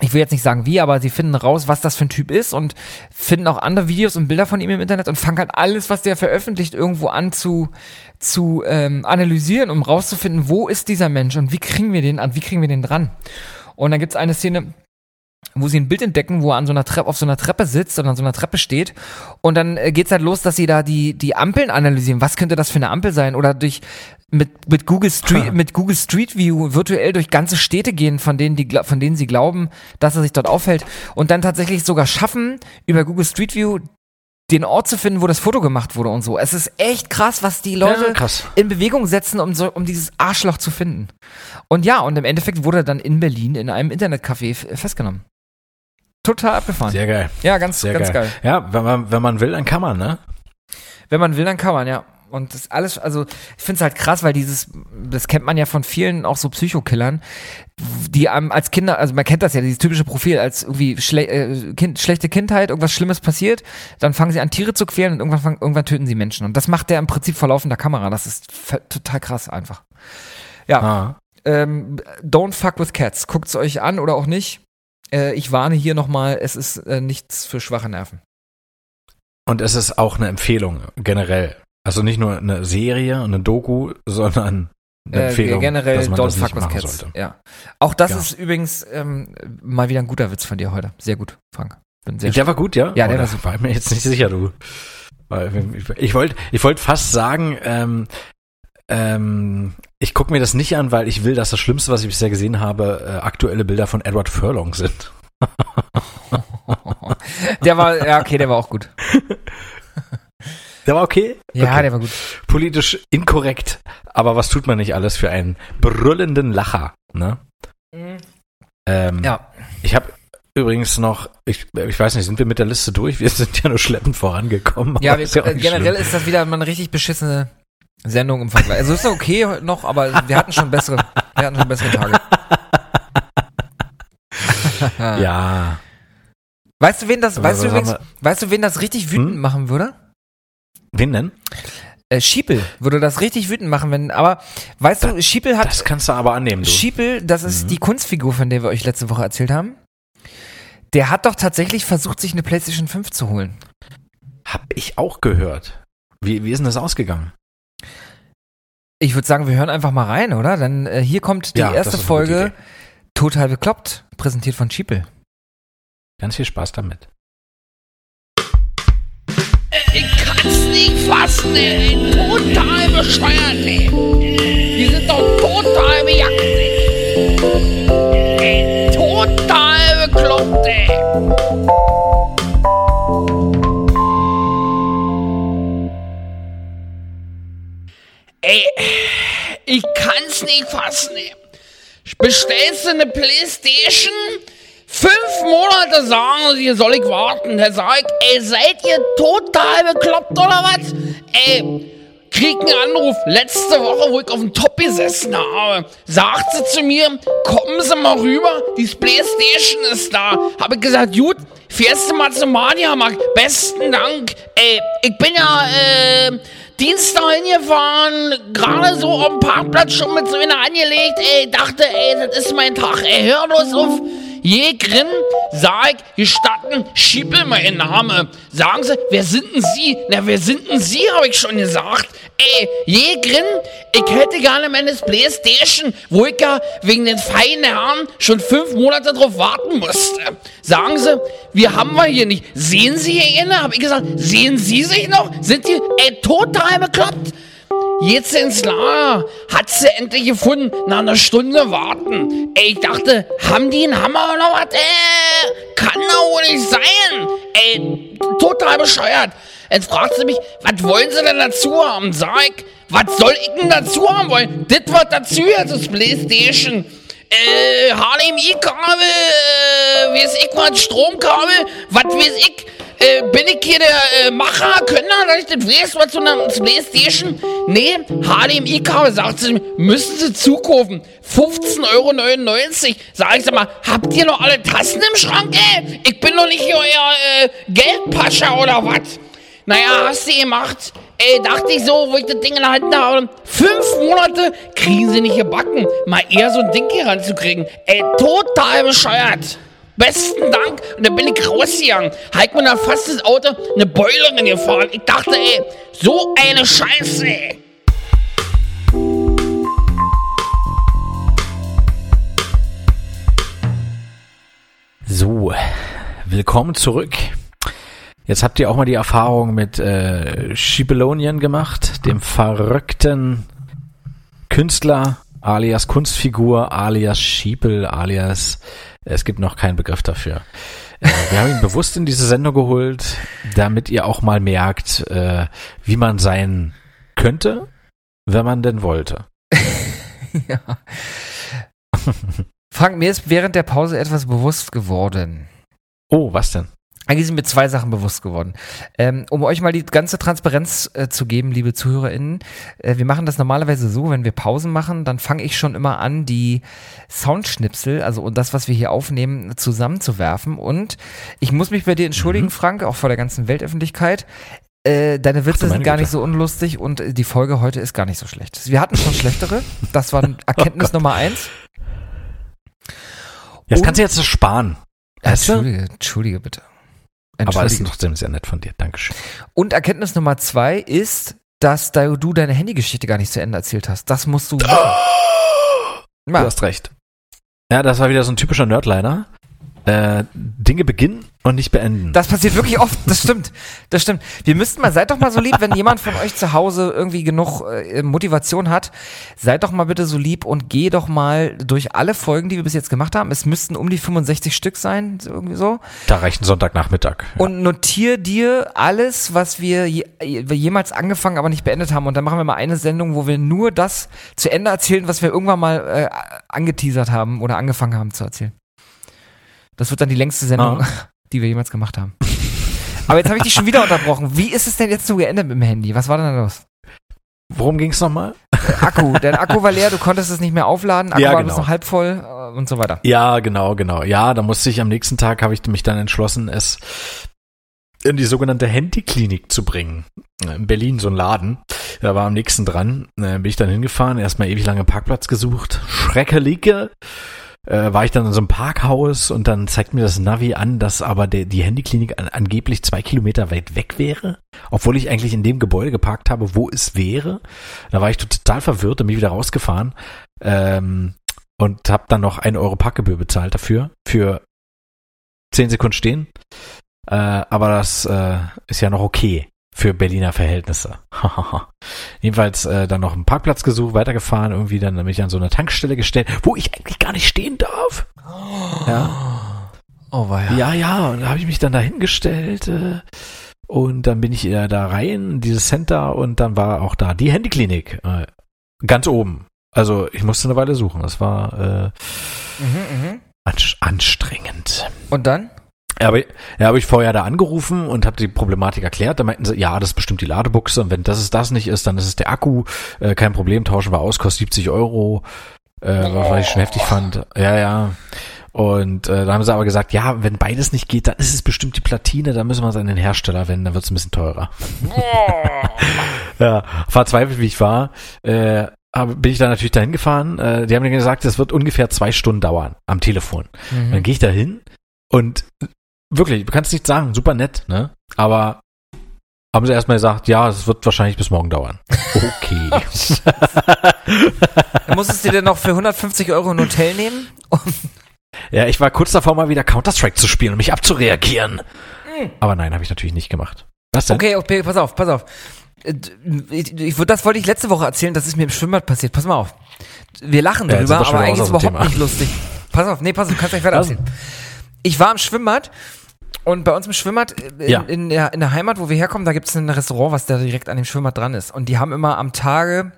ich will jetzt nicht sagen wie, aber sie finden raus, was das für ein Typ ist und finden auch andere Videos und Bilder von ihm im Internet und fangen halt alles, was der veröffentlicht, irgendwo an zu analysieren, um rauszufinden, wo ist dieser Mensch und wie kriegen wir den dran. Und dann gibt es eine Szene, wo sie ein Bild entdecken, wo er auf so einer Treppe sitzt und an so einer Treppe steht. Und dann geht's halt los, dass sie da die Ampeln analysieren. Was könnte das für eine Ampel sein? Oder mit Google Street View virtuell durch ganze Städte gehen, von denen sie glauben, dass er sich dort aufhält. Und dann tatsächlich sogar schaffen, über Google Street View den Ort zu finden, wo das Foto gemacht wurde und so. Es ist echt krass, was die Leute in Bewegung setzen, um dieses Arschloch zu finden. Und ja, und im Endeffekt wurde er dann in Berlin in einem Internetcafé festgenommen. Total abgefahren. Sehr geil. Ja, ganz geil. Ja, wenn man will, dann kann man, ne? Wenn man will, dann kann man, ja. Und das alles, also ich finde es halt krass, weil das kennt man ja von vielen auch so Psychokillern, die als Kinder, also man kennt das ja, dieses typische Profil, als irgendwie schlechte Kindheit, irgendwas Schlimmes passiert, dann fangen sie an, Tiere zu quälen und irgendwann töten sie Menschen. Und das macht der im Prinzip vor laufender Kamera. Das ist total krass einfach. Ja. Ah. Don't fuck with cats. Guckt's euch an oder auch nicht. Ich warne hier nochmal, es ist nichts für schwache Nerven. Und es ist auch eine Empfehlung generell. Also nicht nur eine Serie und eine Doku, sondern eine Empfehlung, generell, dass man Don't Fuck With Cats sollte. Ja. Auch das ist übrigens mal wieder ein guter Witz von dir heute. Sehr gut, Frank. Der war gut, ja? Ja, der war super. War ich mir jetzt nicht sicher, du. Ich wollt fast sagen, ich gucke mir das nicht an, weil ich will, dass das Schlimmste, was ich bisher gesehen habe, aktuelle Bilder von Edward Furlong sind. Der war auch gut. Der war okay? Ja, okay. Der war gut. Politisch inkorrekt, aber was tut man nicht alles für einen brüllenden Lacher, ne? Mhm. Ja. Ich habe übrigens noch, ich weiß nicht, sind wir mit der Liste durch? Wir sind ja nur schleppend vorangekommen. Ja, generell ist das wieder mal eine richtig beschissene Sendung im Vergleich. Also ist okay noch, aber wir hatten schon bessere Tage. Ja. Weißt du, wen das richtig wütend machen würde? Wen denn? Schiebel würde das richtig wütend machen, weißt du, Schiebel hat... Das kannst du aber annehmen, du. Schiebel, das ist die Kunstfigur, von der wir euch letzte Woche erzählt haben. Der hat doch tatsächlich versucht, sich eine PlayStation 5 zu holen. Hab ich auch gehört. Wie ist denn das ausgegangen? Ich würde sagen, wir hören einfach mal rein, oder? Dann hier kommt die erste Folge Total Bekloppt, präsentiert von Schiebel. Ganz viel Spaß damit. Ich kann's nicht fassen, ey. Total bescheuert, ey. Die sind doch total bejagt, ey. Total bekloppt, ey. Ey, ich kann's nicht fassen, ey. Bestellst du eine PlayStation? 5 Monate sagen sie, soll ich warten. Da sag ich, ey, seid ihr total bekloppt oder was? Ey, krieg einen Anruf. Letzte Woche, wo ich auf dem Top gesessen habe, sagt sie zu mir, kommen Sie mal rüber, die Playstation ist da. Habe ich gesagt, gut, fährst du mal zum Mediamarkt. Besten Dank. Ey, ich bin ja, Dienstag hingefahren, gerade so auf dem Parkplatz schon mit so einer angelegt. Ey, dachte, ey, das ist mein Tag. Ey, hör los auf. Je grin, sag ich, gestatten, Schiebel mein Name. Sagen Sie, wer sind denn Sie? Na, wer sind denn Sie, habe ich schon gesagt. Ey, je grin, ich hätte gerne meine Playstation, wo ich ja wegen den feinen Herren schon 5 Monate drauf warten musste. Sagen Sie, wir haben wir hier nicht. Sehen Sie hier inne? Habe ich gesagt, sehen Sie sich noch? Sind die, ey, total bekloppt? Jetzt ins Lager, hat sie endlich gefunden, nach einer Stunde warten. Ey, ich dachte, haben die einen Hammer oder was? Kann doch wohl nicht sein. Ey, total bescheuert. Jetzt fragt sie mich, was wollen sie denn dazu haben? Sag, was soll ich denn dazu haben wollen? Das wird dazu, das Playstation. Harlem E-Kabel, weiß ich was, Stromkabel, was weiß ich, bin ich hier der Macher, Könner, dass ich das weiß, was zu einer Playstation? Nee, HDMI-Kabel, sagt sie, müssen sie zukaufen, 15,99 €, sag ich mal, habt ihr noch alle Tassen im Schrank, ey? Ich bin doch nicht hier euer Geldpascha oder was? Naja, hast du gemacht, ey, dachte ich so, wo ich das Ding in der Hand habe, 5 Monate kriegen sie nicht gebacken, mal eher so ein Ding hier ranzukriegen, ey, total bescheuert. Besten Dank. Und da bin ich rausgegangen. Halt mir da fast das Auto eine Beulerin gefahren. Ich dachte, ey, so eine Scheiße, ey. So, willkommen zurück. Jetzt habt ihr auch mal die Erfahrung mit Schiebelonien gemacht, dem verrückten Künstler, alias Kunstfigur, alias Schiebel, alias... Es gibt noch keinen Begriff dafür. Wir haben ihn bewusst in diese Sendung geholt, damit ihr auch mal merkt, wie man sein könnte, wenn man denn wollte. Ja. Frank, mir ist während der Pause etwas bewusst geworden. Oh, was denn? Eigentlich sind mir 2 Sachen bewusst geworden. Um euch mal die ganze Transparenz zu geben, liebe ZuhörerInnen, wir machen das normalerweise so, wenn wir Pausen machen, dann fange ich schon immer an, die Soundschnipsel, also und das, was wir hier aufnehmen, zusammenzuwerfen. Und ich muss mich bei dir entschuldigen, Frank, auch vor der ganzen Weltöffentlichkeit. Deine Witze sind gar nicht so unlustig und die Folge heute ist gar nicht so schlecht. Wir hatten schon schlechtere. Das war Erkenntnis Nummer 1. Ja, das kannst du jetzt sparen. Entschuldige bitte. Aber es ist trotzdem sehr nett von dir, Dankeschön. Und Erkenntnis Nummer 2 ist, dass du deine Handygeschichte gar nicht zu Ende erzählt hast. Das musst du machen. Du hast recht. Ja, das war wieder so ein typischer Nerdliner. Dinge beginnen und nicht beenden. Das passiert wirklich oft, das stimmt. Wir müssten mal, seid doch mal so lieb, wenn jemand von euch zu Hause irgendwie genug Motivation hat, seid doch mal bitte so lieb und geh doch mal durch alle Folgen, die wir bis jetzt gemacht haben. Es müssten um die 65 Stück sein, irgendwie so. Da reicht ein Sonntagnachmittag. Ja. Und notier dir alles, was wir jemals angefangen, aber nicht beendet haben. Und dann machen wir mal eine Sendung, wo wir nur das zu Ende erzählen, was wir irgendwann mal angeteasert haben oder angefangen haben zu erzählen. Das wird dann die längste Sendung, die wir jemals gemacht haben. Aber jetzt habe ich dich schon wieder unterbrochen. Wie ist es denn jetzt so geändert mit dem Handy? Was war denn da los? Worum ging es nochmal? Akku. Dein Akku war leer, du konntest es nicht mehr aufladen. Akku war bis noch halb voll und so weiter. Ja, genau. Ja, da musste ich am nächsten Tag, habe ich mich dann entschlossen, es in die sogenannte Handyklinik zu bringen. In Berlin, so ein Laden. Da war am nächsten dran. Bin ich dann hingefahren, erstmal ewig lange Parkplatz gesucht. Schreckelige. War ich dann in so einem Parkhaus und dann zeigt mir das Navi an, dass aber die Handyklinik angeblich 2 Kilometer weit weg wäre, obwohl ich eigentlich in dem Gebäude geparkt habe, wo es wäre. Da war ich total verwirrt und bin wieder rausgefahren und habe dann noch 1 € Parkgebühr bezahlt dafür, für 10 Sekunden stehen. Aber das ist ja noch okay für Berliner Verhältnisse. Jedenfalls dann noch einen Parkplatz gesucht, weitergefahren, irgendwie dann bin ich an so einer Tankstelle gestellt, wo ich eigentlich gar nicht stehen darf. Ja. Oh weia. Ja, und da habe ich mich dann da hingestellt und dann bin ich da rein in dieses Center und dann war auch da die Handyklinik ganz oben. Also ich musste eine Weile suchen. Das war anstrengend. Und dann? Ja, habe ich vorher da angerufen und habe die Problematik erklärt. Da meinten sie, ja, das ist bestimmt die Ladebuchse. Und wenn das nicht ist, dann ist es der Akku. Kein Problem, tauschen wir aus, kostet 70 €. Was ich schon heftig fand. Ja. Und da haben sie aber gesagt, ja, wenn beides nicht geht, dann ist es bestimmt die Platine. Da müssen wir es an den Hersteller wenden, dann wird es ein bisschen teurer. Ja, verzweifelt, wie ich war. Bin ich da natürlich dahin gefahren. Die haben mir gesagt, das wird ungefähr 2 Stunden dauern am Telefon. Mhm. Dann gehe ich da hin und wirklich, du kannst nichts sagen, super nett, ne? Aber haben sie erstmal gesagt, ja, es wird wahrscheinlich bis morgen dauern. Okay. Dann musstest du dir noch für 150 € ein Hotel nehmen? Ja, ich war kurz davor, mal wieder Counter-Strike zu spielen und mich abzureagieren. Aber nein, habe ich natürlich nicht gemacht. Was denn? Okay, pass auf. Das wollte ich letzte Woche erzählen, das ist mir im Schwimmbad passiert. Pass mal auf. Wir lachen darüber, aber eigentlich ist es überhaupt nicht lustig. Pass auf, du kannst gleich weiter erzählen. Ich war im Schwimmbad. Und bei uns im Schwimmbad, in der Heimat, wo wir herkommen, da gibt es ein Restaurant, was da direkt an dem Schwimmbad dran ist. Und die haben immer am Tage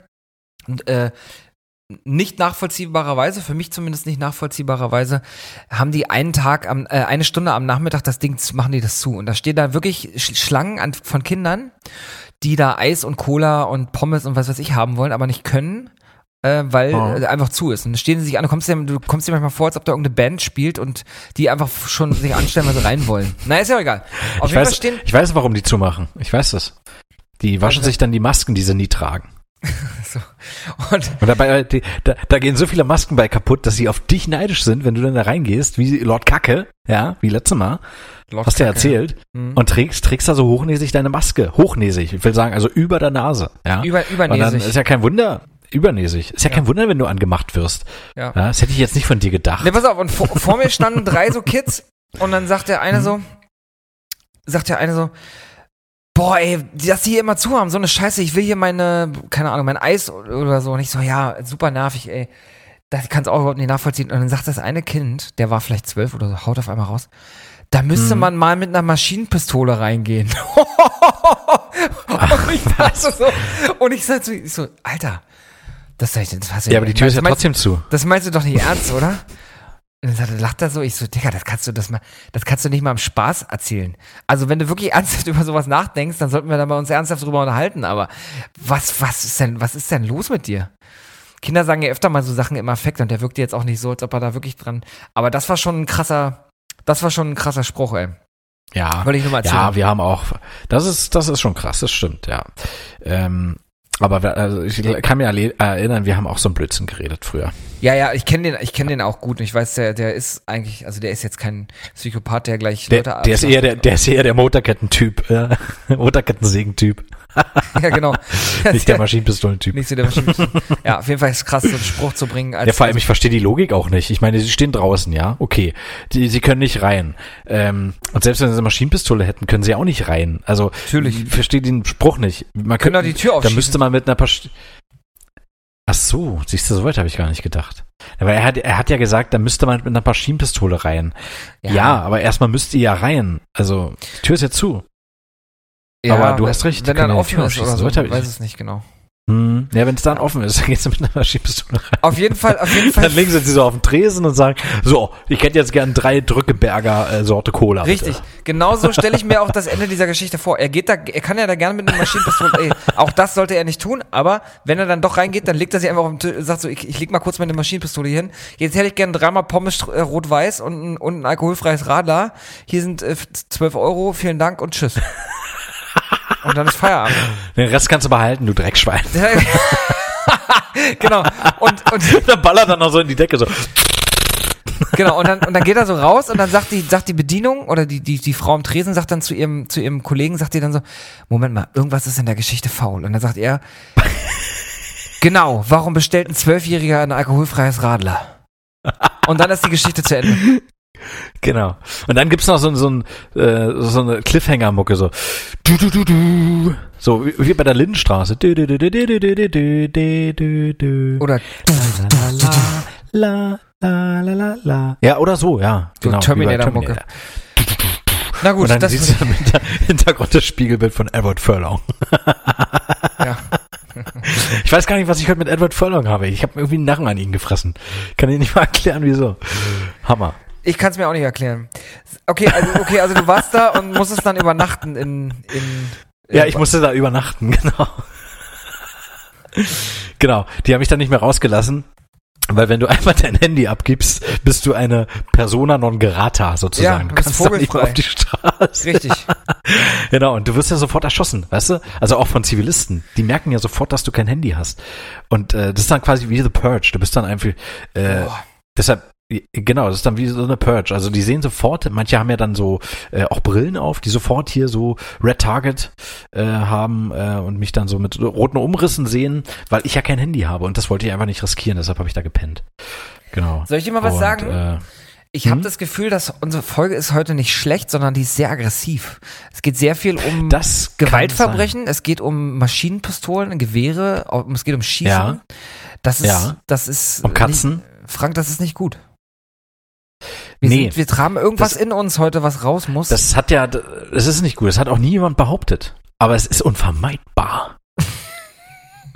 nicht nachvollziehbarerweise, für mich zumindest nicht nachvollziehbarerweise, haben die einen Tag, eine Stunde am Nachmittag das Ding, machen die das zu. Und da stehen da wirklich Schlangen von Kindern, die da Eis und Cola und Pommes und was weiß ich haben wollen, aber nicht können, weil einfach zu ist. Und dann stehen sie sich an, du kommst dir manchmal vor, als ob da irgendeine Band spielt und die einfach schon sich anstellen, weil sie rein wollen. Na, ist ja egal. Ich weiß, warum die zumachen. Ich weiß das. Die waschen sich dann die Masken, die sie nie tragen. So. Und dabei, da gehen so viele Masken bei kaputt, dass sie auf dich neidisch sind, wenn du dann da reingehst, wie Lord Kacke, ja, wie letztes Mal, Lord hast du ja erzählt, und trägst da so hochnäsig deine Maske, ich will sagen, also über der Nase, ja. Übernäsig. Und dann ist ja kein Wunder, kein Wunder, wenn du angemacht wirst. Ja. Ja, das hätte ich jetzt nicht von dir gedacht. Ne, pass auf, und vor mir standen 3 so Kids, und dann sagt der eine so, boah, ey, dass die hier immer zu haben, so eine Scheiße, ich will hier mein Eis oder so. Und ich so, ja, super nervig, ey. Das kannst du auch überhaupt nicht nachvollziehen. Und dann sagt das eine Kind, der war vielleicht 12 oder so, haut auf einmal raus, da müsste man mal mit einer Maschinenpistole reingehen. Und ich so, Alter, das sag ich jetzt. Ja, aber die Tür ist ja trotzdem zu. Das meinst du doch nicht ernst, oder? Und dann lacht er so, ich so, Digga, das kannst du nicht mal im Spaß erzählen. Also wenn du wirklich ernsthaft über sowas nachdenkst, dann sollten wir da mal uns ernsthaft drüber unterhalten, aber was ist denn los mit dir? Kinder sagen ja öfter mal so Sachen im Affekt und der wirkt jetzt auch nicht so, als ob er da wirklich dran, aber das war schon ein krasser Spruch, ey. Ja. Wollte ich nur mal erzählen. Ja, wir haben auch, das ist schon krass, das stimmt, ja. Aber ich kann mir erinnern, wir haben auch so einen Blödsinn geredet früher. Ja, ich kenne den auch gut. Und ich weiß, der ist eigentlich, also der ist jetzt kein Psychopath, der gleich Leute abschließt. Der ist eher der Motorketten-Typ, Motorketten-Sägen-Typ. Ja, genau. Nicht der Maschinenpistolen-Typ. Nicht so der Maschinenpistolen. Ja, auf jeden Fall ist es krass, so einen Spruch zu bringen. Vor allem, ich verstehe die Logik auch nicht. Ich meine, sie stehen draußen, ja, okay. Sie können nicht rein. Und selbst wenn sie eine Maschinenpistole hätten, können sie auch nicht rein. Also, natürlich. Ich verstehe den Spruch nicht. Man könnte auch die Tür aufschießen. Da müsste man mit einer Ach so, siehst du, so weit habe ich gar nicht gedacht. Aber er hat ja gesagt, da müsste man mit einer Maschinenpistole rein. Ja, aber erstmal müsst ihr ja rein. Also, die Tür ist ja zu. Ja, aber du hast recht. Wenn dann offen ist oder so, weiß es nicht genau. Ja, wenn es dann offen ist, dann gehst du mit einer Maschinenpistole rein. Auf jeden Fall. Dann legen sie so auf den Tresen und sagen, so, ich hätte jetzt gern 3 Drückeberger Sorte Cola. Richtig, genauso stelle ich mir auch das Ende dieser Geschichte vor. Er kann ja da gerne mit einer Maschinenpistole, auch das sollte er nicht tun, aber wenn er dann doch reingeht, dann legt er sich einfach auf den Tisch und sagt so, ich leg mal kurz meine Maschinenpistole hier hin. Jetzt hätte ich gern 3 Pommes rot-weiß und ein alkoholfreies Radler. Hier sind 12€, vielen Dank und tschüss. Und dann ist Feierabend. Den Rest kannst du behalten, du Dreckschwein. Genau. Und der ballert dann noch so in die Decke so. Genau, und dann geht er so raus und dann sagt die Bedienung oder die Frau am Tresen sagt dann zu ihrem Kollegen, sagt ihr dann so, Moment mal, irgendwas ist in der Geschichte faul. Und dann sagt er, genau, warum bestellt ein 12-Jähriger ein alkoholfreies Radler? Und dann ist die Geschichte zu Ende. Genau. Und dann gibt's noch so eine Cliffhanger-Mucke, so. Du. So, wie bei der Lindenstraße. Oder. Ja, oder so, ja. Genau, so Terminator-Mucke. Na gut, und dann das siehst du im Hintergrund das Spiegelbild von Edward Furlong. Ja. Ich weiß gar nicht, was ich heute mit Edward Furlong habe. Ich habe irgendwie einen Narren an ihn gefressen. Kann dir nicht mal erklären, wieso. Hammer. Ich kann es mir auch nicht erklären. Okay, also du warst da und musstest dann übernachten Ja, ich musste da übernachten, genau. Genau, die haben mich dann nicht mehr rausgelassen, weil wenn du einmal dein Handy abgibst, bist du eine Persona non grata sozusagen. Ja, du kannst vogelfrei. Dann nicht mehr auf die Straße. Richtig. Genau, und du wirst ja sofort erschossen, weißt du? Also auch von Zivilisten. Die merken ja sofort, dass du kein Handy hast. Und das ist dann quasi wie The Purge. Du bist dann einfach... Deshalb... Genau, das ist dann wie so eine Purge. Also die sehen sofort, manche haben ja dann so auch Brillen auf, die sofort hier so Red Target haben und mich dann so mit roten Umrissen sehen, weil ich ja kein Handy habe und das wollte ich einfach nicht riskieren, deshalb habe ich da gepennt. Genau. Soll ich dir mal was sagen? Ich habe das Gefühl, dass unsere Folge ist heute nicht schlecht, sondern die ist sehr aggressiv. Es geht sehr viel um das Gewaltverbrechen, es geht um Maschinenpistolen, Gewehre, es geht um Schießen. Ja. Das ist um Katzen. Frank, das ist nicht gut. Wir tragen irgendwas in uns heute, was raus muss. Das ist nicht gut. Das hat auch nie jemand behauptet. Aber es ist unvermeidbar.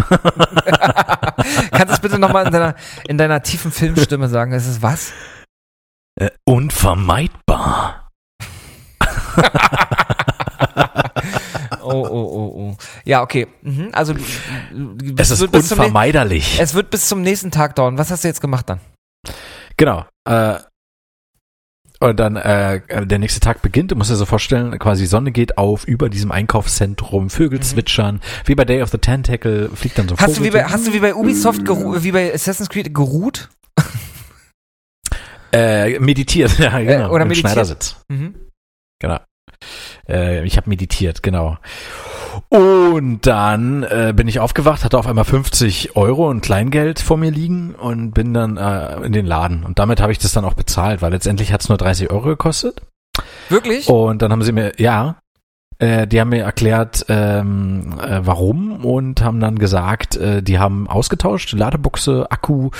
Kannst du es bitte nochmal in deiner tiefen Filmstimme sagen? Es ist was? Unvermeidbar. Oh. Ja, okay. Mhm. Also, es ist unvermeiderlich. Es wird bis zum nächsten Tag dauern. Was hast du jetzt gemacht dann? Genau. Und dann der nächste Tag beginnt. Du musst dir so vorstellen, quasi Sonne geht auf über diesem Einkaufszentrum, Vögel zwitschern. Wie bei Day of the Tentacle fliegt dann so ein Vogel. Hast du wie bei Ubisoft, wie bei Assassin's Creed geruht? Meditiert, ja, genau. Oder im meditiert. Schneidersitz. Mhm. Genau. Ich habe meditiert, genau. Und dann bin ich aufgewacht, hatte auf einmal 50 Euro und Kleingeld vor mir liegen und bin dann in den Laden. Und damit habe ich das dann auch bezahlt, weil letztendlich hat es nur 30 Euro gekostet. Wirklich? Und dann haben sie mir, ja, die haben mir erklärt, warum und haben dann gesagt, die haben ausgetauscht, Ladebuchse, Akku,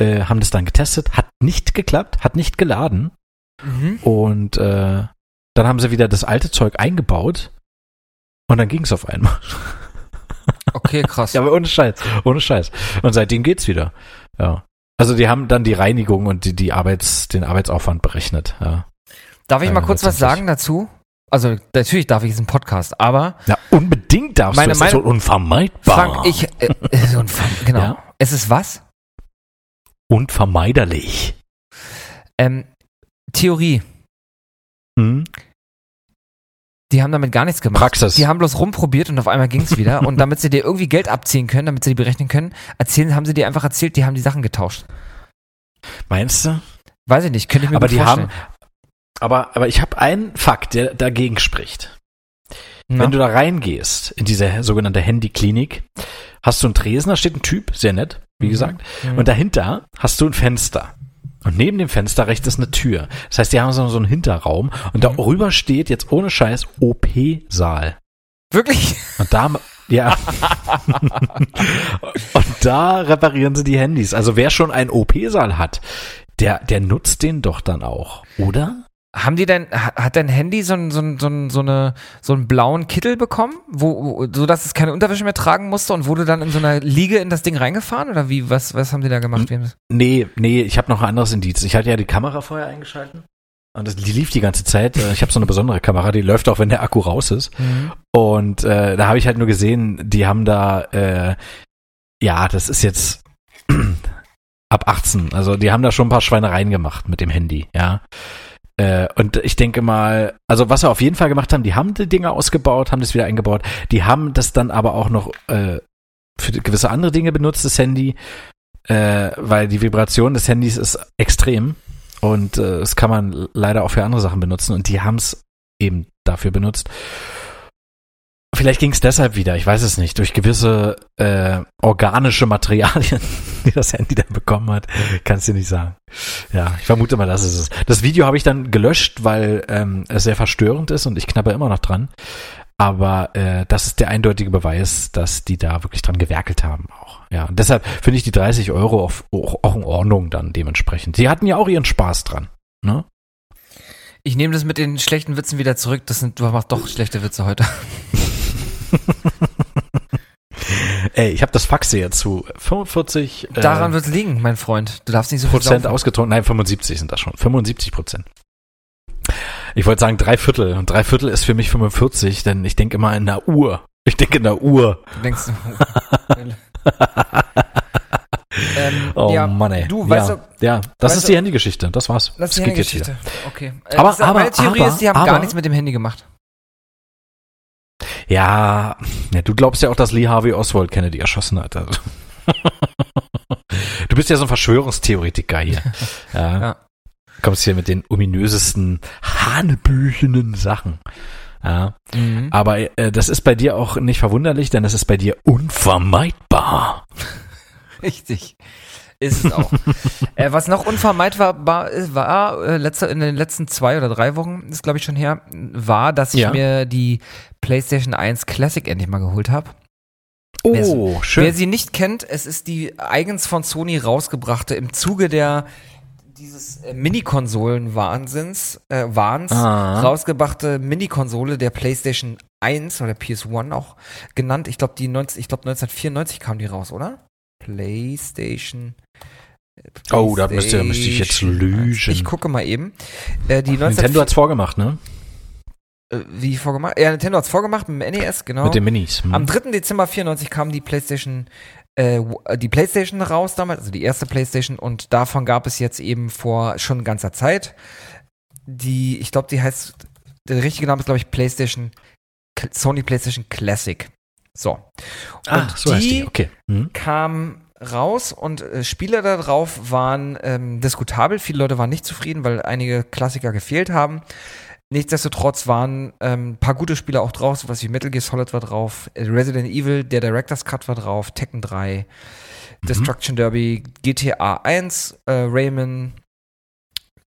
haben das dann getestet, hat nicht geklappt, hat nicht geladen. Mhm. Und dann haben sie wieder das alte Zeug eingebaut. Und dann ging's auf einmal. Okay, krass. Ja, aber ohne Scheiß. Und seitdem geht's wieder. Ja. Also die haben dann die Reinigung und die den Arbeitsaufwand berechnet. Ja. Darf ich mal kurz was sagen dazu? Also natürlich darf ich jetzt einen Podcast, aber ja, unbedingt darfst du. Es ist so unvermeidbar. Frank, genau. Ja? Es ist was? Unvermeiderlich. Theorie. Hm? Die haben damit gar nichts gemacht. Praxis. Die haben bloß rumprobiert und auf einmal ging's wieder. Und damit sie dir irgendwie Geld abziehen können, damit sie die berechnen können, haben sie dir einfach erzählt, die haben die Sachen getauscht. Meinst du? Weiß ich nicht, könnte ich mir aber gut vorstellen. Aber ich habe einen Fakt, der dagegen spricht. Na? Wenn du da reingehst, in diese sogenannte Handyklinik, hast du einen Tresen, da steht ein Typ, sehr nett, wie gesagt, und dahinter hast du ein Fenster. Und neben dem Fenster rechts ist eine Tür. Das heißt, die haben so einen Hinterraum. Und da rüber steht jetzt ohne Scheiß OP-Saal. Wirklich? Und da, ja. Und da reparieren sie die Handys. Also wer schon einen OP-Saal hat, der nutzt den doch dann auch, oder? Hat dein Handy so einen blauen Kittel bekommen, sodass es keine Unterwäsche mehr tragen musste und wurde dann in so einer Liege in das Ding reingefahren? Oder wie, was haben die da gemacht? Nee, ich habe noch ein anderes Indiz. Ich hatte ja die Kamera vorher eingeschalten und die lief die ganze Zeit. Ich habe so eine besondere Kamera, die läuft auch, wenn der Akku raus ist. Mhm. Und da habe ich halt nur gesehen, die haben da, das ist jetzt ab 18. Also die haben da schon ein paar Schweinereien gemacht mit dem Handy, ja. Und ich denke mal, also was sie auf jeden Fall gemacht haben, die haben die Dinge ausgebaut, haben das wieder eingebaut, die haben das dann aber auch noch für gewisse andere Dinge benutzt, das Handy, weil die Vibration des Handys ist extrem und das kann man leider auch für andere Sachen benutzen und die haben es eben dafür benutzt. Vielleicht ging es deshalb wieder, ich weiß es nicht, durch gewisse organische Materialien, die das Handy dann bekommen hat, kannst du nicht sagen. Ja, ich vermute mal, das ist es. Das Video habe ich dann gelöscht, weil es sehr verstörend ist und ich knabber immer noch dran. Aber das ist der eindeutige Beweis, dass die da wirklich dran gewerkelt haben auch. Ja, und deshalb finde ich die 30 Euro auch in Ordnung dann dementsprechend. Die hatten ja auch ihren Spaß dran, ne? Ich nehme das mit den schlechten Witzen wieder zurück. Du machst doch schlechte Witze heute. Ey, ich habe das Faxe jetzt zu 45. Daran wird es liegen, mein Freund. Du darfst nicht so viel Prozent ausgetrunken. Nein, 75 sind das schon. 75%. Ich wollte sagen 3/4. Und 3/4 ist für mich 45, denn ich denke immer in der Uhr. Du denkst Mann, ey. Das ist die Handygeschichte. Das war's. Das ist die Handygeschichte. Okay. Meine Theorie ist, die haben gar nichts mit dem Handy gemacht. Ja, du glaubst ja auch, dass Lee Harvey Oswald Kennedy erschossen hat. Also. Du bist ja so ein Verschwörungstheoretiker hier. Ja. Kommst hier mit den ominösesten, hanebüchenen Sachen. Ja. Mhm. Aber das ist bei dir auch nicht verwunderlich, denn das ist bei dir unvermeidbar. Richtig. Ist es auch. Was noch unvermeidbar war, in den letzten 2 oder 3 Wochen, ist glaube ich schon her, war, dass ich mir die PlayStation 1 Classic endlich mal geholt habe. Oh, schön. Wer sie nicht kennt, es ist die eigens von Sony rausgebrachte im Zuge der dieses Minikonsolen-Wahnsinns, rausgebrachte Minikonsole der PlayStation 1 oder PS1 auch genannt. Ich glaube, 1994 kam die raus, oder? PlayStation. Oh, da müsste ich jetzt lügen. Ich gucke mal eben. Nintendo hat's vorgemacht, ne? Wie vorgemacht? Ja, Nintendo hat's vorgemacht mit dem NES, genau. Mit den Minis. Hm. Am 3. Dezember 94 kam die PlayStation raus damals, also die erste PlayStation, und davon gab es jetzt eben vor schon ganzer Zeit die, ich glaube, die heißt, der richtige Name ist, glaube ich, Sony PlayStation Classic. So. Und okay. Hm. Kam raus und Spiele da drauf waren diskutabel. Viele Leute waren nicht zufrieden, weil einige Klassiker gefehlt haben. Nichtsdestotrotz waren ein paar gute Spiele auch drauf, sowas wie Metal Gear Solid war drauf, Resident Evil, der Director's Cut war drauf, Tekken 3, Destruction Derby, GTA 1, Rayman,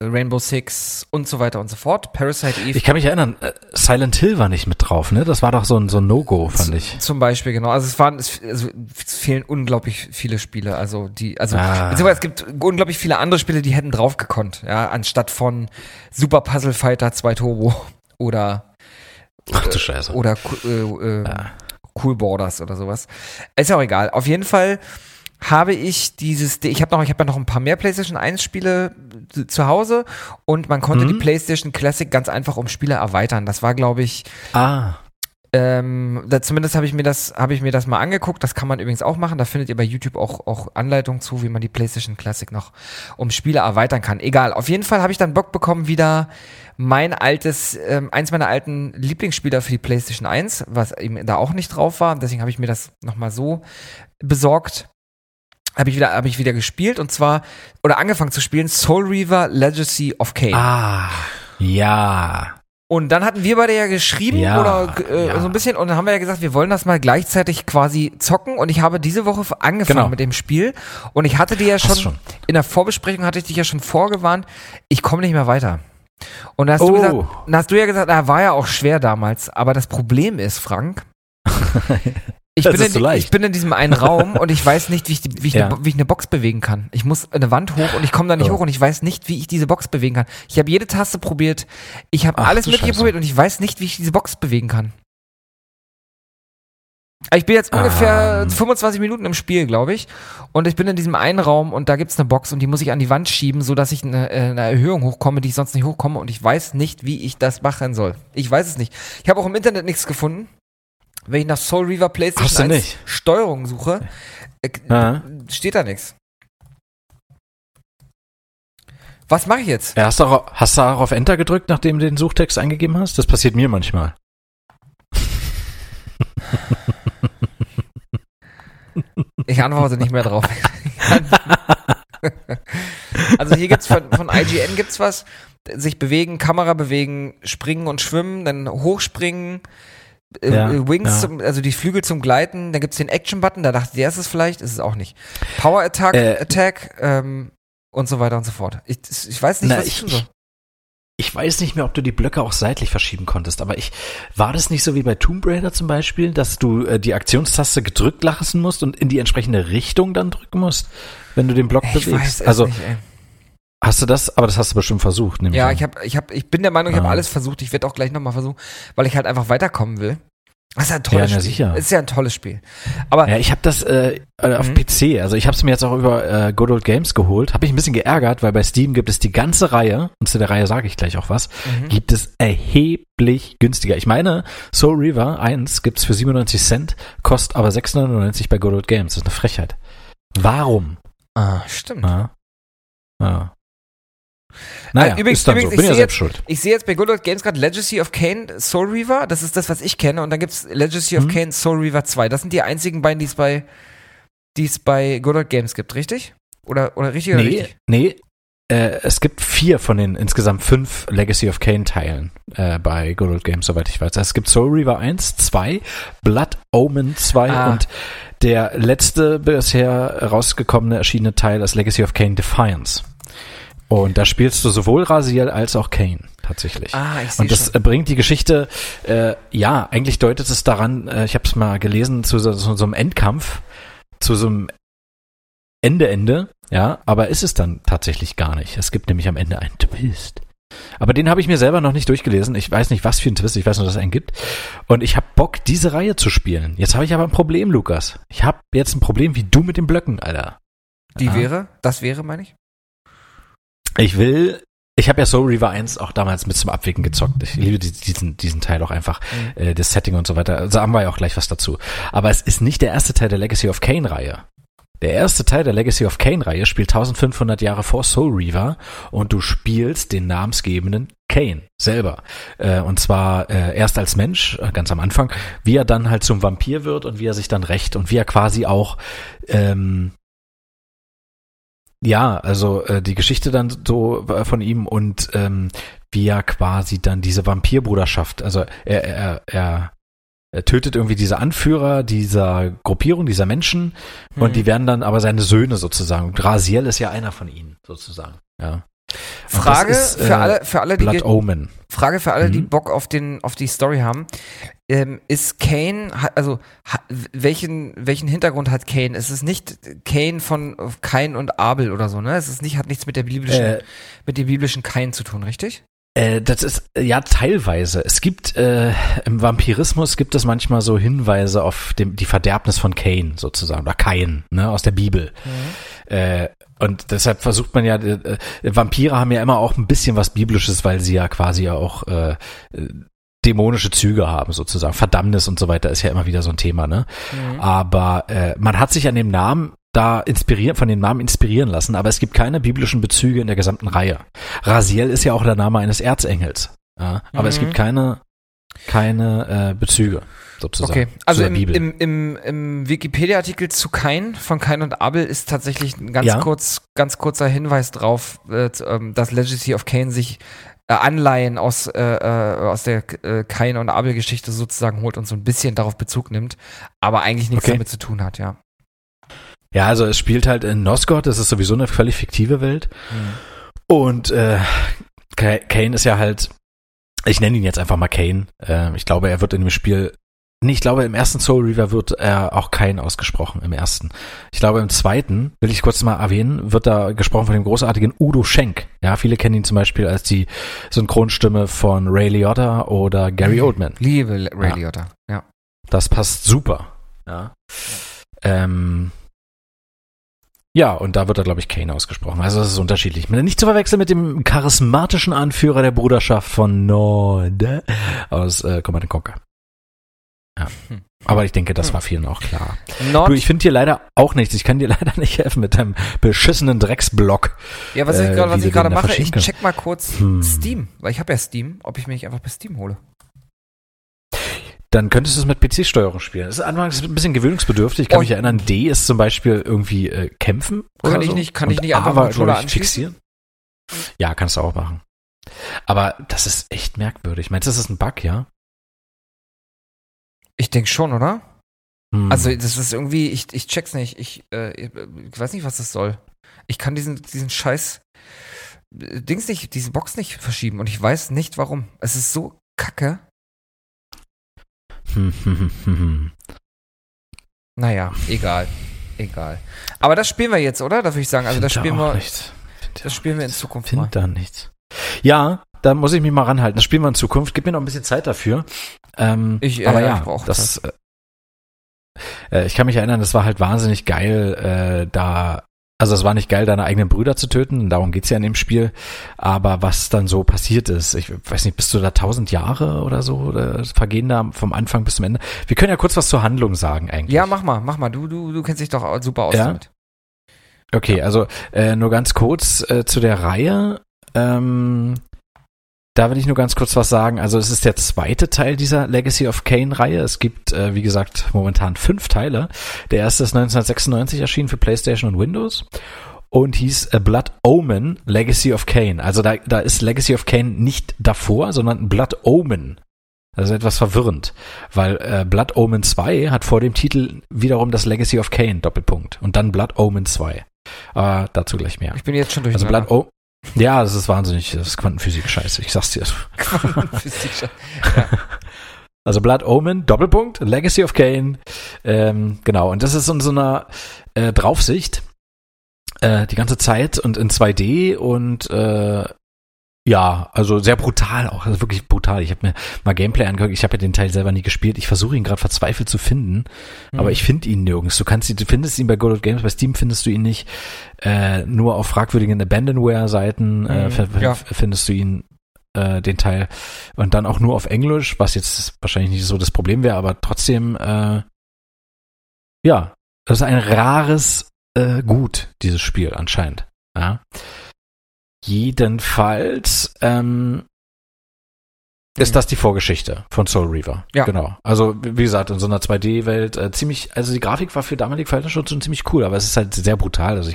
Rainbow Six und so weiter und so fort. Parasite Eve. Ich kann mich erinnern, Silent Hill war nicht mit drauf, ne? Das war doch so ein No-Go, fand ich. Zum Beispiel, genau. Also es fehlen unglaublich viele Spiele. Beziehungsweise es gibt unglaublich viele andere Spiele, die hätten drauf gekonnt, ja, anstatt von Super Puzzle Fighter 2 Turbo oder ach du Scheiße. Oder Cool Borders oder sowas. Ist ja auch egal. Auf jeden Fall habe ich ich habe noch ein paar mehr PlayStation 1 Spiele zu Hause und man konnte die PlayStation Classic ganz einfach um Spiele erweitern. Das war, glaube ich, zumindest habe ich mir das mal angeguckt. Das kann man übrigens auch machen. Da findet ihr bei YouTube auch Anleitungen zu, wie man die PlayStation Classic noch um Spiele erweitern kann. Egal. Auf jeden Fall habe ich dann Bock bekommen, wieder eins meiner alten Lieblingsspiele für die PlayStation 1, was eben da auch nicht drauf war. Deswegen habe ich mir das nochmal so besorgt. Habe ich wieder gespielt und zwar, oder angefangen zu spielen, Soul Reaver Legacy of Kain. Ah, ja. Und dann hatten wir beide ja geschrieben so ein bisschen und dann haben wir ja gesagt, wir wollen das mal gleichzeitig quasi zocken und ich habe diese Woche angefangen mit dem Spiel und ich hatte dir ja schon in der Vorbesprechung hatte ich dich ja schon vorgewarnt, ich komme nicht mehr weiter. Und da hast du ja gesagt, na, war ja auch schwer damals, aber das Problem ist, Frank, Ich bin in diesem einen Raum und ich weiß nicht, wie ich eine Box bewegen kann. Ich muss eine Wand hoch und ich komme da nicht hoch und ich weiß nicht, wie ich diese Box bewegen kann. Ich habe jede Taste probiert, ich habe alles Mögliche probiert und ich weiß nicht, wie ich diese Box bewegen kann. Ich bin jetzt ungefähr 25 Minuten im Spiel, glaube ich, und ich bin in diesem einen Raum und da gibt's eine Box und die muss ich an die Wand schieben, sodass ich eine Erhöhung hochkomme, die ich sonst nicht hochkomme und ich weiß nicht, wie ich das machen soll. Ich weiß es nicht. Ich habe auch im Internet nichts gefunden. Wenn ich nach Soul Reaver PlayStation 1 Steuerung suche, steht da nichts. Was mache ich jetzt? Ja, hast du auch auf Enter gedrückt, nachdem du den Suchtext eingegeben hast? Das passiert mir manchmal. Ich antworte nicht mehr drauf. Also hier gibt's von IGN gibt's was. Sich bewegen, Kamera bewegen, springen und schwimmen, dann hochspringen. Wings, also die Flügel zum Gleiten, dann gibt es den Action-Button, da dachte ich, der ist es vielleicht, ist es auch nicht. Power-Attack, und so weiter und so fort. Ich weiß nicht, was ich tun soll. Ich weiß nicht mehr, ob du die Blöcke auch seitlich verschieben konntest, aber war das nicht so wie bei Tomb Raider zum Beispiel, dass du die Aktionstaste gedrückt lassen musst und in die entsprechende Richtung dann drücken musst, wenn du den Block bewegst? Ich weiß es nicht, ey. Hast du das? Aber das hast du bestimmt versucht, nämlich. Ja, ich bin der Meinung, ich habe alles versucht. Ich werde auch gleich nochmal versuchen, weil ich halt einfach weiterkommen will. Das ist ja ein tolles Spiel. Sicher. Ist ja ein tolles Spiel. Aber ja, ich habe das auf PC. Also ich habe es mir jetzt auch über Good Old Games geholt. Habe mich ein bisschen geärgert, weil bei Steam gibt es die ganze Reihe, und zu der Reihe sage ich gleich auch was, gibt es erheblich günstiger. Ich meine, Soul Reaver 1 gibt es für 97 Cent, kostet aber 6,99 bei Good Old Games. Das ist eine Frechheit. Warum? Ah, stimmt. Ah. Naja, übrigens, so. Ich sehe jetzt bei Good Old Games gerade Legacy of Kain, Soul Reaver, das ist das, was ich kenne, und dann gibt's Legacy of Kain, Soul Reaver 2. Das sind die einzigen beiden, die es bei Good Old Games gibt, richtig? Oder richtig? Nee, es gibt 4 von den insgesamt 5 Legacy of Kain Teilen bei Good Old Games, soweit ich weiß. Es gibt Soul Reaver 1, 2, Blood Omen 2 und der letzte bisher rausgekommene, erschienene Teil ist Legacy of Kain Defiance. Und da spielst du sowohl Raziel als auch Kain, tatsächlich. Und das bringt die Geschichte, eigentlich deutet es daran, ich habe es mal gelesen, zu so einem Endkampf, zu so einem Ende, Ja, aber ist es dann tatsächlich gar nicht. Es gibt nämlich am Ende einen Twist. Aber den habe ich mir selber noch nicht durchgelesen. Ich weiß nicht, was für einen Twist, ich weiß nur, dass es einen gibt. Und ich habe Bock, diese Reihe zu spielen. Jetzt habe ich aber ein Problem, Lukas. Ich habe jetzt ein Problem wie du mit den Blöcken, Alter. Das wäre, meine ich? Ich habe ja Soul Reaver 1 auch damals mit zum Abwägen gezockt. Ich liebe diesen Teil auch einfach, das Setting und so weiter. Also haben wir ja auch gleich was dazu. Aber es ist nicht der erste Teil der Legacy of Kain-Reihe. Der erste Teil der Legacy of Kain-Reihe spielt 1500 Jahre vor Soul Reaver und du spielst den namensgebenden Kain selber. Und zwar erst als Mensch, ganz am Anfang, wie er dann halt zum Vampir wird und wie er sich dann rächt und wie er quasi auch die Geschichte dann so von ihm und wie er quasi dann diese Vampirbruderschaft, also er tötet irgendwie diese Anführer dieser Gruppierung, dieser Menschen und die werden dann aber seine Söhne sozusagen. Und Raziel ist ja einer von ihnen sozusagen, ja. Frage ist, für alle, die die Bock auf die Story haben, ist Kain, also welchen Hintergrund hat Kain? Es ist nicht Kain von Kain und Abel oder so, ne? Es ist nicht, hat nichts mit der biblischen Kain zu tun, richtig? Das ist ja teilweise. Es gibt im Vampirismus gibt es manchmal so Hinweise auf die Verderbnis von Kain sozusagen oder Kain, ne, aus der Bibel. Mhm. Und deshalb versucht man ja, Vampire haben ja immer auch ein bisschen was Biblisches, weil sie ja quasi ja auch dämonische Züge haben sozusagen. Verdammnis und so weiter ist ja immer wieder so ein Thema, ne? Mhm. Aber man hat sich an dem Namen inspirieren lassen, aber es gibt keine biblischen Bezüge in der gesamten Reihe. Raziel ist ja auch der Name eines Erzengels, ja? Aber es gibt keine Bezüge sozusagen. Okay, also zu der Bibel. Im Wikipedia-Artikel zu Kain, von Kain und Abel, ist tatsächlich ein ganz kurzer Hinweis drauf, dass Legacy of Kain sich Anleihen aus der Kain und Abel-Geschichte sozusagen holt und so ein bisschen darauf Bezug nimmt, aber eigentlich nichts damit zu tun hat, ja. Ja, also es spielt halt in Nosgoth, das ist sowieso eine völlig fiktive Welt. Mhm. Und Kain ist ja halt, ich nenne ihn jetzt einfach mal Kain. Ich glaube, er wird in dem Spiel, im ersten Soul Reaver wird er auch Kain ausgesprochen, im ersten. Ich glaube, im zweiten, will ich kurz mal erwähnen, wird da gesprochen von dem großartigen Udo Schenk. Ja, viele kennen ihn zum Beispiel als die Synchronstimme von Ray Liotta oder Gary Oldman. Liebe Ray Liotta, ja. Das passt super. Ja, und da wird er, glaube ich, Kain ausgesprochen. Also das ist unterschiedlich. Nicht zu verwechseln mit dem charismatischen Anführer der Bruderschaft von Nord aus Command & Conquer. Ja. Aber ich denke, das war vielen auch klar. Ich finde dir leider auch nichts. Ich kann dir leider nicht helfen mit deinem beschissenen Drecksblock. Ja, was ich gerade mache, ich check mal kurz Steam. Weil ich habe ja Steam, ob ich mir nicht einfach bei Steam hole. Dann könntest du es mit PC-Steuerung spielen. Das ist anfangs ein bisschen gewöhnungsbedürftig. Ich kann mich erinnern, D ist zum Beispiel irgendwie kämpfen oder so. Kann ich nicht einfach einen Controller fixieren? Ja, kannst du auch machen. Aber das ist echt merkwürdig. Meinst du, das ist ein Bug, ja? Ich denke schon, oder? Also das ist irgendwie, ich check's nicht. Ich weiß nicht, was das soll. Ich kann diesen scheiß Dings nicht, diese Box nicht verschieben. Und ich weiß nicht, warum. Es ist so kacke. Naja, egal. Aber das spielen wir jetzt, oder? Darf ich sagen? Also das spielen wir in Zukunft mal. Ich finde da nichts. Ja, da muss ich mich mal ranhalten. Das spielen wir in Zukunft. Gib mir noch ein bisschen Zeit dafür. Ich brauche das. Ich kann mich erinnern, das war halt wahnsinnig geil, Also es war nicht geil, deine eigenen Brüder zu töten, darum geht's ja in dem Spiel, aber was dann so passiert ist, ich weiß nicht, bist du da 1000 Jahre oder so, oder vergehen da vom Anfang bis zum Ende? Wir können ja kurz was zur Handlung sagen eigentlich. Ja, mach mal, du kennst dich doch super aus damit. Okay, also nur ganz kurz zu der Reihe, da will ich nur ganz kurz was sagen. Also es ist der zweite Teil dieser Legacy of Kain-Reihe. Es gibt, wie gesagt, momentan 5 Teile. Der erste ist 1996 erschienen für PlayStation und Windows und hieß Blood Omen Legacy of Kain. Also da ist Legacy of Kain nicht davor, sondern Blood Omen. Das ist etwas verwirrend, weil Blood Omen 2 hat vor dem Titel wiederum das Legacy of Kain, Doppelpunkt, und dann Blood Omen 2. Aber dazu gleich mehr. Ich bin jetzt schon durch. Also Blood Omen. Ja, das ist wahnsinnig, das ist Quantenphysik-Scheiße, ich sag's dir. Quantenphysik-Scheiße, ja. Also Blood Omen, Doppelpunkt, Legacy of Kain, genau, und das ist in so einer Draufsicht, die ganze Zeit und in 2D und ja, also sehr brutal auch, also wirklich brutal. Ich habe mir mal Gameplay angeguckt, ich habe ja den Teil selber nie gespielt. Ich versuche ihn gerade verzweifelt zu finden, aber ich finde ihn nirgends. Du findest ihn bei Good Old Games, bei Steam findest du ihn nicht. Nur auf fragwürdigen Abandonware-Seiten findest du ihn, den Teil. Und dann auch nur auf Englisch, was jetzt wahrscheinlich nicht so das Problem wäre, aber trotzdem, ja, das ist ein rares Gut, dieses Spiel anscheinend. Ja. Jedenfalls ist das die Vorgeschichte von Soul Reaver. Ja. Genau. Also wie gesagt, in so einer 2D-Welt ziemlich, also die Grafik war für damalige Verhältnisse schon ziemlich cool, aber es ist halt sehr brutal. Also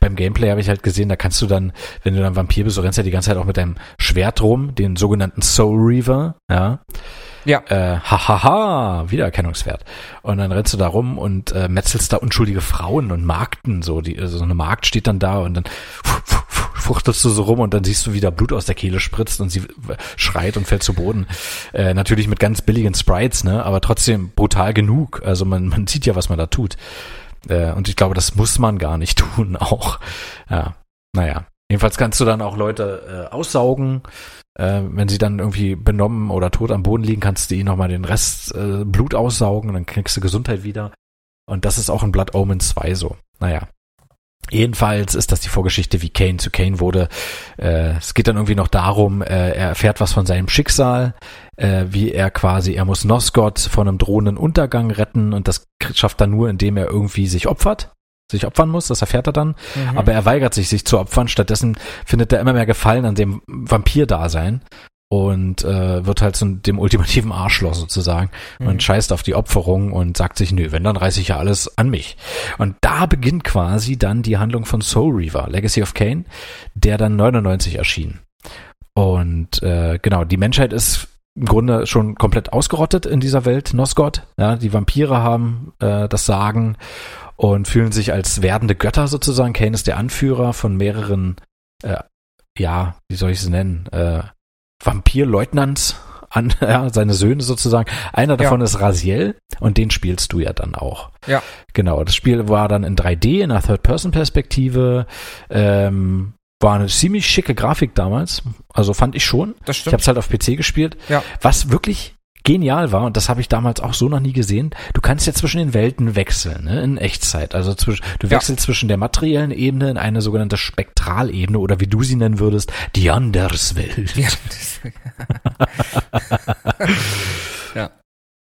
beim Gameplay habe ich halt gesehen, da kannst du dann, wenn du dann Vampir bist, du rennst ja die ganze Zeit auch mit deinem Schwert rum, den sogenannten Soul Reaver, ja. Ja. Wiedererkennungswert. Und dann rennst du da rum und metzelst da unschuldige Frauen und Markten, so die, so eine Markt steht dann da und dann fuchtelst du so rum und dann siehst du, wie da Blut aus der Kehle spritzt und sie schreit und fällt zu Boden. Natürlich mit ganz billigen Sprites, ne, aber trotzdem brutal genug. Also man sieht ja, was man da tut. Und ich glaube, das muss man gar nicht tun auch. Ja, naja. Jedenfalls kannst du dann auch Leute aussaugen. Wenn sie dann irgendwie benommen oder tot am Boden liegen, kannst du ihnen nochmal den Rest Blut aussaugen und dann kriegst du Gesundheit wieder. Und das ist auch in Blood Omen 2 so. Naja. Jedenfalls ist das die Vorgeschichte, wie Kane zu Kane wurde. Es geht dann irgendwie noch darum, er erfährt was von seinem Schicksal, wie er quasi, er muss Nosgoth von einem drohenden Untergang retten und das schafft er nur, indem er irgendwie sich opfern muss, das erfährt er dann, aber er weigert sich zu opfern, stattdessen findet er immer mehr Gefallen an dem Vampir-Dasein und wird halt zu dem ultimativen Arschloch sozusagen und scheißt auf die Opferung und sagt sich, nö, wenn, dann reiß ich ja alles an mich. Und da beginnt quasi dann die Handlung von Soul Reaver, Legacy of Kain, der dann 99 erschien. Und genau, die Menschheit ist im Grunde schon komplett ausgerottet in dieser Welt, Nosgoth, ja, die Vampire haben das Sagen und fühlen sich als werdende Götter sozusagen. Kane ist der Anführer von mehreren, ja, wie soll ich es nennen, Vampirleutnants, ja, seine Söhne sozusagen. Einer davon ist Raziel und den spielst du ja dann auch. Ja. Genau, das Spiel war dann in 3D, in einer Third-Person-Perspektive, war eine ziemlich schicke Grafik damals, also fand ich schon. Das stimmt. Ich hab's halt auf PC gespielt, was wirklich genial war, und das habe ich damals auch so noch nie gesehen. Du kannst ja zwischen den Welten wechseln, ne, in Echtzeit. Also du wechselst zwischen der materiellen Ebene in eine sogenannte Spektralebene oder wie du sie nennen würdest, die Anderswelt. Ja.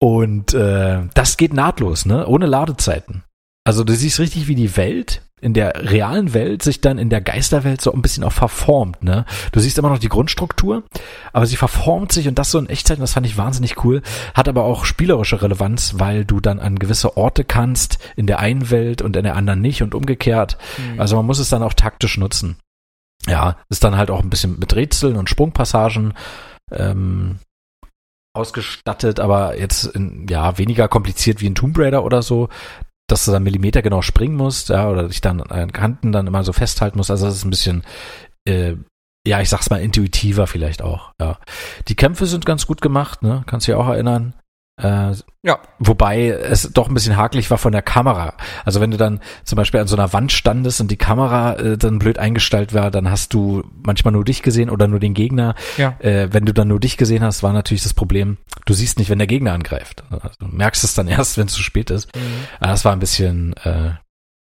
Und das geht nahtlos, ne, ohne Ladezeiten. Also du siehst richtig, wie die Welt in der realen Welt sich dann in der Geisterwelt so ein bisschen auch verformt, ne? Du siehst immer noch die Grundstruktur, aber sie verformt sich und das so in Echtzeit, und das fand ich wahnsinnig cool, hat aber auch spielerische Relevanz, weil du dann an gewisse Orte kannst, in der einen Welt und in der anderen nicht und umgekehrt. Also man muss es dann auch taktisch nutzen. Ja, ist dann halt auch ein bisschen mit Rätseln und Sprungpassagen ausgestattet, aber jetzt weniger kompliziert wie in Tomb Raider oder so, dass du dann Millimeter genau springen musst, ja, oder dich dann an Kanten dann immer so festhalten musst. Also das ist ein bisschen, ich sag's mal, intuitiver vielleicht auch, ja. Die Kämpfe sind ganz gut gemacht, ne? Kannst du dich auch erinnern. Wobei es doch ein bisschen hakelig war von der Kamera. Also wenn du dann zum Beispiel an so einer Wand standest und die Kamera dann blöd eingestellt war, dann hast du manchmal nur dich gesehen oder nur den Gegner. Ja. Wenn du dann nur dich gesehen hast, war natürlich das Problem, du siehst nicht, wenn der Gegner angreift. Also du merkst es dann erst, wenn es zu spät ist. Das war ein bisschen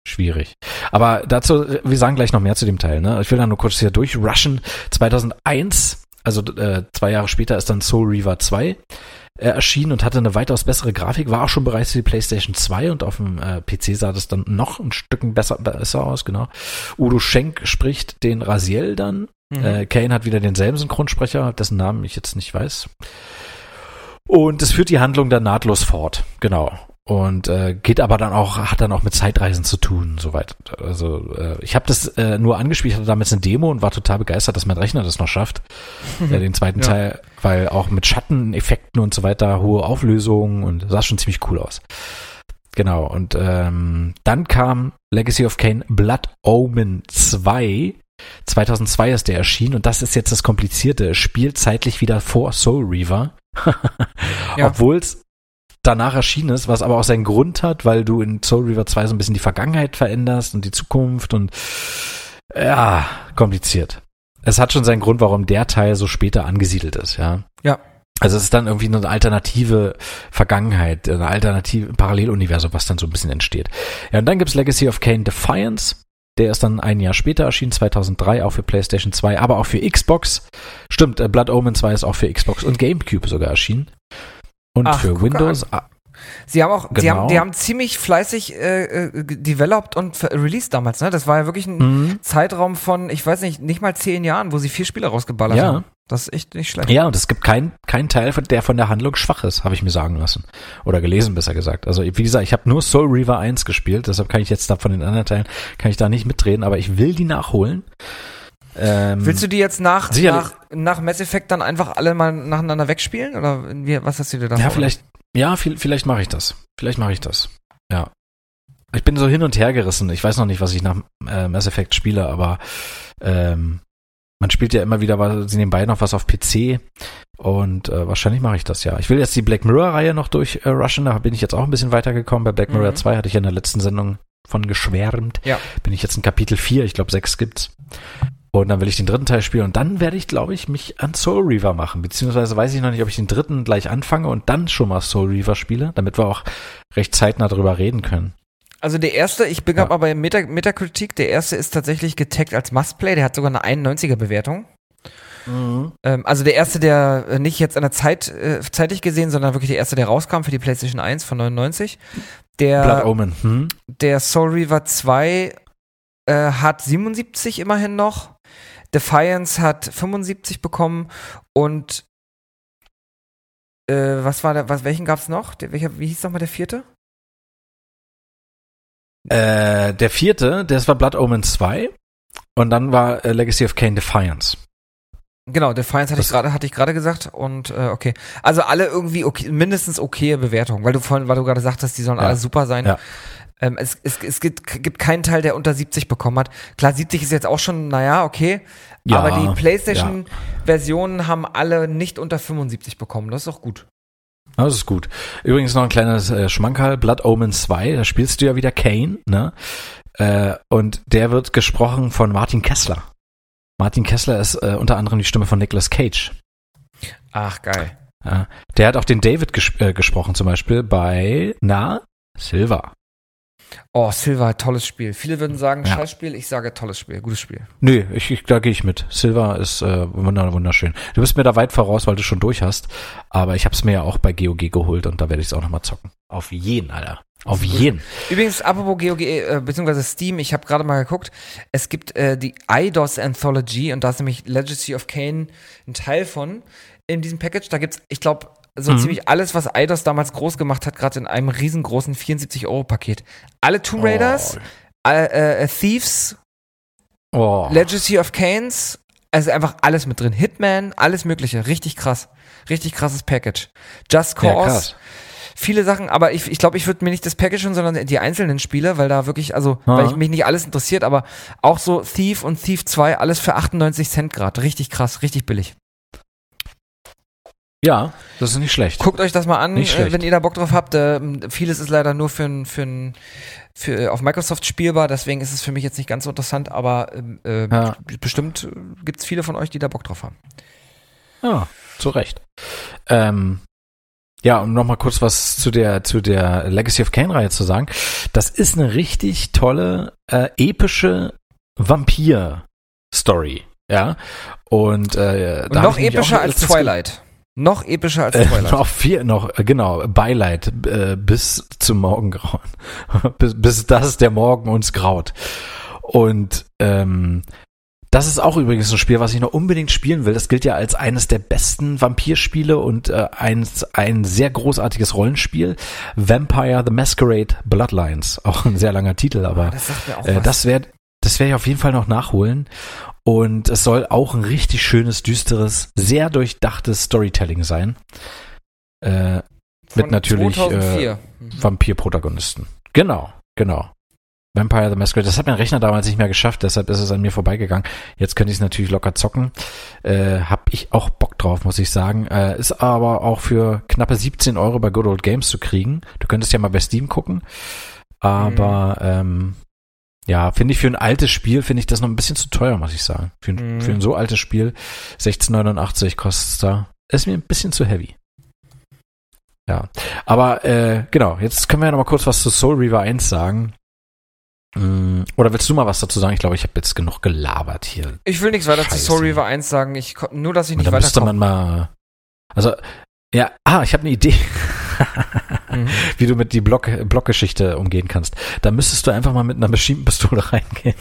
schwierig. Aber dazu, wir sagen gleich noch mehr zu dem Teil, ne? Ich will dann nur kurz hier durchrushen. 2001, also 2 Jahre später, ist dann Soul Reaver 2. erschien und hatte eine weitaus bessere Grafik, war auch schon bereits für die PlayStation 2 und auf dem PC sah das dann noch ein Stück besser aus, genau. Udo Schenk spricht den Raziel dann. Kane hat wieder denselben Synchronsprecher, dessen Namen ich jetzt nicht weiß. Und es führt die Handlung dann nahtlos fort, genau. Und geht aber dann auch, hat dann auch mit Zeitreisen zu tun, soweit. Also ich habe das nur angespielt, hatte damals eine Demo und war total begeistert, dass mein Rechner das noch schafft, den zweiten Teil, weil auch mit Schatteneffekten und so weiter, hohe Auflösungen und sah schon ziemlich cool aus. Genau, und dann kam Legacy of Kain Blood Omen 2, 2002 ist der erschienen und das ist jetzt das Komplizierte, spielt zeitlich wieder vor Soul Reaver, obwohl es danach erschienen ist, was aber auch seinen Grund hat, weil du in Soul Reaver 2 so ein bisschen die Vergangenheit veränderst und die Zukunft und ja, kompliziert. Es hat schon seinen Grund, warum der Teil so später angesiedelt ist, ja. Ja. Also es ist dann irgendwie eine alternative Vergangenheit, eine alternative Paralleluniversum, was dann so ein bisschen entsteht. Ja, und dann gibt's Legacy of Kain Defiance. Der ist dann ein Jahr später erschienen, 2003, auch für PlayStation 2, aber auch für Xbox. Stimmt, Blood Omen 2 ist auch für Xbox und Gamecube sogar erschienen. Und für Windows. Sie haben auch, genau. die haben ziemlich fleißig developed und released damals, ne? Das war ja wirklich ein Zeitraum von, ich weiß nicht, nicht mal 10 Jahren, wo sie 4 Spiele rausgeballert haben. Das ist echt nicht schlecht. Ja, und es gibt keinen Teil, der von der Handlung schwach ist, habe ich mir sagen lassen. Oder gelesen, besser gesagt. Also, wie gesagt, ich habe nur Soul Reaver 1 gespielt, deshalb kann ich jetzt da von den anderen Teilen, kann ich da nicht mitreden, aber ich will die nachholen. Willst du die jetzt nach Mass Effect dann einfach alle mal nacheinander wegspielen? Oder was hast du dir da vor? Vielleicht mache ich das. Ja. Ich bin so hin und her gerissen. Ich weiß noch nicht, was ich nach Mass Effect spiele, aber man spielt ja immer wieder nebenbei noch was auf PC und wahrscheinlich mache ich das, ja. Ich will jetzt die Black Mirror-Reihe noch durchrushen, da bin ich jetzt auch ein bisschen weitergekommen. Bei Black Mirror 2 hatte ich ja in der letzten Sendung von geschwärmt. Ja. Bin ich jetzt in Kapitel 4, ich glaube 6 gibt's. Und dann will ich den dritten Teil spielen und dann werde ich, glaube ich, mich an Soul Reaver machen. Beziehungsweise weiß ich noch nicht, ob ich den dritten gleich anfange und dann schon mal Soul Reaver spiele, damit wir auch recht zeitnah drüber reden können. Also der erste, ich bin gerade mal bei Metacritic, der erste ist tatsächlich getaggt als Must-Play, der hat sogar eine 91er-Bewertung. Mhm. Also der erste, der nicht jetzt an der Zeit zeitig gesehen, sondern wirklich der erste, der rauskam für die PlayStation 1 von 99. Der Blood Omen. Der Soul Reaver 2 hat 77 immerhin noch, Defiance hat 75 bekommen und welchen gab's noch? Wie hieß nochmal der vierte? Der vierte, das war Blood Omen 2 und dann war Legacy of Kain Defiance. Genau, Defiance hatte ich gerade gesagt und okay. Also alle irgendwie okay, mindestens okaye Bewertungen, weil du gerade sagtest, die sollen alle super sein. Ja. Es gibt keinen Teil, der unter 70 bekommen hat. Klar, 70 ist jetzt auch schon, naja, okay. Ja, aber die PlayStation-Versionen haben alle nicht unter 75 bekommen. Das ist auch gut. Das ist gut. Übrigens noch ein kleines Schmankerl. Blood Omen 2, da spielst du ja wieder Kane, ne? Und der wird gesprochen von Martin Kessler. Martin Kessler ist unter anderem die Stimme von Nicolas Cage. Ach, geil. Ja. Der hat auch den David gesprochen, zum Beispiel bei Silver. Oh, Silver, tolles Spiel. Viele würden sagen, Scheißspiel, ich sage tolles Spiel, gutes Spiel. Nee, da gehe ich mit. Silver ist wunderschön. Du bist mir da weit voraus, weil du schon durch hast, aber ich habe es mir ja auch bei GOG geholt und da werde ich es auch nochmal zocken. Auf jeden, Alter. Auf jeden. Übrigens, apropos GOG, beziehungsweise Steam, ich habe gerade mal geguckt, es gibt die IDOS Anthology und da ist nämlich Legacy of Kain ein Teil von in diesem Package. Da gibt's, ich glaube, ziemlich alles, was Eidos damals groß gemacht hat, gerade in einem riesengroßen 74-Euro-Paket. Alle Tomb Raiders, Thieves, Legacy of Kains, also einfach alles mit drin. Hitman, alles mögliche. Richtig krass. Richtig krasses Package. Just Cause. Ja, krass. Viele Sachen, aber ich glaube, ich würde mir nicht das Package holen, sondern die einzelnen Spiele, weil da wirklich, weil ich mich nicht alles interessiert, aber auch so Thief und Thief 2, alles für 98 Cent gerade. Richtig krass, richtig billig. Ja, das ist nicht schlecht. Guckt euch das mal an, wenn ihr da Bock drauf habt. Vieles ist leider nur für auf Microsoft spielbar, deswegen ist es für mich jetzt nicht ganz so interessant, aber bestimmt gibt's viele von euch, die da Bock drauf haben. Ja, zu Recht. Ja, um nochmal kurz was zu der Legacy of Kain-Reihe zu sagen. Das ist eine richtig tolle, epische Vampir-Story. Ja. Und noch epischer als Twilight. Noch epischer als Twilight. Noch, genau, Beileid bis zum Morgengrauen. bis das der Morgen uns graut. Und das ist auch übrigens ein Spiel, was ich noch unbedingt spielen will. Das gilt ja als eines der besten Vampirspiele und ein sehr großartiges Rollenspiel. Vampire the Masquerade Bloodlines. Auch ein sehr langer Titel, aber das werde ich auf jeden Fall noch nachholen. Und es soll auch ein richtig schönes, düsteres, sehr durchdachtes Storytelling sein. Mit natürlich Vampir-Protagonisten. Genau. Vampire the Masquerade. Das hat mein Rechner damals nicht mehr geschafft, deshalb ist es an mir vorbeigegangen. Jetzt könnte ich es natürlich locker zocken. Hab ich auch Bock drauf, muss ich sagen. Ist aber auch für knappe 17 Euro bei Good Old Games zu kriegen. Du könntest ja mal bei Steam gucken. Aber ja, finde ich für ein altes Spiel, finde ich das noch ein bisschen zu teuer, muss ich sagen. Für ein so altes Spiel, 16,89 kostet es da. Ist mir ein bisschen zu heavy. Ja, aber genau, jetzt können wir ja noch mal kurz was zu Soul Reaver 1 sagen. Oder willst du mal was dazu sagen? Ich glaube, ich habe jetzt genug gelabert hier. Ich will nichts weiter zu Soul Reaver 1 sagen, nur dass ich nicht weiterkomme. Da müsste man mal, also, ja, ich habe eine Idee, wie du mit die Blockgeschichte umgehen kannst. Da müsstest du einfach mal mit einer bestimmten Pistole reingehen.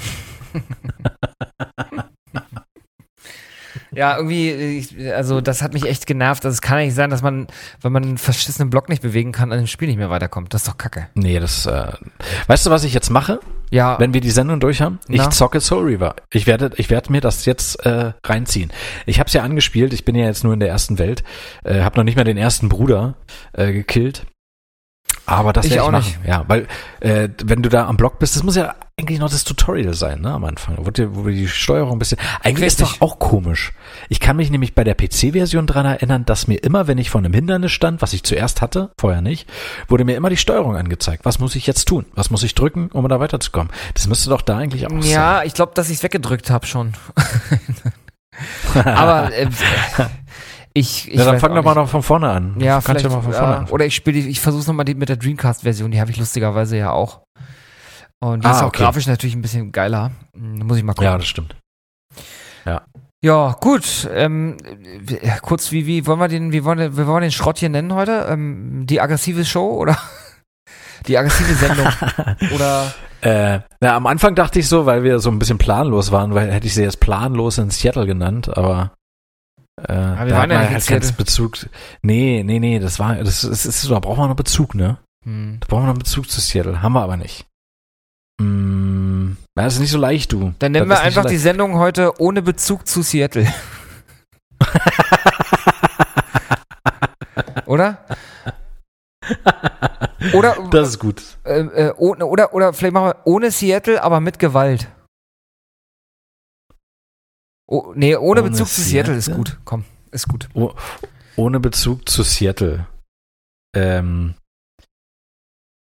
Ja, irgendwie, also das hat mich echt genervt. Also es kann ja nicht sein, dass man, wenn man einen verschissenen Block nicht bewegen kann, an dem Spiel nicht mehr weiterkommt. Das ist doch Kacke. Nee, das, weißt du, was ich jetzt mache? Ja. Wenn wir die Sendung durch haben? Ich zocke Soul Reaver. Ich werde mir das jetzt reinziehen. Ich hab's ja angespielt, ich bin ja jetzt nur in der ersten Welt, hab noch nicht mal den ersten Bruder gekillt. Aber das werde ich machen. Nicht. Ja, weil wenn du da am Block bist, das muss ja eigentlich noch das Tutorial sein, ne, am Anfang. Wo die Steuerung ein bisschen... Eigentlich ist doch auch komisch. Ich kann mich nämlich bei der PC-Version dran erinnern, dass mir immer, wenn ich vor einem Hindernis stand, was ich zuerst hatte, vorher nicht, wurde mir immer die Steuerung angezeigt. Was muss ich jetzt tun? Was muss ich drücken, um da weiterzukommen? Das müsste doch da eigentlich auch sein. Ja, ich glaube, dass ich es weggedrückt habe schon. Aber... dann fang doch mal noch von vorne an. Ja, vielleicht. Oder ich versuch's nochmal mit der Dreamcast-Version, die habe ich lustigerweise ja auch. Und die ist auch grafisch natürlich ein bisschen geiler. Muss ich mal gucken. Ja, das stimmt. Ja. Ja, gut. Kurz, wie wollen wir den Schrott hier nennen heute? Die aggressive Show oder die aggressive Sendung? Oder. Am Anfang dachte ich so, weil wir so ein bisschen planlos waren, weil hätte ich sie jetzt planlos in Seattle genannt, aber. Wir waren ja jetzt keinen Bezug. Nee, da braucht man noch Bezug, ne? Da brauchen wir noch einen Bezug zu Seattle. Haben wir aber nicht. Das ist nicht so leicht, du. Dann nennen wir einfach die Sendung heute ohne Bezug zu Seattle. Oder? Das ist gut. Oder vielleicht machen wir ohne Seattle, aber mit Gewalt. Oh, nee, ohne Bezug zu Seattle ist gut. Komm, ist gut. Ohne Bezug zu Seattle. Und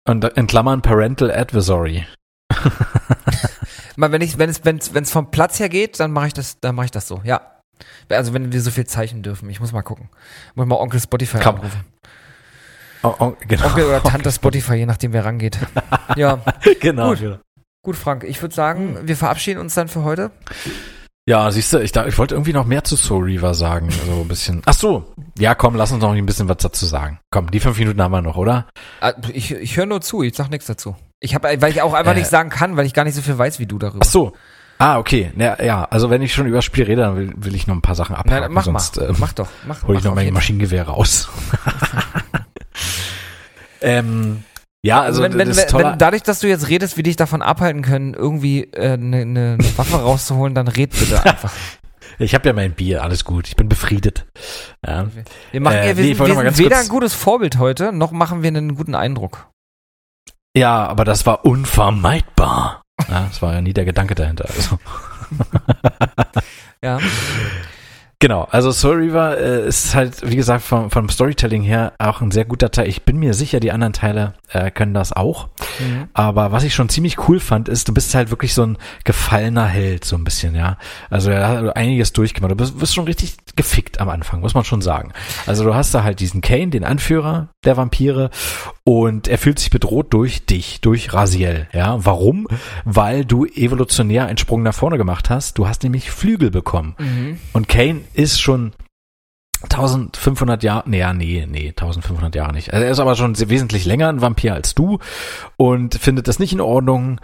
in Klammern Parental Advisory. Mal, wenn es vom Platz her geht, dann mache ich das, so. Ja. Also wenn wir so viel Zeichen dürfen. Ich muss mal gucken. Ich muss mal Onkel Spotify anrufen. Genau. Onkel oder Tante Spotify, je nachdem wer rangeht. Ja. Genau. Gut, Frank. Ich würde sagen, wir verabschieden uns dann für heute. Ja, siehst du, ich wollte irgendwie noch mehr zu Soul Reaver sagen, so ein bisschen. Ach so, ja komm, lass uns noch ein bisschen was dazu sagen. Komm, die 5 Minuten haben wir noch, oder? Ich höre nur zu, ich sag nichts dazu. Weil ich auch einfach nicht sagen kann, weil ich gar nicht so viel weiß wie du darüber. Ach so, okay, ja, also wenn ich schon über das Spiel rede, dann will ich noch ein paar Sachen abhaken. Nein, mach doch. Hol ich noch mein Maschinengewehr raus. Ja, also wenn dadurch, dass du jetzt redest, wir dich davon abhalten können, irgendwie eine Waffe rauszuholen, dann red bitte einfach. Ich habe ja mein Bier, alles gut. Ich bin befriedet. Ja. Wir sind weder ein gutes Vorbild heute, noch machen wir einen guten Eindruck. Ja, aber das war unvermeidbar. Ja, das war ja nie der Gedanke dahinter. Also. Ja. Genau, also Soul Reaver ist halt, wie gesagt, vom Storytelling her auch ein sehr guter Teil. Ich bin mir sicher, die anderen Teile können das auch. Mhm. Aber was ich schon ziemlich cool fand, ist, du bist halt wirklich so ein gefallener Held, so ein bisschen, ja. Also er hat einiges durchgemacht. Du bist schon richtig gefickt am Anfang, muss man schon sagen. Also du hast da halt diesen Kane, den Anführer der Vampire, und er fühlt sich bedroht durch dich, durch Raziel, ja. Warum? Weil du evolutionär einen Sprung nach vorne gemacht hast. Du hast nämlich Flügel bekommen. Mhm. Und Kane ist schon 1500 Jahre nicht. Also er ist aber schon wesentlich länger ein Vampir als du und findet das nicht in Ordnung,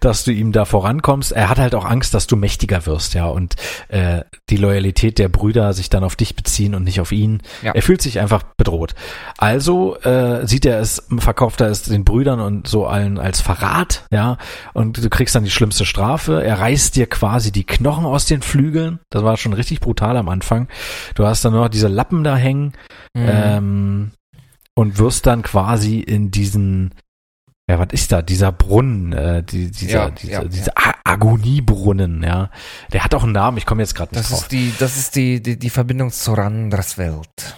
dass du ihm da vorankommst. Er hat halt auch Angst, dass du mächtiger wirst, ja, und die Loyalität der Brüder sich dann auf dich beziehen und nicht auf ihn. Ja. Er fühlt sich einfach bedroht. Also sieht er es, verkauft er es den Brüdern und so allen als Verrat, ja, und du kriegst dann die schlimmste Strafe. Er reißt dir quasi die Knochen aus den Flügeln. Das war schon richtig brutal am Anfang. Du hast dann nur noch diese Lappen da hängen und wirst dann quasi in diesen ja, was ist da? Dieser Brunnen, dieser Agoniebrunnen, ja. Der hat auch einen Namen, ich komme jetzt gerade nicht drauf. Das ist die Verbindung zur Anderswelt.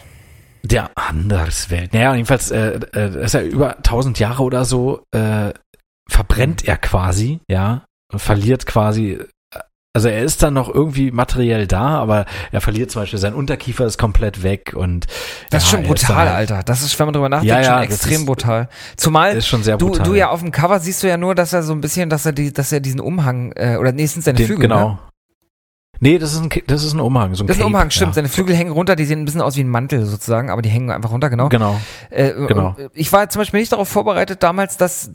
Der Anderswelt. Naja, jedenfalls, ist ja über 1000 Jahre oder so, verbrennt er quasi, ja, und verliert quasi. Also er ist dann noch irgendwie materiell da, aber er verliert zum Beispiel, sein Unterkiefer ist komplett weg und... Das ist schon brutal, Alter. Das ist, wenn man drüber nachdenkt, schon extrem brutal. Zumal ist schon sehr brutal, du ja auf dem Cover siehst du ja nur, dass er so ein bisschen, dass er diesen Umhang, oder nee, sind seine Flügel, genau. Ne? Nee, das ist ein Umhang. So ein das ist ein Cape, Umhang, stimmt. Ja. Seine Flügel hängen runter, die sehen ein bisschen aus wie ein Mantel sozusagen, aber die hängen einfach runter, genau. Genau. Ich war zum Beispiel nicht darauf vorbereitet damals, dass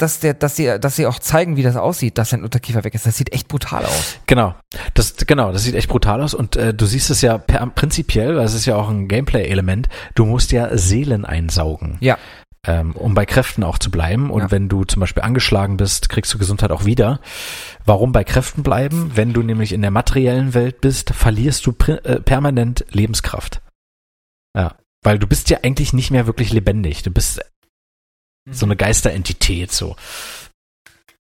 sie auch zeigen, wie das aussieht, dass sein Unterkiefer weg ist. Das sieht echt brutal aus. Genau, das sieht echt brutal aus und du siehst es ja prinzipiell, weil es ist ja auch ein Gameplay-Element, du musst ja Seelen einsaugen. Ja. Um bei Kräften auch zu bleiben. Und wenn du zum Beispiel angeschlagen bist, kriegst du Gesundheit auch wieder. Warum bei Kräften bleiben? Wenn du nämlich in der materiellen Welt bist, verlierst du permanent Lebenskraft. Ja. Weil du bist ja eigentlich nicht mehr wirklich lebendig. Du bist so eine Geisterentität, so.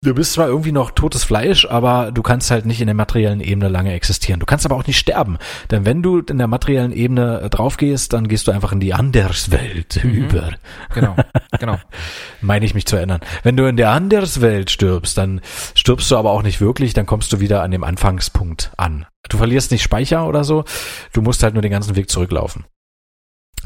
Du bist zwar irgendwie noch totes Fleisch, aber du kannst halt nicht in der materiellen Ebene lange existieren. Du kannst aber auch nicht sterben. Denn wenn du in der materiellen Ebene draufgehst, dann gehst du einfach in die Anderswelt über. Genau. Meine ich mich zu erinnern. Wenn du in der Anderswelt stirbst, dann stirbst du aber auch nicht wirklich, dann kommst du wieder an dem Anfangspunkt an. Du verlierst nicht Speicher oder so, du musst halt nur den ganzen Weg zurücklaufen.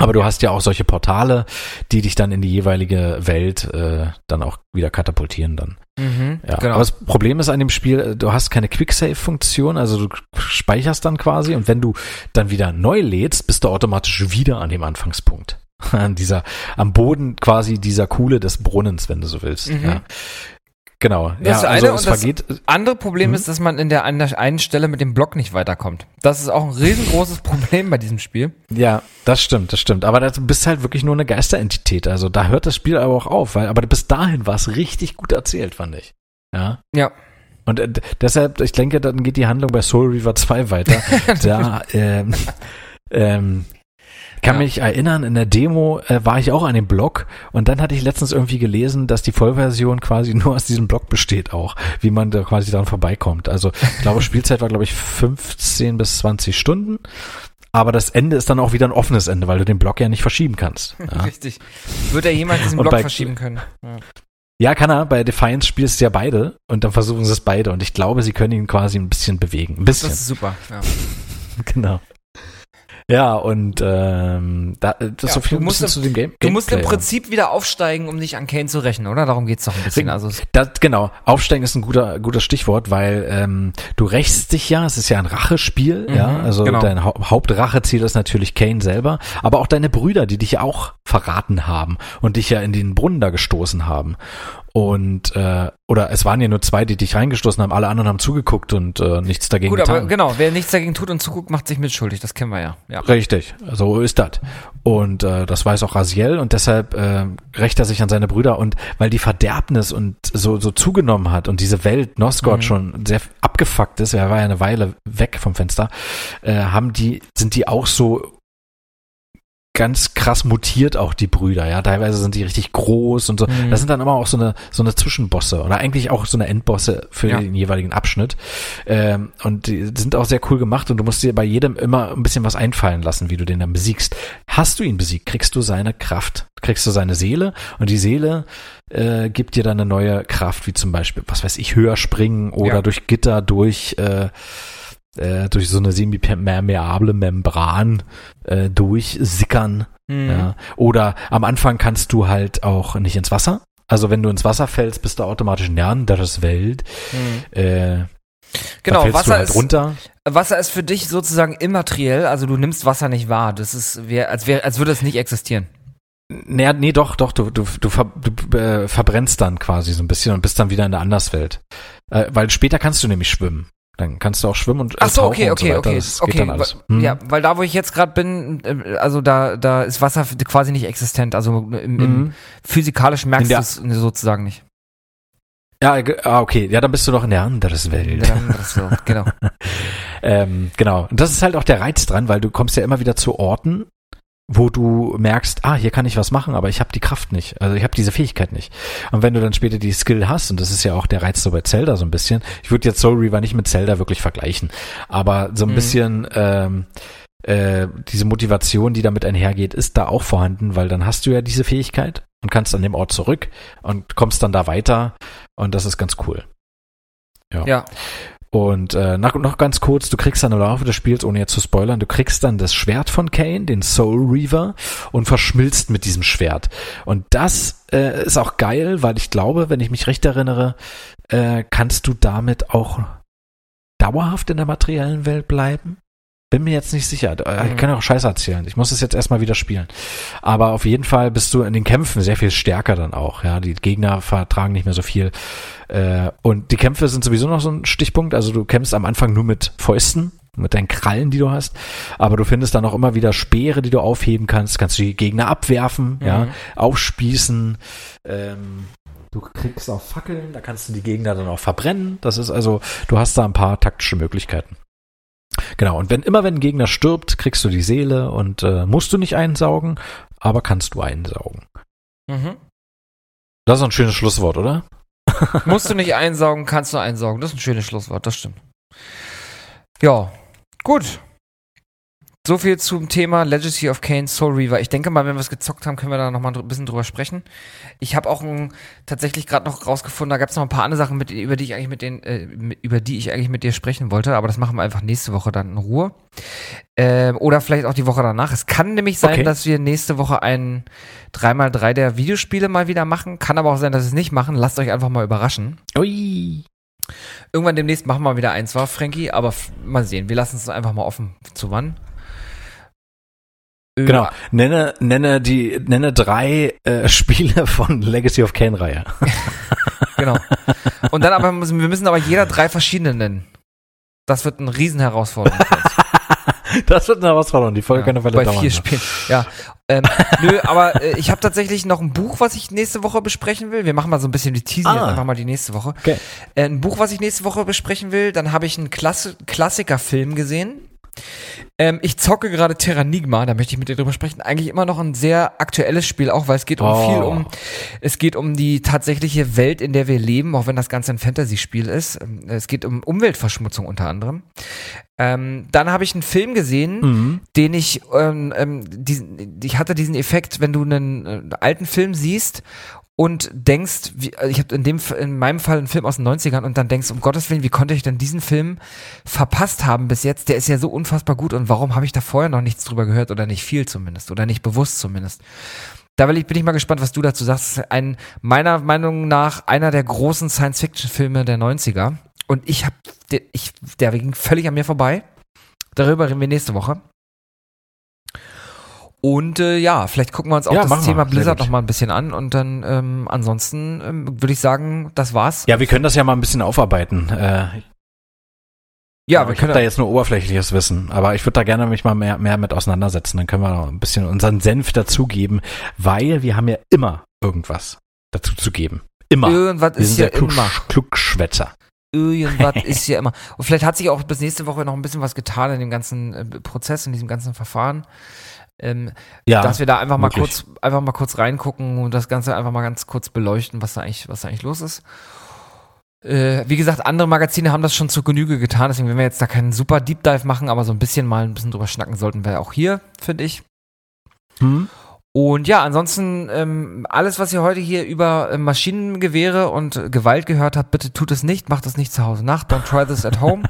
Aber du hast ja auch solche Portale, die dich dann in die jeweilige Welt dann auch wieder katapultieren dann. Genau. Aber das Problem ist an dem Spiel, du hast keine Quicksave-Funktion, also du speicherst dann quasi und wenn du dann wieder neu lädst, bist du automatisch wieder an dem Anfangspunkt. Am Boden quasi dieser Kuhle des Brunnens, wenn du so willst. Ja. Genau. Das ja, also eine, es und vergeht. Das andere Problem ist, dass man an der einen Stelle mit dem Block nicht weiterkommt. Das ist auch ein riesengroßes Problem bei diesem Spiel. Ja, das stimmt. Aber du bist halt wirklich nur eine Geisterentität. Also da hört das Spiel aber auch auf, aber bis dahin war es richtig gut erzählt, fand ich. Ja. Und deshalb, ich denke, dann geht die Handlung bei Soul Reaver 2 weiter. Da, kann mich erinnern, in der Demo war ich auch an dem Blog und dann hatte ich letztens irgendwie gelesen, dass die Vollversion quasi nur aus diesem Blog besteht auch, wie man da quasi dran vorbeikommt. Also ich glaube, Spielzeit war, glaube ich, 15 bis 20 Stunden, aber das Ende ist dann auch wieder ein offenes Ende, weil du den Blog ja nicht verschieben kannst. Ja. Richtig. Wird ja jemand diesen Blog verschieben können? Ja, kann er. Bei Defiance spielst du ja beide und dann versuchen sie es beide und ich glaube, sie können ihn quasi ein bisschen bewegen. Ein bisschen. Das ist super, ja. Genau. Ja, und das so viel musst zu dem Game. Du musst im Prinzip wieder aufsteigen, um nicht an Kane zu rächen, oder? Darum geht's doch ein bisschen. Also genau, aufsteigen ist ein guter Stichwort, weil du rächst dich ja, es ist ja ein Rachespiel, ja, also dein Hauptracheziel ist natürlich Kane selber, aber auch deine Brüder, die dich ja auch verraten haben und dich ja in den Brunnen da gestoßen haben. Und oder es waren ja nur zwei, die dich reingestoßen haben, alle anderen haben zugeguckt und nichts dagegen getan. Gut, aber genau, wer nichts dagegen tut und zuguckt, macht sich mitschuldig, das kennen wir ja. Richtig, so ist das. Und das weiß auch Raziel und deshalb rächt er sich an seine Brüder und weil die Verderbnis und so zugenommen hat und diese Welt Nosgord schon sehr abgefuckt ist, er war ja eine Weile weg vom Fenster, sind die auch so ganz krass mutiert, auch die Brüder, ja. Teilweise sind die richtig groß und so. Das sind dann aber auch so eine Zwischenbosse oder eigentlich auch so eine Endbosse für den jeweiligen Abschnitt. Und die sind auch sehr cool gemacht und du musst dir bei jedem immer ein bisschen was einfallen lassen, wie du den dann besiegst. Hast du ihn besiegt, kriegst du seine Kraft, kriegst du seine Seele und die Seele gibt dir dann eine neue Kraft, wie zum Beispiel, was weiß ich, höher springen oder durch Gitter, durch so eine semi-permeable Membran durchsickern. Ja. Oder am Anfang kannst du halt auch nicht ins Wasser. Also wenn du ins Wasser fällst, bist du automatisch in der Anderswelt. Genau, fällst Wasser du halt runter. Wasser ist für dich sozusagen immateriell, also du nimmst Wasser nicht wahr. Das ist, als würde es nicht existieren. Naja, nee, doch, du verbrennst dann quasi so ein bisschen und bist dann wieder in der Anderswelt. Weil später kannst du nämlich schwimmen. Dann kannst du auch schwimmen und tauchen okay. Dann alles. Ja, weil da, wo ich jetzt gerade bin, also da ist Wasser quasi nicht existent. Also im physikalisch merkst du es sozusagen nicht. Ja, okay. Ja, dann bist du doch in der Anderswelt. Ja, genau. Genau. Und das ist halt auch der Reiz dran, weil du kommst ja immer wieder zu Orten, wo du merkst, ah, hier kann ich was machen, aber ich habe die Kraft nicht, also ich habe diese Fähigkeit nicht. Und wenn du dann später die Skill hast, und das ist ja auch der Reiz so bei Zelda so ein bisschen, ich würde jetzt Soul Reaver nicht mit Zelda wirklich vergleichen, aber so ein bisschen diese Motivation, die damit einhergeht, ist da auch vorhanden, weil dann hast du ja diese Fähigkeit und kannst an dem Ort zurück und kommst dann da weiter und das ist ganz cool. Ja. Und noch ganz kurz, du kriegst dann im Laufe des Spiels, ohne jetzt zu spoilern, du kriegst dann das Schwert von Kane, den Soul Reaver, und verschmilzt mit diesem Schwert. Und das ist auch geil, weil ich glaube, wenn ich mich recht erinnere, kannst du damit auch dauerhaft in der materiellen Welt bleiben. Bin mir jetzt nicht sicher. Ich kann auch Scheiße erzählen. Ich muss es jetzt erstmal wieder spielen. Aber auf jeden Fall bist du in den Kämpfen sehr viel stärker dann auch. Ja, die Gegner vertragen nicht mehr so viel. Und die Kämpfe sind sowieso noch so ein Stichpunkt. Also du kämpfst am Anfang nur mit Fäusten, mit deinen Krallen, die du hast. Aber du findest dann auch immer wieder Speere, die du aufheben kannst. Kannst du die Gegner abwerfen, aufspießen. Du kriegst auch Fackeln. Da kannst du die Gegner dann auch verbrennen. Das ist also, du hast da ein paar taktische Möglichkeiten. Genau, und wenn ein Gegner stirbt, kriegst du die Seele und musst du nicht einsaugen, aber kannst du einsaugen. Mhm. Das ist ein schönes Schlusswort, oder? Musst du nicht einsaugen, kannst du einsaugen. Das ist ein schönes Schlusswort, das stimmt. Ja, gut. So viel zum Thema Legacy of Kain, Soul Reaver. Ich denke mal, wenn wir es gezockt haben, können wir da nochmal ein bisschen drüber sprechen. Ich habe auch tatsächlich gerade noch rausgefunden, da gab es noch ein paar andere Sachen, über die ich eigentlich mit dir sprechen wollte, aber das machen wir einfach nächste Woche dann in Ruhe. Oder vielleicht auch die Woche danach. Es kann nämlich sein, dass wir nächste Woche einen 3x3 der Videospiele mal wieder machen. Kann aber auch sein, dass wir es nicht machen. Lasst euch einfach mal überraschen. Ui. Irgendwann demnächst machen wir wieder eins, war Frankie, aber mal sehen. Wir lassen es einfach mal offen zu wann. Genau, nenne drei Spiele von Legacy of Kain-Reihe. Genau. Und dann aber wir müssen jeder drei verschiedene nennen. Das wird eine Riesenherausforderung. Das wird eine Herausforderung, die Folge kann auf alle Fälle dauern. Bei 4 Spielen, ja. Ich habe tatsächlich noch ein Buch, was ich nächste Woche besprechen will. Wir machen mal so ein bisschen die Teasing jetzt einfach mal die nächste Woche. Okay. Ein Buch, was ich nächste Woche besprechen will, dann habe ich einen Klassikerfilm gesehen. Ich zocke gerade Terranigma, da möchte ich mit dir drüber sprechen. Eigentlich immer noch ein sehr aktuelles Spiel, auch weil es geht um die tatsächliche Welt, in der wir leben, auch wenn das Ganze ein Fantasy-Spiel ist. Es geht um Umweltverschmutzung unter anderem. Dann habe ich einen Film gesehen, den ich, ich hatte diesen Effekt, wenn du einen alten Film siehst und denkst, ich habe in meinem Fall einen Film aus den 90ern und dann denkst, um Gottes Willen, wie konnte ich denn diesen Film verpasst haben bis jetzt? Der ist ja so unfassbar gut und warum habe ich da vorher noch nichts drüber gehört oder nicht viel zumindest oder nicht bewusst zumindest? Da bin ich mal gespannt, was du dazu sagst. Meiner Meinung nach einer der großen Science-Fiction-Filme der 90er und der ging völlig an mir vorbei. Darüber reden wir nächste Woche. Und vielleicht gucken wir uns auch das Thema Blizzard noch mal ein bisschen an und dann ansonsten würde ich sagen, das war's. Ja, wir können das ja mal ein bisschen aufarbeiten. Wir können da jetzt nur oberflächliches Wissen, aber ich würde da gerne mich mal mehr mit auseinandersetzen. Dann können wir noch ein bisschen unseren Senf dazugeben, weil wir haben ja immer irgendwas dazu zu geben. Immer. Irgendwas ist ja immer. Klugschwätzer. Irgendwas ist ja immer. Und vielleicht hat sich auch bis nächste Woche noch ein bisschen was getan in dem ganzen Prozess, in diesem ganzen Verfahren. Dass wir da einfach mal kurz reingucken und das Ganze einfach mal ganz kurz beleuchten, was da eigentlich los ist. Wie gesagt, andere Magazine haben das schon zur Genüge getan, deswegen, wenn wir jetzt da keinen super Deep Dive machen, aber so ein bisschen drüber schnacken sollten wir auch hier, finde ich. Und ansonsten, alles, was ihr heute hier über Maschinengewehre und Gewalt gehört habt, bitte tut es nicht, macht es nicht zu Hause nach, don't try this at home.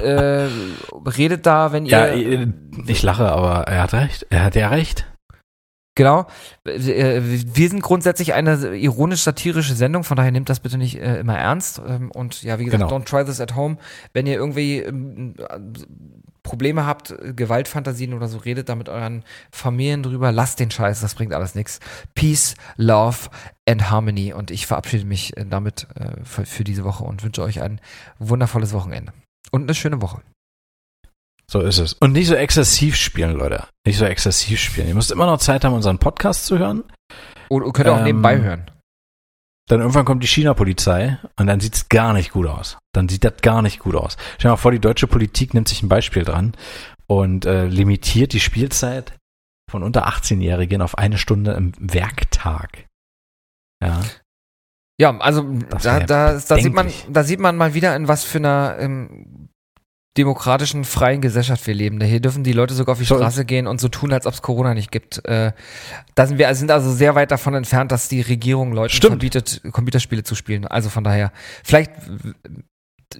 Redet da, wenn ihr... Ja, ich lache, aber er hat recht. Er hat ja recht. Genau. Wir sind grundsätzlich eine ironisch-satirische Sendung, von daher nehmt das bitte nicht immer ernst. Und wie gesagt, Don't try this at home. Wenn ihr irgendwie Probleme habt, Gewaltfantasien oder so, redet da mit euren Familien drüber. Lasst den Scheiß, das bringt alles nichts. Peace, Love and Harmony. Und ich verabschiede mich damit für diese Woche und wünsche euch ein wundervolles Wochenende. Und eine schöne Woche. So ist es. Und nicht so exzessiv spielen, Leute. Nicht so exzessiv spielen. Ihr müsst immer noch Zeit haben, unseren Podcast zu hören. Und könnt auch nebenbei hören. Dann irgendwann kommt die China-Polizei und dann sieht es gar nicht gut aus. Stell dir mal vor, die deutsche Politik nimmt sich ein Beispiel dran und limitiert die Spielzeit von unter 18-Jährigen auf 1 Stunde im Werktag. Ja. Ja, also da sieht man mal wieder, in was für einer demokratischen, freien Gesellschaft wir leben. Hier dürfen die Leute sogar auf die Straße gehen und so tun, als ob es Corona nicht gibt. Da sind also sehr weit davon entfernt, dass die Regierung Leuten verbietet, Computerspiele zu spielen. Also von daher, vielleicht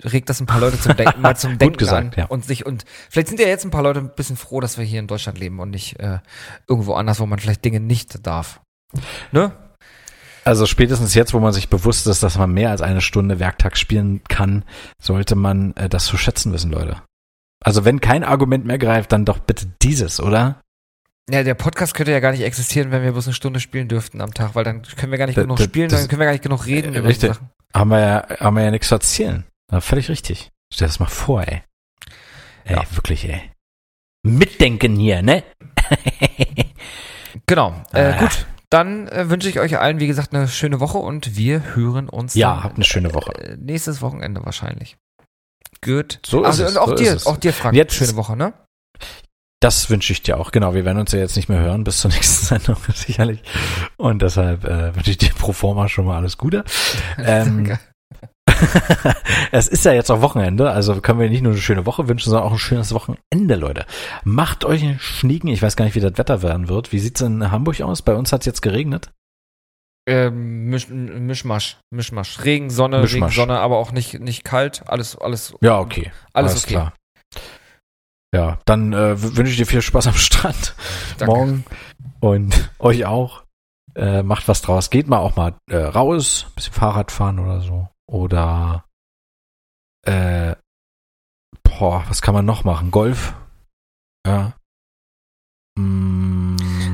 regt das ein paar Leute zum Denken gesagt, an. Ja. Und vielleicht sind ja jetzt ein paar Leute ein bisschen froh, dass wir hier in Deutschland leben und nicht irgendwo anders, wo man vielleicht Dinge nicht darf. Ne? Also spätestens jetzt, wo man sich bewusst ist, dass man mehr als 1 Stunde Werktag spielen kann, sollte man das zu schätzen wissen, Leute. Also wenn kein Argument mehr greift, dann doch bitte dieses, oder? Ja, der Podcast könnte ja gar nicht existieren, wenn wir bloß 1 Stunde spielen dürften am Tag, weil dann können wir gar nicht genug spielen, dann können wir gar nicht genug reden über die Sachen. Haben wir ja nichts zu erzählen. Na, völlig richtig. Stell das mal vor, ey. Ja. Ey, wirklich, ey. Mitdenken hier, ne? Genau. Gut. Dann wünsche ich euch allen, wie gesagt, eine schöne Woche und wir hören uns habt eine schöne Woche. Nächstes Wochenende wahrscheinlich. Gut. So ist es. Auch dir, Frank, jetzt schöne Woche, ne? Das wünsche ich dir auch, genau. Wir werden uns ja jetzt nicht mehr hören bis zur nächsten Sendung, sicherlich. Und deshalb wünsche ich dir pro forma schon mal alles Gute. Danke. Es ist ja jetzt auch Wochenende, also können wir nicht nur eine schöne Woche wünschen, sondern auch ein schönes Wochenende, Leute. Macht euch einen Schnieken, ich weiß gar nicht, wie das Wetter werden wird. Wie sieht's in Hamburg aus? Bei uns hat's jetzt geregnet. Mischmasch. Regen, Sonne, aber auch nicht kalt. Alles. Ja, okay. Alles okay. Klar. Ja, dann wünsche ich dir viel Spaß am Strand. Danke. Morgen und euch auch. Macht was draus. Geht mal auch mal raus, ein bisschen Fahrrad fahren oder so. Oder was kann man noch machen? Golf? Ja.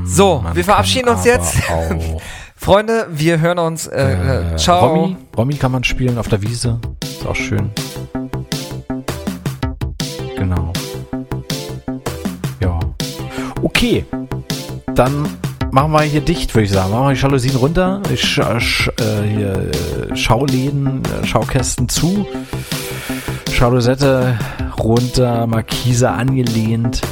So, wir verabschieden uns jetzt. Freunde, wir hören uns. Ciao. Romy kann man spielen auf der Wiese. Ist auch schön. Genau. Ja. Okay. Dann machen wir hier dicht, würde ich sagen. Machen wir die Jalousien runter, Schauläden, Schaukästen zu, Schaulosette runter, Markise angelehnt.